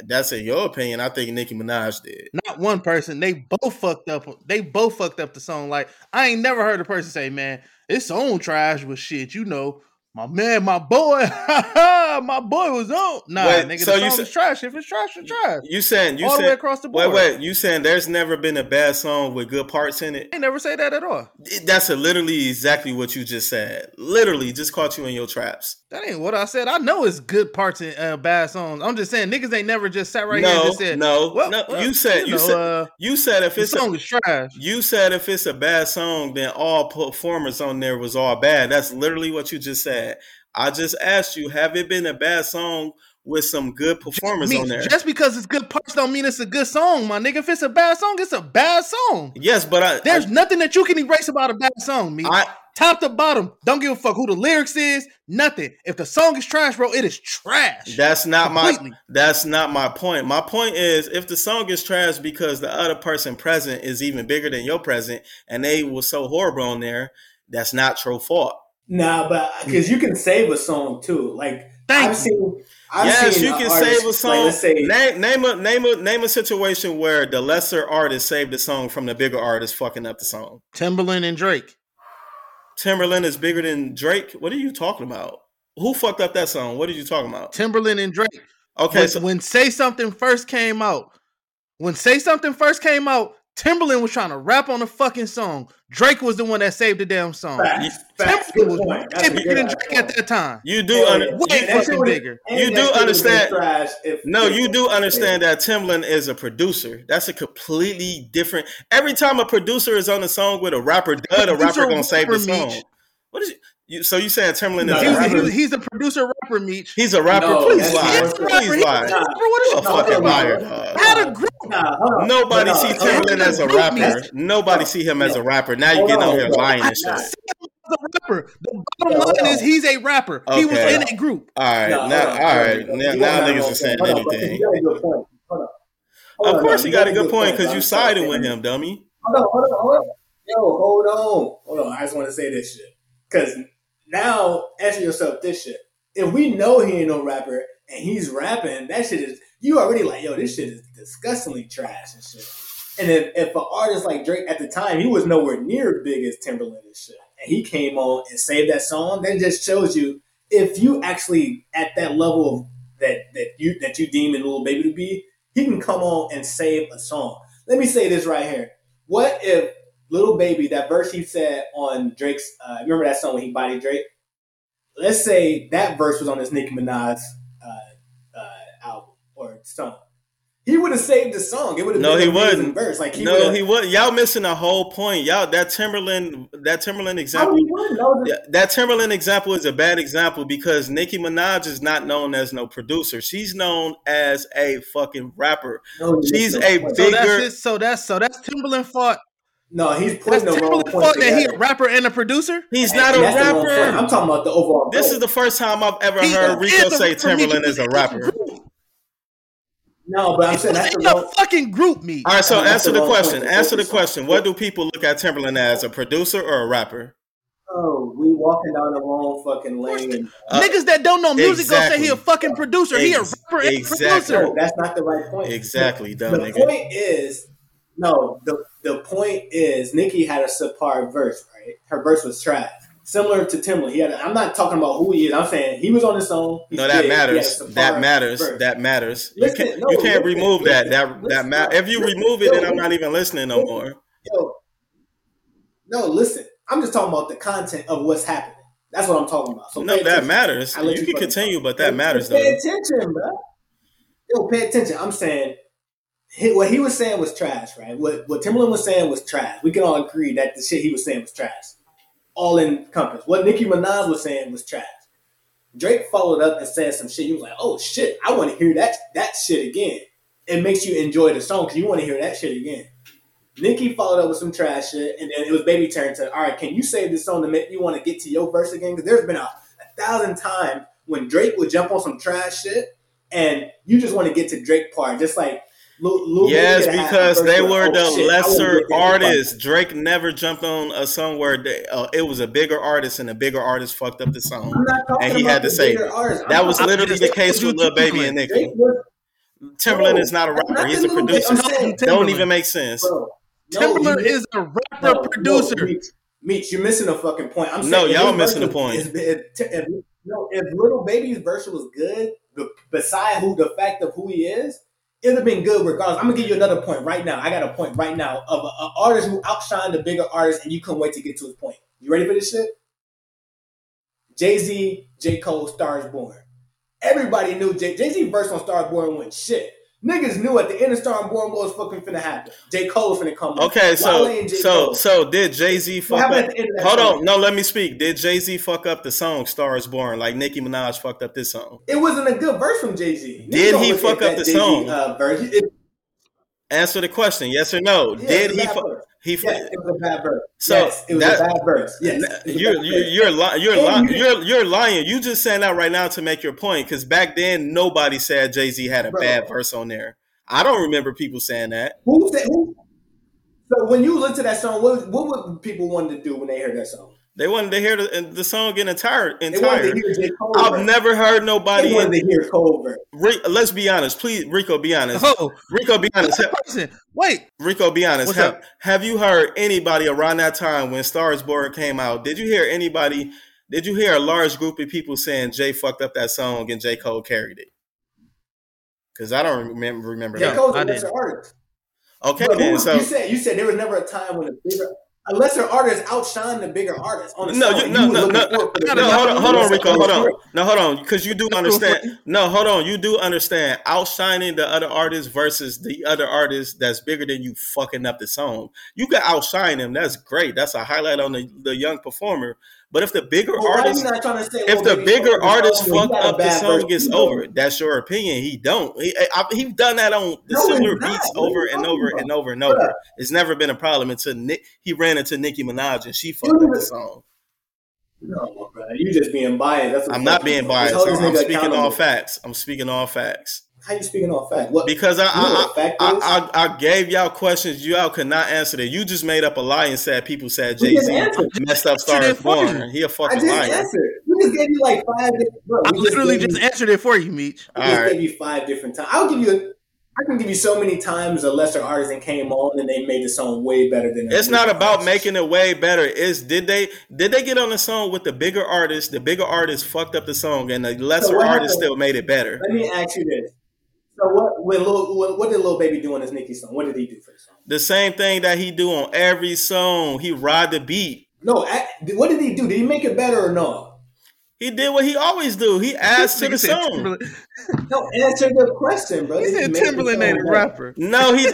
That's in your opinion. I think Nicki Minaj did. Not one person. They both fucked up. They both fucked up the song. Like I ain't never heard a person say, "Man, this song trash was shit." You know. My man, my boy, my boy was on. Nah, wait, nigga, so the song is trash. If it's trash, it's trash. You saying all the way across the board. Wait, you saying there's never been a bad song with good parts in it? I never say that at all. That's literally exactly what you just said. Literally, just caught you in your traps. That ain't what I said. I know it's good parts in bad songs. I'm just saying niggas ain't never just sat here and just said well, you said if it's song is trash. You said if it's a bad song, then all performers on there was all bad. That's literally what you just said. I just asked you, have it been a bad song with some good performance on there? Just because it's good parts don't mean it's a good song, my nigga. If it's a bad song, it's a bad song. Yes, but there's nothing that you can erase about a bad song, me. Top to bottom, don't give a fuck who the lyrics is, nothing. If the song is trash, bro, it is trash. That's not my point. My point is, if the song is trash because the other person present is even bigger than your present, and they were so horrible on there, that's not your fault. Nah, but because you can save a song too. Like I've seen you can artists, save a song. Like, let's say, name a situation where the lesser artist saved the song from the bigger artist fucking up the song. Timbaland and Drake. Timbaland is bigger than Drake. What are you talking about? Who fucked up that song? What are you talking about? Timbaland and Drake. Okay, when Say Something first came out, Timbaland was trying to rap on the fucking song. Drake was the one that saved the damn song. Facts. Timbaland was way bigger than Drake at that time. You do bigger. You do understand. You do understand that Timbaland is a producer. That's a completely different. Every time a producer is on a song with a rapper, a rapper gonna save the song. What is it? So you saying Timbaland is a rapper? He's a producer rapper, Meech. He's a rapper. Please lie. Please lie. What a fucking liar. Nobody see Timbaland as a rapper. Nobody see him as a rapper. Now you're getting out here lying and shit. The rapper. The bottom line is he's a rapper. Okay. He was in a group. All right. Now niggas are saying anything. Of course you got a good point because you sided with him, dummy. Hold on. Yo, hold on. I just want to say this shit. Because... Now, answer yourself this shit. If we know he ain't no rapper and he's rapping, that shit is, you already like, yo, this shit is disgustingly trash and shit. And if an artist like Drake at the time, he was nowhere near big as Timbaland and shit. And he came on and saved that song, that just shows you if you actually at that level that you deem a Lil Baby to be, he can come on and save a song. Let me say this right here. What if Lil Baby, that verse he said on Drake's, remember that song when he bodied Drake? Let's say that verse was on this Nicki Minaj album or song. He would have saved the song. It would have been an amazing verse. Like he would. Y'all missing the whole point. Y'all that Timbaland example. That Timbaland example is a bad example because Nicki Minaj is not known as no producer. She's known as a fucking rapper. So that's Timbaland's fault. No, he's putting the wrong point that he's a rapper and a producer. He's not a rapper. I'm talking about the overall. This is the first time I've ever heard Rico say Timbaland is a rapper. No, but I'm saying that's a fucking group meet. All right, so answer the question. Answer the question. What do people look at Timbaland as? A producer or a rapper? Oh, we walking down the wrong fucking lane. Niggas that don't know music gonna say he a fucking producer. He a rapper and producer. No, that's not the right point. Exactly, dumb nigga. The point is. No, the point is Nicki had a subpar verse, right? Her verse was trash. Similar to Timbaland. I'm not talking about who he is. I'm saying he was on his own. No, that matters. That matters. You can't remove that. If you remove it, then I'm not even listening no more. No, listen. I'm just talking about the content of what's happening. That's what I'm talking about. So that matters. You can continue, but that matters, though. Pay attention, bro. Yo, pay attention. I'm saying what he was saying was trash, right? What Timbaland was saying was trash. We can all agree that the shit he was saying was trash. All in compass. What Nicki Minaj was saying was trash. Drake followed up and said some shit. He was like, oh shit, I want to hear that shit again. It makes you enjoy the song because you want to hear that shit again. Nicki followed up with some trash shit, and then it was Baby turn to, all right, can you save this song to make you want to get to your verse again? Because there's been a thousand times when Drake would jump on some trash shit, and you just want to get to Drake part, just like Lupe. Yes, because they were the lesser artists. Drake never jumped on a song where it was a bigger artist, and a bigger artist fucked up the song, and he had to save it. That was literally the case with Lil Baby and Nicki. Timbaland is not a rapper; he's a producer. Don't even make sense. Timbaland is a rapper producer. Meech, you're missing a fucking point. I'm saying no, y'all missing the point. If Lil Baby's verse was good, beside the fact of who he is, it'd have been good regardless. I'm gonna give you another point right now. I got a point right now of an artist who outshined the bigger artist, and you couldn't wait to get to his point. You ready for this shit? Jay-Z, J. Cole, Star Is Born. Everybody knew Jay-Z verse on Star Is Born went shit. Niggas knew at the end of Star Is Born what was fucking finna happen. J. Cole's finna come. Okay, so did Jay-Z fuck up? Hold on, no, let me speak. Did Jay-Z fuck up the song Star Is Born like Nicki Minaj fucked up this song? It wasn't a good verse from Jay-Z. Did he fuck up the song? Answer the question, yes or no. Did he? Yes, it was a bad verse. Yes, you're lying. You just saying that right now to make your point, because back then nobody said Jay-Z had a bad verse on there. I don't remember people saying that. So when you listen to that song, what would people want to do when they heard that song? They wanted to hear the song in entire. I've never heard nobody. They wanted to hear Cole verse. Let's be honest, please, Rico. Be honest. Oh, Rico. Be honest. Wait, Rico. Be honest. Have you heard anybody around that time when Star Is Born came out? Did you hear anybody? Did you hear a large group of people saying Jay fucked up that song and J. Cole carried it? Because I don't remember. J. Cole's a lesser artist. Okay, but then you said there was never a time when a lesser artist outshined the bigger artist on the song. No. Hold on, Rico. Hold on. Because you do understand. No, hold on. You do understand. Outshining the other artist versus the other artist that's bigger than you fucking up the song. You can outshine him. That's great. That's a highlight on the young performer. But if the bigger artist, fucked up the song, gets over it. That's your opinion. He don't. He's done that on the similar beats over and over. Yeah. It's never been a problem until he ran into Nicki Minaj and she fucked up the song. No, bro, you just being biased. I'm not being biased. I'm speaking all facts. How you speaking all facts? Because I gave y'all questions y'all could not answer that. You just made up a lie and said people said Jay-Z messed up Star Is Born. He a fucking liar. I just answered. We just gave you like 5 different. Bro, I literally just answered it for you, Meech. I gave you 5 different times. I can give you so many times a lesser artist that came on and they made the song way better than. It's not about making it way better. It's did they get on the song with the bigger artist? The bigger artist fucked up the song, and the lesser artist still made it better. Let me ask you this. So what did Lil Baby do on his Nicki song? What did he do for the song? The same thing that he do on every song. He ride the beat. No, what did he do? Did he make it better or no? He did what he always do. He asked to the song. No, answer the question, bro. He said Timbaland ain't a rapper. No, he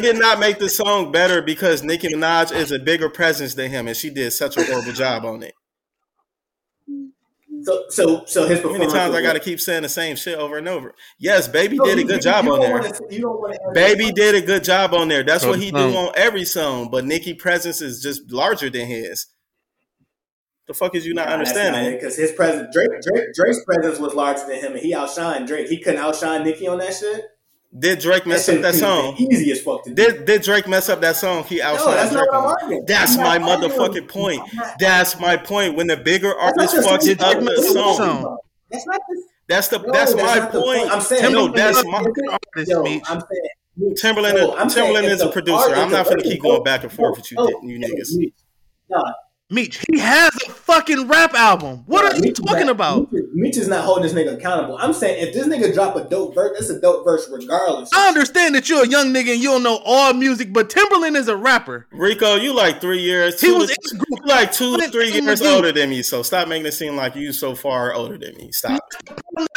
did not make the song better because Nicki Minaj is a bigger presence than him, and she did such a horrible job on it. So his performance. Many times I got to keep saying the same shit over and over. Yes, Baby did a good job on there. Baby did a good job on there. That's what he do on every song. But Nicki presence is just larger than his. The fuck is you not understanding? Because his presence, Drake's presence was larger than him, and he outshined Drake. He couldn't outshine Nicki on that shit. Did Drake mess up that song? Easy as fuck to do. Did Drake mess up that song? He outshined Drake. That's my motherfucking point. That's my point. When the bigger artist fucks up the song, that's my point. I'm saying that's my artist. I'm saying Timbaland is a producer. I'm not gonna keep going back and forth with you niggas. Meech, he has a fucking rap album. What are you talking about? Meech is not holding this nigga accountable. I'm saying if this nigga drop a dope verse, it's a dope verse regardless. I understand that you're a young nigga and you don't know all music, but Timbaland is a rapper. Rico, you like 3 years. He was like two, three years older than me, so stop making it seem like you so far older than me. Stop.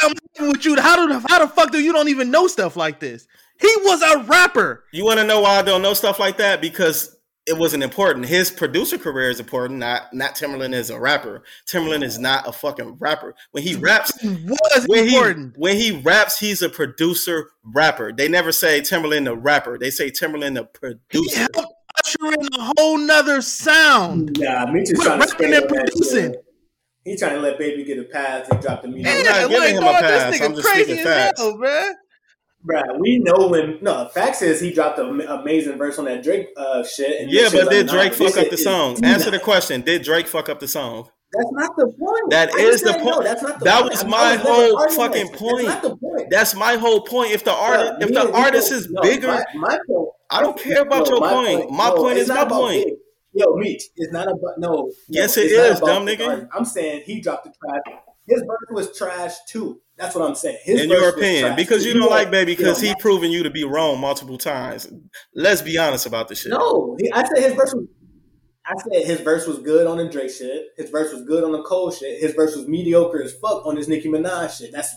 I'm with you. How the fuck do you don't even know stuff like this? He was a rapper. You want to know why I don't know stuff like that? Because it wasn't important. His producer career is important, not Timbaland is a rapper. Timbaland is not a fucking rapper. When he raps, when he raps, he's a producer rapper. They never say Timbaland the rapper. They say Timbaland the producer. He helped usher in a whole nother sound. Nah, me just trying to rapping and producing. That, he's trying to let Baby get a pass and drop the music. Yeah, I'm not giving him a pass. This nigga I'm just crazy as facts. Hell, bruh. Bruh, we know when... No, facts is he dropped an amazing verse on that Drake shit. And yeah, but did Drake fuck up the song? Answer the question. Did Drake fuck up the song? That's not the point. That is the point. That was my whole fucking point. That's not the point. That's my whole point. If the artist is bigger... My point... I don't care about your point. My point is my point. Yo, Meech, it's not about... No. Yes, it is, dumb nigga. I'm saying he dropped the track. His verse was trash, too. That's what I'm saying. In your opinion, because you don't like Baby, because he's proven you to be wrong multiple times. Let's be honest about this shit. No, I said his verse was good on the Drake shit. His verse was good on the Cole shit. His verse was mediocre as fuck on this Nicki Minaj shit. That's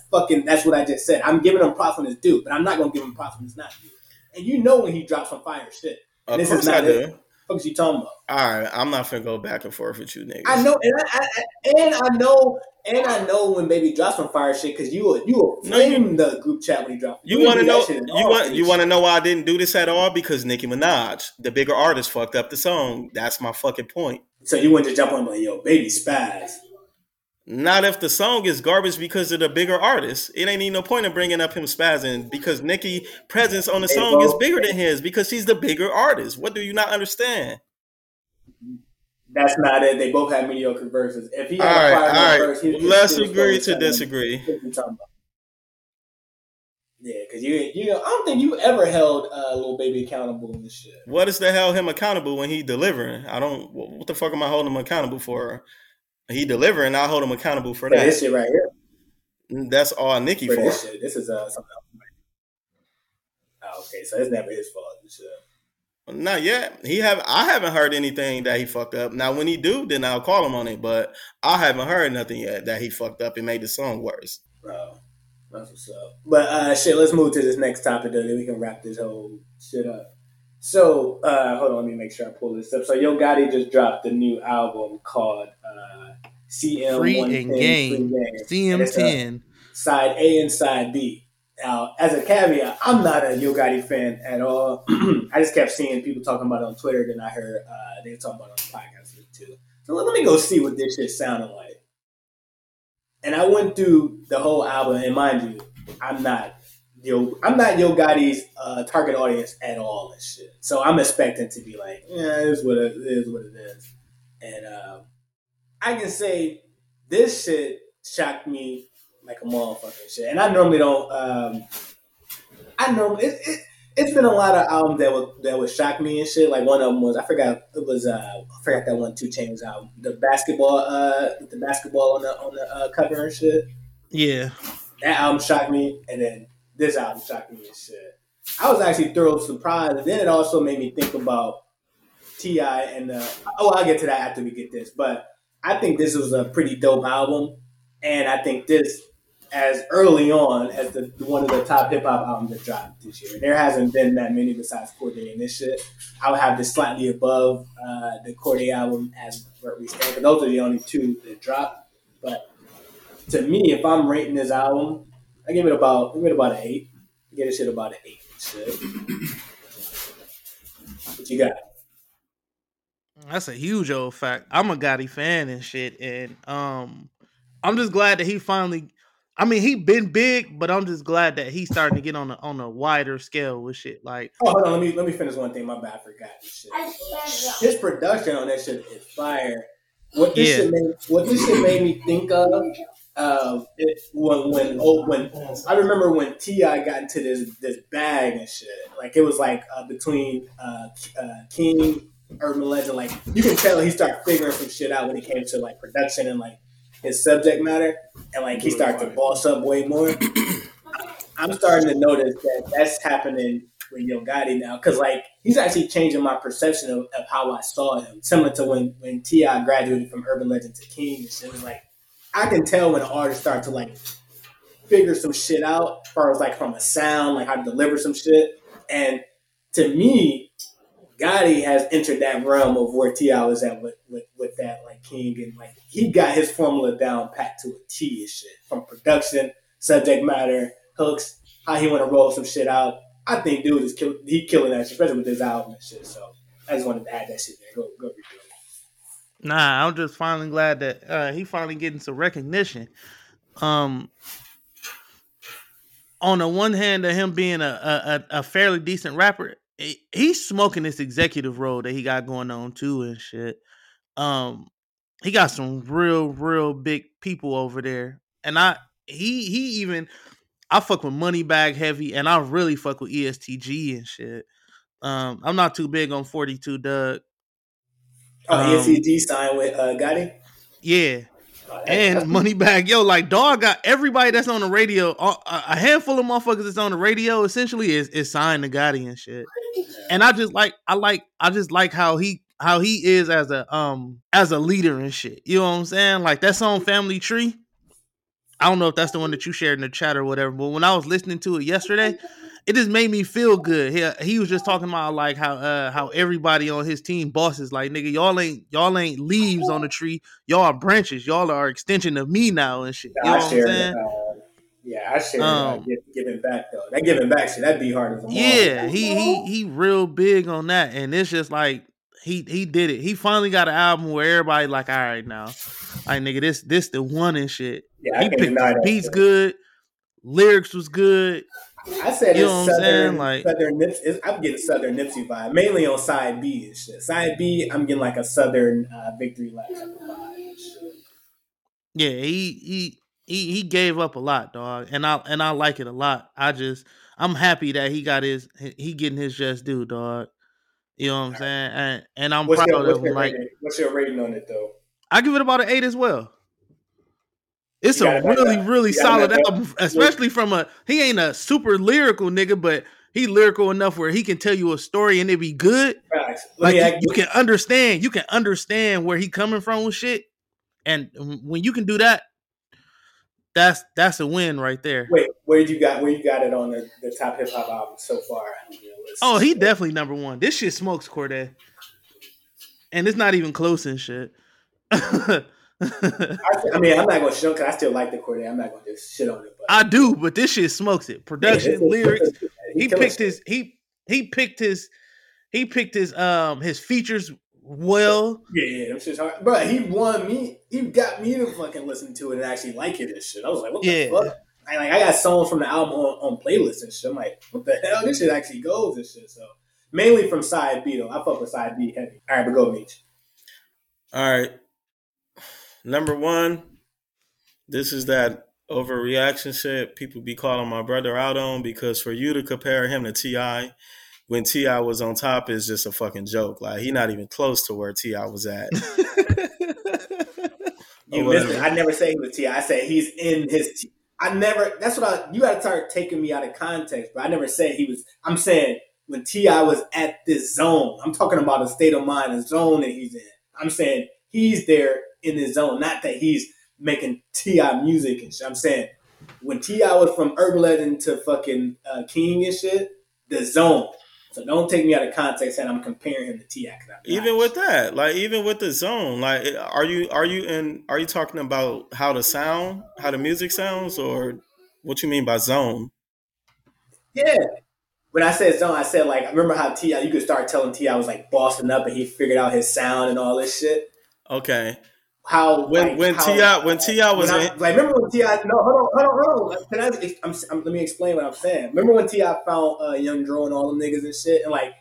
what I just said. I'm giving him props when it's due, but I'm not gonna give him props when it's not due. And you know when he drops some fire shit. Of course I do. What you talking about? All right, I'm not finna go back and forth with you, niggas. I know, and I know when Baby drops on fire shit because you will flame the group chat when he drops. You want to know why I didn't do this at all? Because Nicki Minaj, the bigger artist, fucked up the song. That's my fucking point. So you wouldn't just jump on like, yo, Baby spaz. Not if the song is garbage because of the bigger artist. It ain't even no point in bringing up him spazzing because Nicki's presence on the song is bigger than his because she's the bigger artist. What do you not understand? That's not it. They both have mediocre verses. If he had a fire verse, he's let's agree to disagree. Yeah, because you know, I don't think you ever held Lil Baby accountable in this shit. What is the hell him accountable when he delivering? What the fuck am I holding him accountable for? He delivering, I hold him accountable for that. This shit right here. That's all Nicki for. This shit. This is something else. Oh, okay, so it's never his fault. This shit. Not yet. I haven't heard anything that he fucked up. Now, when he do, then I'll call him on it. But I haven't heard nothing yet that he fucked up and made the song worse. Bro, that's what's up. But let's move to this next topic, though, that we can wrap this whole shit up. So, hold on, let me make sure I pull this up. So, Yo Gotti just dropped a new album called CM10. Free and Game. CM10. Side A and Side B. Now, as a caveat, I'm not a Yo Gotti fan at all. I just kept seeing people talking about it on Twitter, then I heard they were talking about it on podcasts too. So, let me go see what this shit sounded like. And I went through the whole album, and mind you, I'm not Yo Gotti's target audience at all and shit. So I'm expecting to be like, yeah, it is what it is. And I can say this shit shocked me like a motherfucking shit. And I normally don't. It's been a lot of albums that would shock me and shit. Like one of them was I forgot that one 2 Chainz album, the basketball on the cover and shit. Yeah, that album shocked me, and then. This album shocked me and shit. I was actually thoroughly surprised. And then it also made me think about T.I. and I'll get to that after we get this. But I think this was a pretty dope album. And I think this, as early on, as one of the top hip-hop albums that dropped this year. There hasn't been that many besides Cordae and this shit. I would have this slightly above the Cordae album as where we stand. But those are the only two that dropped. But to me, if I'm rating this album... I give it about an 8. I give this shit about an 8. Shit. What you got? That's a huge old fact. I'm a Gotti fan and shit, and I'm just glad that he finally. I mean, he been big, but I'm just glad that he's starting to get on a wider scale with shit. Like, oh, hold on, let me finish one thing. My bad, I forgot this shit. His production on that shit is fire. What this shit made me think of. I remember when T.I. got into this bag and shit, like it was like between King Urban Legend, like, you can tell he started figuring some shit out when it came to, like, production and, like, his subject matter. And, like, he started to boss up way more. I'm starting to notice that that's happening with Yo Gotti now. Because, like, he's actually changing my perception of how I saw him. Similar to when T.I. graduated from Urban Legend to King and shit. It was like, I can tell when an artist start to, like, figure some shit out as far as, like, from a sound, like, how to deliver some shit. And to me, Gotti has entered that realm of where T.I. was at with that, like, King. And, like, he got his formula down packed to a T and shit. From production, subject matter, hooks, how he want to roll some shit out. I think dude is killing that shit, especially with his album and shit. So I just wanted to add that shit there. Go redo it. Nah, I'm just finally glad that he finally getting some recognition. On the one hand of him being a fairly decent rapper, he's smoking this executive role that he got going on too and shit. He got some real big people over there, and I fuck with Moneybagg heavy, and I really fuck with ESTG and shit. I'm not too big on 42 Doug. ESTG signed with Gotti? Yeah. And Moneybagg, yo, like, dog got everybody that's on the radio. A handful of motherfuckers that's on the radio essentially is signed to Gotti and shit. And I just like how he is as a leader and shit. You know what I'm saying? Like that song Family Tree. I don't know if that's the one that you shared in the chat or whatever, but when I was listening to it yesterday, it just made me feel good. He was just talking about like how everybody on his team bosses like, nigga, y'all ain't leaves on the tree, y'all are branches, y'all are extension of me now and shit. You know what I'm saying? Giving back though. That giving back shit, that'd be hard as a mom. Yeah, he real big on that, and it's just like. He did it. He finally got an album where everybody like, all right now, like nigga, this the one and shit. Yeah, he picked the beats good, lyrics was good. I said you know southern, like southern Nipsey. I'm getting southern Nipsey vibe, mainly on side B and shit. Side B, I'm getting like a southern Victory Lap vibe. And shit. Yeah, he gave up a lot, dog, and I like it a lot. I'm happy that he getting his just due, dog. You know what I'm saying? And I'm proud of him. Like, what's your rating on it, though? I give it about an 8 as well. It's a really solid album, especially from he ain't a super lyrical nigga, but he lyrical enough where he can tell you a story and it be good. Right. Like, you can understand. You can understand where he coming from with shit. And when you can do that, that's a win right there. Wait, where you got it on the top hip hop album so far? Oh, he definitely number one. This shit smokes, Cordae, and it's not even close and shit. I mean, I'm not gonna show because I still like the Cordae. I'm not gonna just shit on it. But. I do, but this shit smokes it. Production, lyrics. He picked his features. Well, yeah, that's just hard. But he won me. He got me to fucking listen to it and actually like it and shit. I was like, what the fuck? I got songs from the album on playlists and shit. I'm like, what the hell? This shit actually goes and shit. So mainly from side B though. I fuck with side B heavy. All right, but go Meech. All right, number one. This is that overreaction shit people be calling my brother out on because for you to compare him to T.I. when T.I. was on top is just a fucking joke. Like, he not even close to where T.I. was at. You missed it. I never say he was T.I. I said he's in his you got to start taking me out of context, but I never said he was. I'm saying when T.I. was at this zone, I'm talking about a state of mind, a zone that he's in. I'm saying he's there in his zone, not that he's making T.I. music and shit. I'm saying when T.I. was from Urban Legend to fucking King and shit, the zone. So don't take me out of context and I'm comparing him to T.I. Even with that, like even with the zone, like are you talking about how the music sounds or what you mean by zone? Yeah. When I said zone, I said like I remember how T.I. you could start telling T.I. was like bossing up and he figured out his sound and all this shit. Okay. Let me explain what I'm saying. Remember when T.I. found Young Dro and all them niggas and shit, and like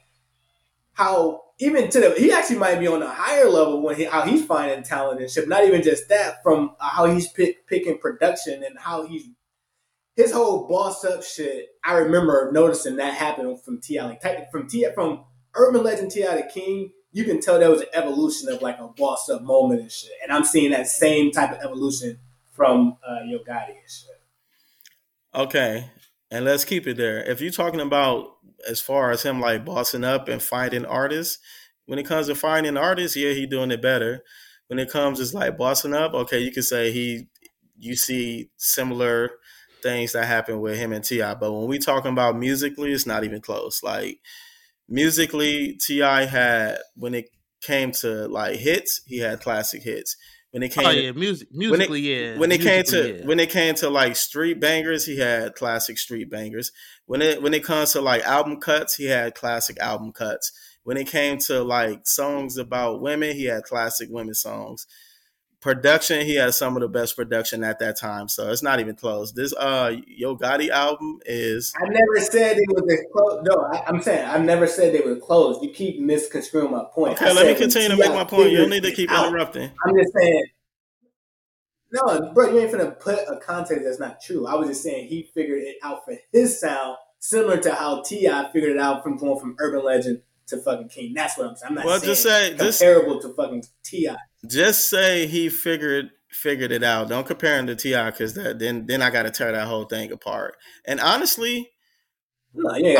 how even he actually might be on a higher level when how he's finding talent and shit. Not even just that, from how he's picking production and how his whole boss up shit. I remember noticing that happened from T.I. Like from Urban Legend T.I. to King. you can tell there was an evolution of like a boss up moment and shit. And I'm seeing that same type of evolution from Yo Gotti and shit. Okay. And let's keep it there. If you're talking about as far as him like bossing up and finding artists, when it comes to finding artists, yeah, he doing it better. When it comes to like bossing up, okay, you could say you see similar things that happen with him and T.I. But when we talking about musically, it's not even close. Like musically, T.I. had, when it came to like hits, he had classic hits. When it came when it came to like street bangers, he had classic street bangers. When it comes to like album cuts, he had classic album cuts. When it came to like songs about women, he had classic women songs. Production, he had some of the best production at that time, so it's not even close. This Yo Gotti album is... I never said it was this close. No, I'm saying I never said they were close. You keep misconstruing my point. Okay, let me continue to make my point. You don't need to keep interrupting. I'm just saying... No, bro, you ain't finna put a context that's not true. I was just saying he figured it out for his sound, similar to how T.I. figured it out from going from Urban Legend to fucking King. That's what I'm saying. I'm not saying comparable to fucking T.I. Just say he figured it out. Don't compare him to T.I. because then I got to tear that whole thing apart. And honestly, for you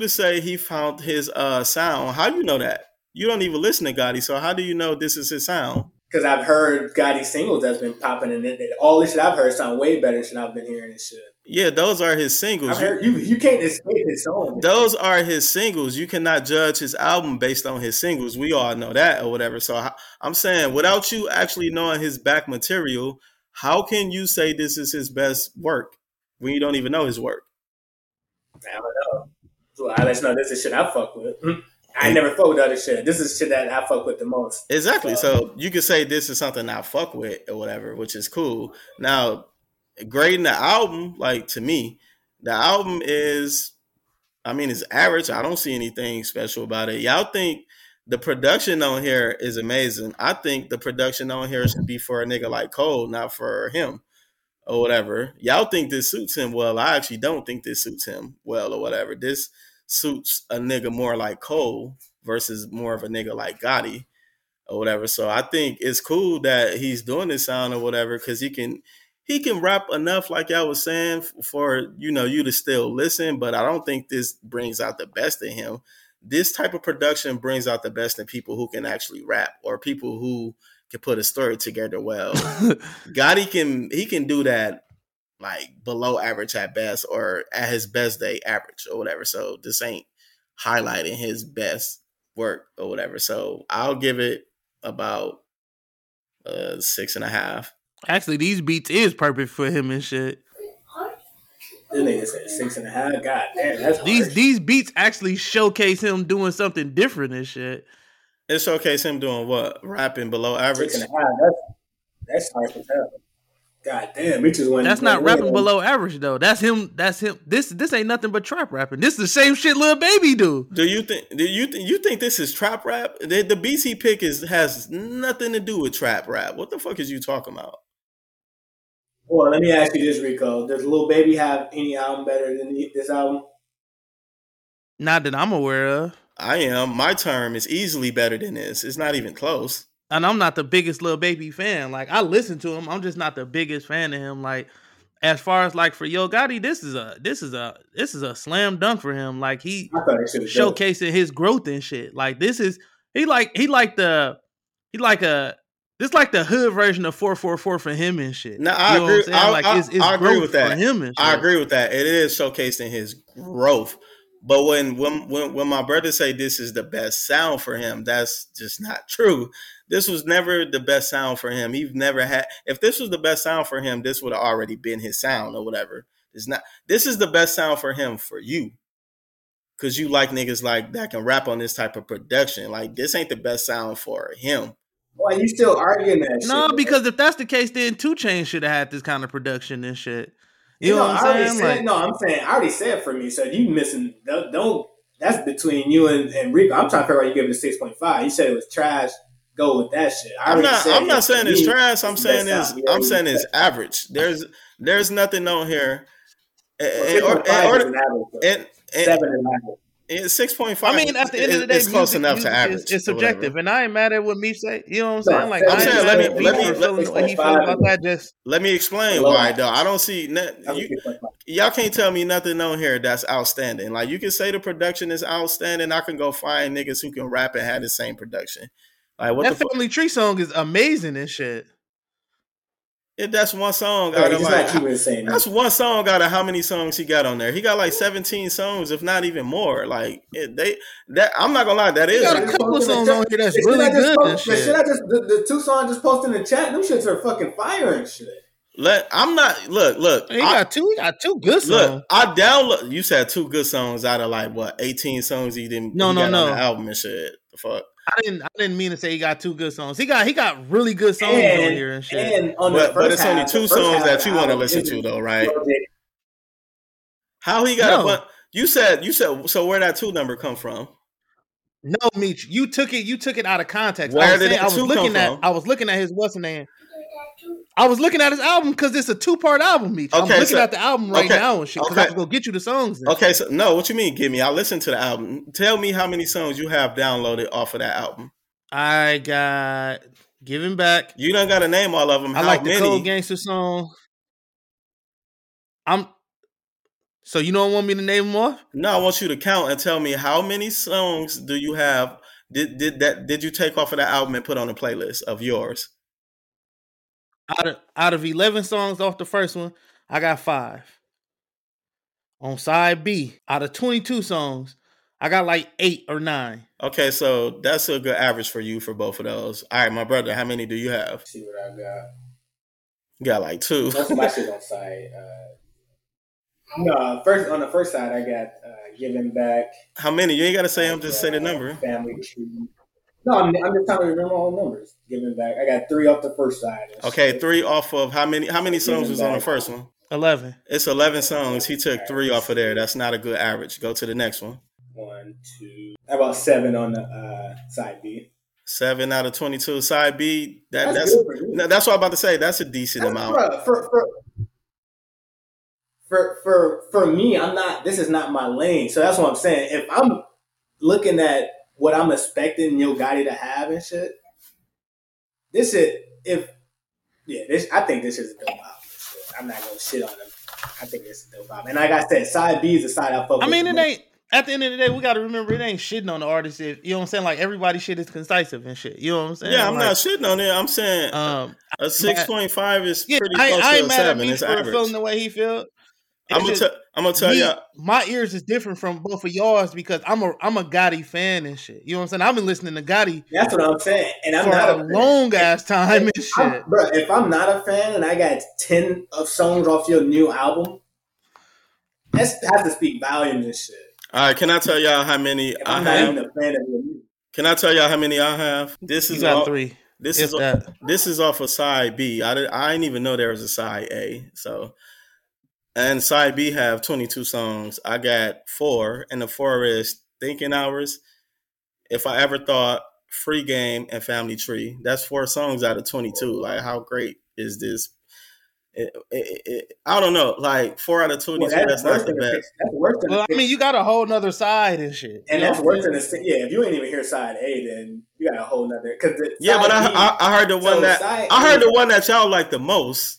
to say he found his sound, how do you know that? You don't even listen to Gotti, so how do you know this is his sound? Because I've heard Gotti's singles that's been popping, and all this shit I've heard sound way better than I've been hearing and shit. Yeah, those are his singles. You can't escape his song. Those are his singles. You cannot judge his album based on his singles. We all know that or whatever. So I'm saying without you actually knowing his back material, how can you say this is his best work when you don't even know his work? I don't know. Well, I let you know this is shit I fuck with. Mm-hmm. I never fuck with other shit. This is shit that I fuck with the most. Exactly. So you could say this is something I fuck with or whatever, which is cool. Now, grading the album, like to me, the album is, I mean, it's average. I don't see anything special about it. Y'all think the production on here is amazing. I think the production on here should be for a nigga like Cole, not for him or whatever. Y'all think this suits him well. I actually don't think this suits him well or whatever. This suits a nigga more like Cole versus more of a nigga like Gotti or whatever. So I think it's cool that he's doing this sound or whatever because he can rap enough, like y'all was saying, for you to still listen, but I don't think this brings out the best in him. This type of production brings out the best in people who can actually rap or people who can put a story together well. Gotti can do that like below average at best or at his best day average or whatever. So this ain't highlighting his best work or whatever. So I'll give it about 6.5. Actually, these beats is perfect for him and shit. This nigga said 6.5. God damn, that's these beats actually showcase him doing something different and shit. It showcase him doing what? Rapping below average? 6.5. That's hard to tell. God damn, it just went. That's not rapping below average though. That's him. This ain't nothing but trap rapping. This is the same shit Lil Baby do. Do you think this is trap rap? The beats he pick has nothing to do with trap rap. What the fuck is you talking about? Well, let me ask you this, Rico. Does Lil Baby have any album better than this album? Not that I'm aware of. I am. My term is easily better than this. It's not even close. And I'm not the biggest Lil Baby fan. Like, I listen to him. I'm just not the biggest fan of him. Like, as far as like for Yo Gotti, this is a slam dunk for him. Like, he showcasing his growth and shit. Like, this is like the hood version of 444 for him and shit. No, I agree. I agree with that. For him and shit. I agree with that. It is showcasing his growth. But when my brother say this is the best sound for him, that's just not true. This was never the best sound for him. He's never had. If this was the best sound for him, this would have already been his sound or whatever. It's not. This is the best sound for him for you, cause you like niggas like that can rap on this type of production. Like this ain't the best sound for him. Boy, you still arguing that? No, shit, because if that's the case, then 2 Chainz should have had this kind of production and shit. You know what I'm saying? I'm saying I already said for me. So you missing? Don't. That's between you and Rico. I'm trying to figure out you give it a 6.5. You said it was trash. Go with that shit. I'm not saying it's trash. I'm saying it's average. There's nothing on here. Well, 6.5 is an average. It's 6.5. I mean, at the end of the day, it's close enough to average. It's subjective, and I ain't mad at what Meek say. You know what I'm saying? Like, I'm saying, let me explain why though. I don't see y'all can't tell me nothing on here that's outstanding. Like, you can say the production is outstanding. I can go find niggas who can rap and have the same production. Like, what that Family Tree song is amazing and shit. That's one song out of how many songs he got on there? He got like 17 songs, if not even more. Like I'm not gonna lie, that is got a couple songs on here that's really good. The two songs just posted in the chat, them shits are fucking fire and shit. Look. He got two good songs. Look, you said two good songs out of like what 18 songs he didn't. No. On the album and shit. The fuck. I didn't mean to say he got two good songs. He got really good songs on here and shit. And on but it's only two songs that you want to listen to though, right? How he got a bunch? You said so. Where that two number come from? No, Meech, you took it out of context. Where did that two come from? I was looking at his what's his name. I was looking at his album because it's a 2-part album, Meech. Okay, I'm looking at the album right now and shit because I can go get you the songs. Okay, so no, what you mean, give me? I listened to the album. Tell me how many songs you have downloaded off of that album. I got Giving Back. You done got to name all of them. I like the Cold Gangster song. So you don't want me to name them off? No, I want you to count and tell me how many songs do you have. Did you take off of that album and put on a playlist of yours? Out of 11 songs off the first one, I got 5. On side B, out of 22 songs, I got like 8 or 9. Okay, so that's a good average for you for both of those. All right, my brother, how many do you have? Let's see what I got. You got like 2. That's my shit on side. On the first side, I got Giving Back. How many? You ain't got to say them, just say the number. Family Tree. No, I'm just trying to remember all the numbers. Giving Back. I got 3 off the first side. Okay, 3 off of how many songs was on the first one? 11. It's 11 songs. He took 3 off of there. That's not a good average. Go to the next one. 1, 2. About 7 on the side B. 7 out of 22 side B. That's what I'm about to say. That's a decent amount. For me, I'm not. This is not my lane. So that's what I'm saying. If I'm looking at what I'm expecting Yo Gotti to have and shit. I think this is a dope album. I'm not gonna shit on him. I think this is a dope album. And like I said, side B is the side I focus on. I mean, it ain't at the end of the day, we gotta remember it ain't shitting on the artist if you know what I'm saying, like everybody's shit is concisive and shit. You know what I'm saying? Yeah, I'm not shitting on it. I'm saying a 6.5 is pretty close to a 7. It's average. Feeling the way he felt. I'm gonna tell you, my ears is different from both of y'all's because I'm a Gotti fan and shit. You know what I'm saying? I've been listening to Gotti. That's what I'm saying, and I'm not a long ass time and shit. Bro, if I'm not a fan and I got 10 of songs off your new album, that has to speak volumes and shit. All right, can I tell y'all how many I have? Not even a fan of your music. Can I tell y'all how many I have? This is all 3. This is off of side B. I didn't even know there was a side A. So. And side B have 22 songs. I got 4, and the 4 is Thinking Hours, If I Ever Thought, Free Game, and Family Tree. That's 4 songs out of 22. Like, how great is this? I don't know. Like, 4 out of 22, that's not the best. That's worse than I mean, you got a whole nother side and shit. And that's worse than if you ain't even hear side A, then you got a whole nother. But I heard the one the one that y'all like the most.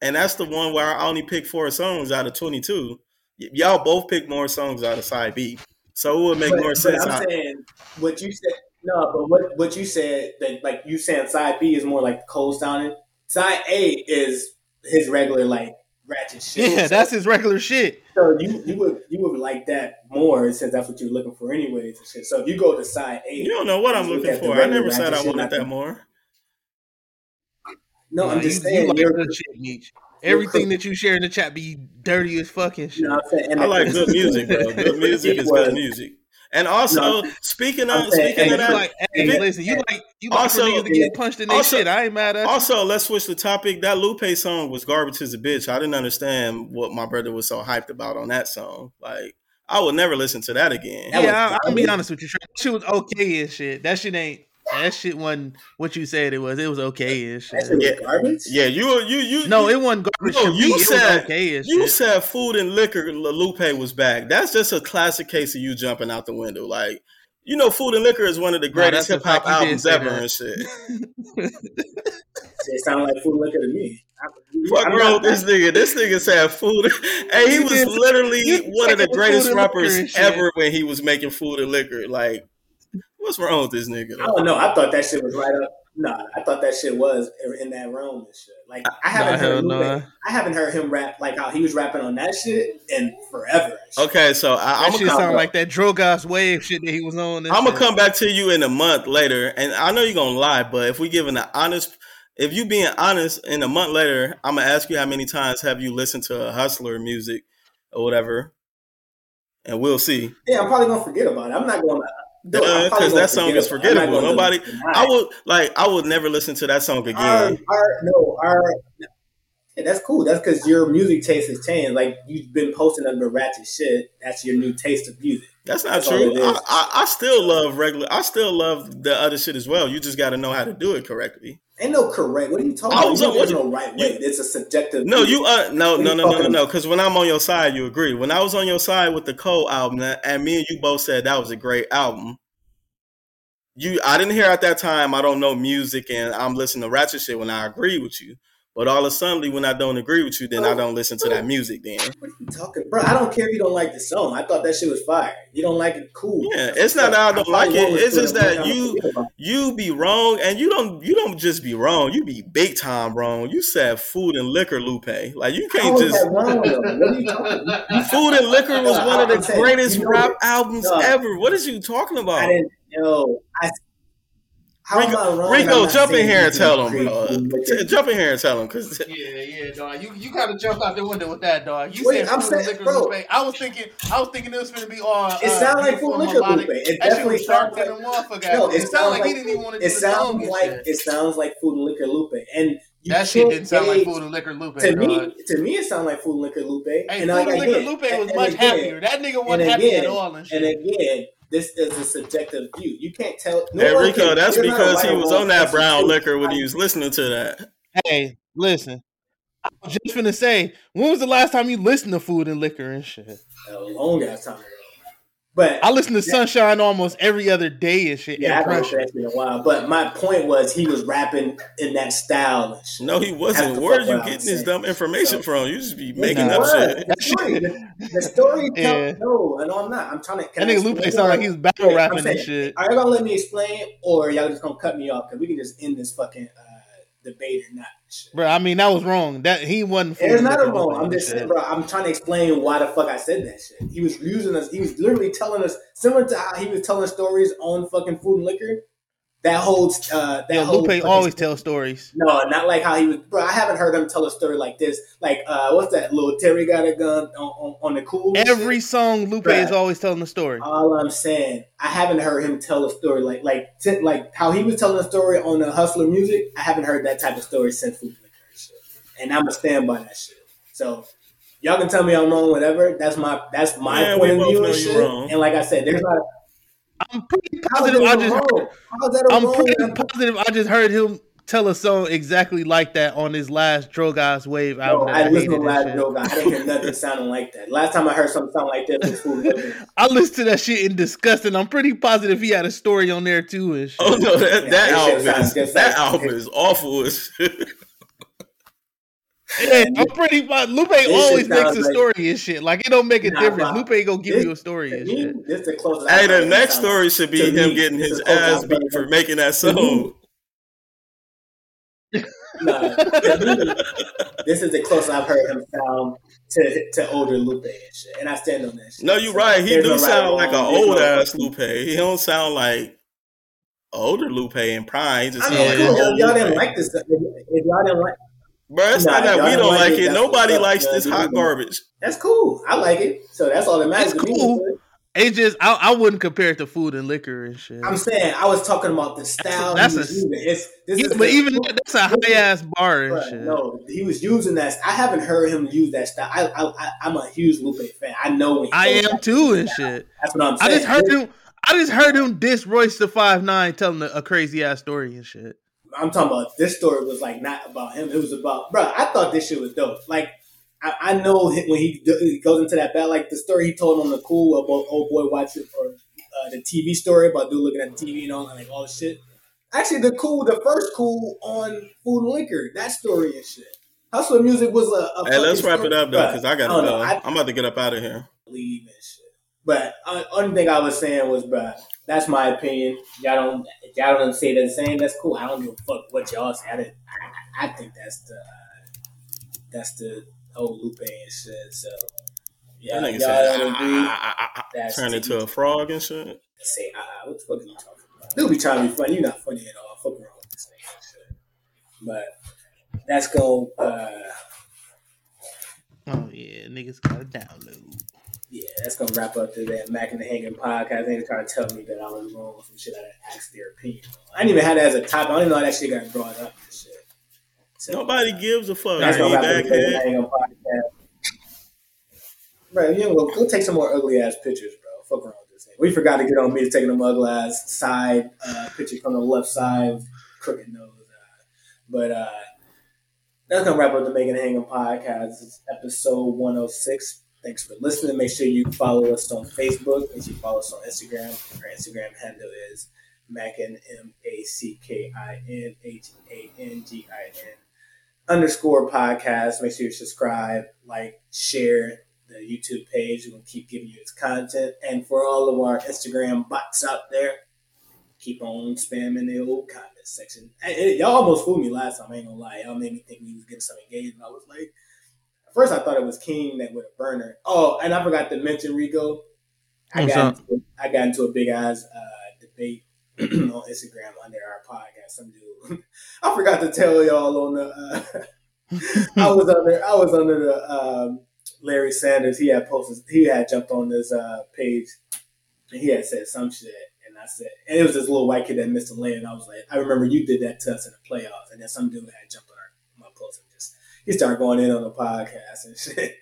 And that's the one where I only picked 4 songs out of 22. Y'all both picked more songs out of side B, so it would make more sense. But I'm saying what you said. No, but what you said that like you saying side B is more like cold sounding. Side A is his regular like ratchet shit. Yeah, that's his regular shit. So you would like that more since that's what you're looking for anyways. And shit. So if you go to side A, you don't know what I'm looking for. I never said I wanted that more. No, I'm just saying. You like shit, everything that you share in the chat be dirty as fucking shit. No, I like good music, bro. Good music is good music. And also, speaking of that, like, hey, listen, you like to get punched in this shit. I ain't mad at you. Also, let's switch the topic. That Lupe song was garbage as a bitch. I didn't understand what my brother was so hyped about on that song. Like, I would never listen to that again. Yeah, I'm gonna be honest with you. She was okay and shit. That shit ain't. That shit wasn't what you said it was. It was okay-ish. Yeah, garbage? Yeah, you. No, it wasn't garbage. No, you said okay-ish. You said Food and Liquor. Lupe was back. That's just a classic case of you jumping out the window. Like, you know, Food and Liquor is one of the greatest hip hop albums ever and shit. It sounded like Food and Liquor to me. Fuck bro, this nigga said food. Hey, he was literally one of the greatest rappers ever when he was making Food and Liquor. Like, what's wrong with this nigga? I don't know. I thought that shit was right up. No, I thought that shit was in that realm and shit. Like, I haven't heard him rap like how he was rapping on that shit in forever. Okay, so I'm gonna sound like that Drogas wave shit that he was on. I'm gonna come back to you in a month later, and I know you're gonna lie, but if we giving an honest, if you being honest, in a month later, I'm gonna ask you how many times have you listened to Hustler music or whatever, and we'll see. Yeah, I'm probably gonna forget about it. I'm not gonna. Because that song is forgettable. Nobody, I would never listen to that song again. Yeah, that's cool. That's because your music taste has changed. Like, you've been posting under ratchet shit. That's your new taste of music. That's true. I still love regular. I still love the other shit as well. You just got to know how to do it correctly. Ain't no correct. What are you talking about? There's no right way. It's a subjective. No, you no. Because when I'm on your side, you agree. When I was on your side with the Cole album, and me and you both said that was a great album. I didn't hear at that time. I don't know music, and I'm listening to ratchet shit when I agree with you. But all of a sudden, when I don't agree with you, then I don't listen to that music then. What are you talking about? Bro, I don't care if you don't like the song. I thought that shit was fire. You don't like it, cool. Yeah, it's not that I don't like it. It's just that you be wrong, and you don't just be wrong. You be big time wrong. You said Food and Liquor, Lupe. Like, you can't just... Wrong, what are you talking about? Food and Liquor was one of the greatest rap albums ever. What is you talking about? I didn't know. Rico, jump in here and tell him. Jump in here and tell him. Yeah, dog. You gotta jump out the window with that, dog. You said Food and Liquor, Lupe. I was thinking it was gonna be all. It sounded like Food and Liquor, Lupe. It definitely sounded like motherfucker. No, it sounded like he didn't even want to do it. It sounds like Food and Liquor, Lupe, and that shit didn't sound like Food and Liquor, Lupe. To me, it sounded like Food and Liquor, Lupe. And Food and Liquor, Lupe was much happier. That nigga wasn't happy at all, and shit. And again. This is a subjective view. You can't tell. No, Rico, that's because he was on that brown liquor when he was listening to that. Hey, listen. I was just finna say, when was the last time you listened to Food and Liquor and shit? A long ass time ago. But I listened to Sunshine almost every other day and shit. Yeah, I haven't listened to that in a while. But my point was, he was rapping in that style and shit. No, he wasn't. Where are you getting this dumb information from? You just be making up shit. The story tells no, I'm not. I'm trying to. That nigga Lupe sound like he's battle rapping and shit. Are y'all gonna let me explain, or y'all just gonna cut me off? Because we can just end this fucking debate or not. Shit. Bro, I mean that was wrong. That he wasn't. It's not wrong. I'm just saying, bro. I'm trying to explain why the fuck I said that shit. He was using us. He was literally telling us, similar to how he was telling stories on fucking Food and Liquor. That holds. Lupe always tells stories. No, not like how he was. Bro, I haven't heard him tell a story like this. Like, what's that? Lil Terry got a gun on the cool. Every song, Lupe is always telling a story. All I'm saying, I haven't heard him tell a story like how he was telling a story on the Hustler music. I haven't heard that type of story since Food Liquor and shit. And I'm gonna stand by that shit. So y'all can tell me I'm wrong, whatever. That's my point of view and shit. And like I said, there's not. I'm pretty positive. I just heard him tell a song exactly like that on his last Drogas Wave album. No, I listened to last Drogas. I didn't hear nothing sounding like that. Last time I heard something sound like that was Food and Liquor. I listened to that shit in disgust, and I'm pretty positive he had a story on there too. And shit. Oh no, that album is awful. Yeah, I'm pretty. Lupe always makes a story and shit. Like, it don't make a difference. Lupe gonna give you a story and shit. Hey, the next story should be him getting his ass beat for making that song. Nah, this is the closest I've heard him sound to older Lupe and shit. And I stand on that shit. No, you're right. He do sound like an old ass Lupe. He don't sound like older Lupe in prime. I mean, y'all didn't like this. If y'all didn't like. Bro, it's not that we don't like it. Nobody likes this hot garbage. That's cool. I like it. So that's all that matters. It's cool. It just, I wouldn't compare it to Food and Liquor and shit. I'm saying, I was talking about the style. But even that's a high ass bar and shit. No, he was using that. I haven't heard him use that style. I'm a huge Lupe fan. I know. I am too and shit. That's what I'm saying. I just heard him. I just heard him diss Royce the 5'9", telling a crazy ass story and shit. I'm talking about this story was like not about him. It was about, bro, I thought this shit was dope. Like, I know when he goes into that battle, like the story he told on the cool about old boy watching or the TV story about dude looking at the TV and all, and like all this shit. Actually, the first cool on Food and Liquor, that story and shit. Hustle Music was a hey, let's wrap it up though, because I gotta go. I'm about to get up out of here. Leave and shit. But only thing I was saying was, bro, that's my opinion. Y'all don't say the same. That's cool. I don't give a fuck what y'all say. I think that's the whole Lupe and shit. So yeah, that nigga said, turned into a frog and shit. Say what the fuck are you talking about? Dude be trying to be funny. You're not funny at all. Fuck around with this nigga and shit. But that's go. Oh yeah, niggas gotta download. Yeah, that's going to wrap up today. Mackin' Hanging Podcast. They trying to tell me that I was wrong with some shit I didn't ask their opinion on. I didn't even have that as a topic. I don't even know how that shit got brought up and shit. So, nobody gives a fuck. That's going to wrap up today. Hanging Podcast. Bro, you know, we'll take some more ugly-ass pictures, bro. Fuck around with this thing. We forgot to get on me to taking them ugly-ass side picture from the left side. Crooked nose. But that's going to wrap up the Mackin' Hanging Podcast. It's episode 106. Thanks for listening. Make sure you follow us on Facebook. Make sure you follow us on Instagram. Our Instagram handle is Mackin, @MackinHangin_podcast. Make sure you subscribe, like, share the YouTube page. We're going to keep giving you this content. And for all of our Instagram bots out there, keep on spamming the old comment section. Y'all almost fooled me last time. I ain't going to lie. Y'all made me think we was getting some engagement. I was like... First, I thought it was King that with a burner. Oh, and I forgot to mention Rico. I got into a big ass debate on Instagram under our podcast. Some dude, I forgot to tell y'all on the. I was under the Larry Sanders. He had posted. He had jumped on this page, and he had said some shit. And I said, and it was this little white kid that missed a lane. And I was like, I remember you did that to us in the playoffs. And then some dude had jumped on my post. He started going in on the podcast and shit.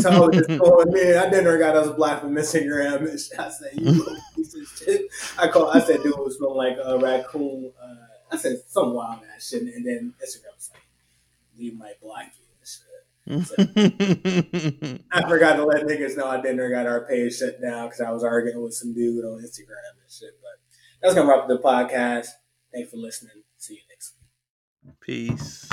So I was just going in. I didn't got us blocked from Instagram and shit. I said, you little piece of shit. I said, dude was from like a raccoon. I said, some wild ass shit. And then Instagram was like, we might block you and shit. So I forgot to let niggas know I didn't got our page shut down because I was arguing with some dude on Instagram and shit. But that's going to wrap up the podcast. Thanks for listening. See you next week. Peace.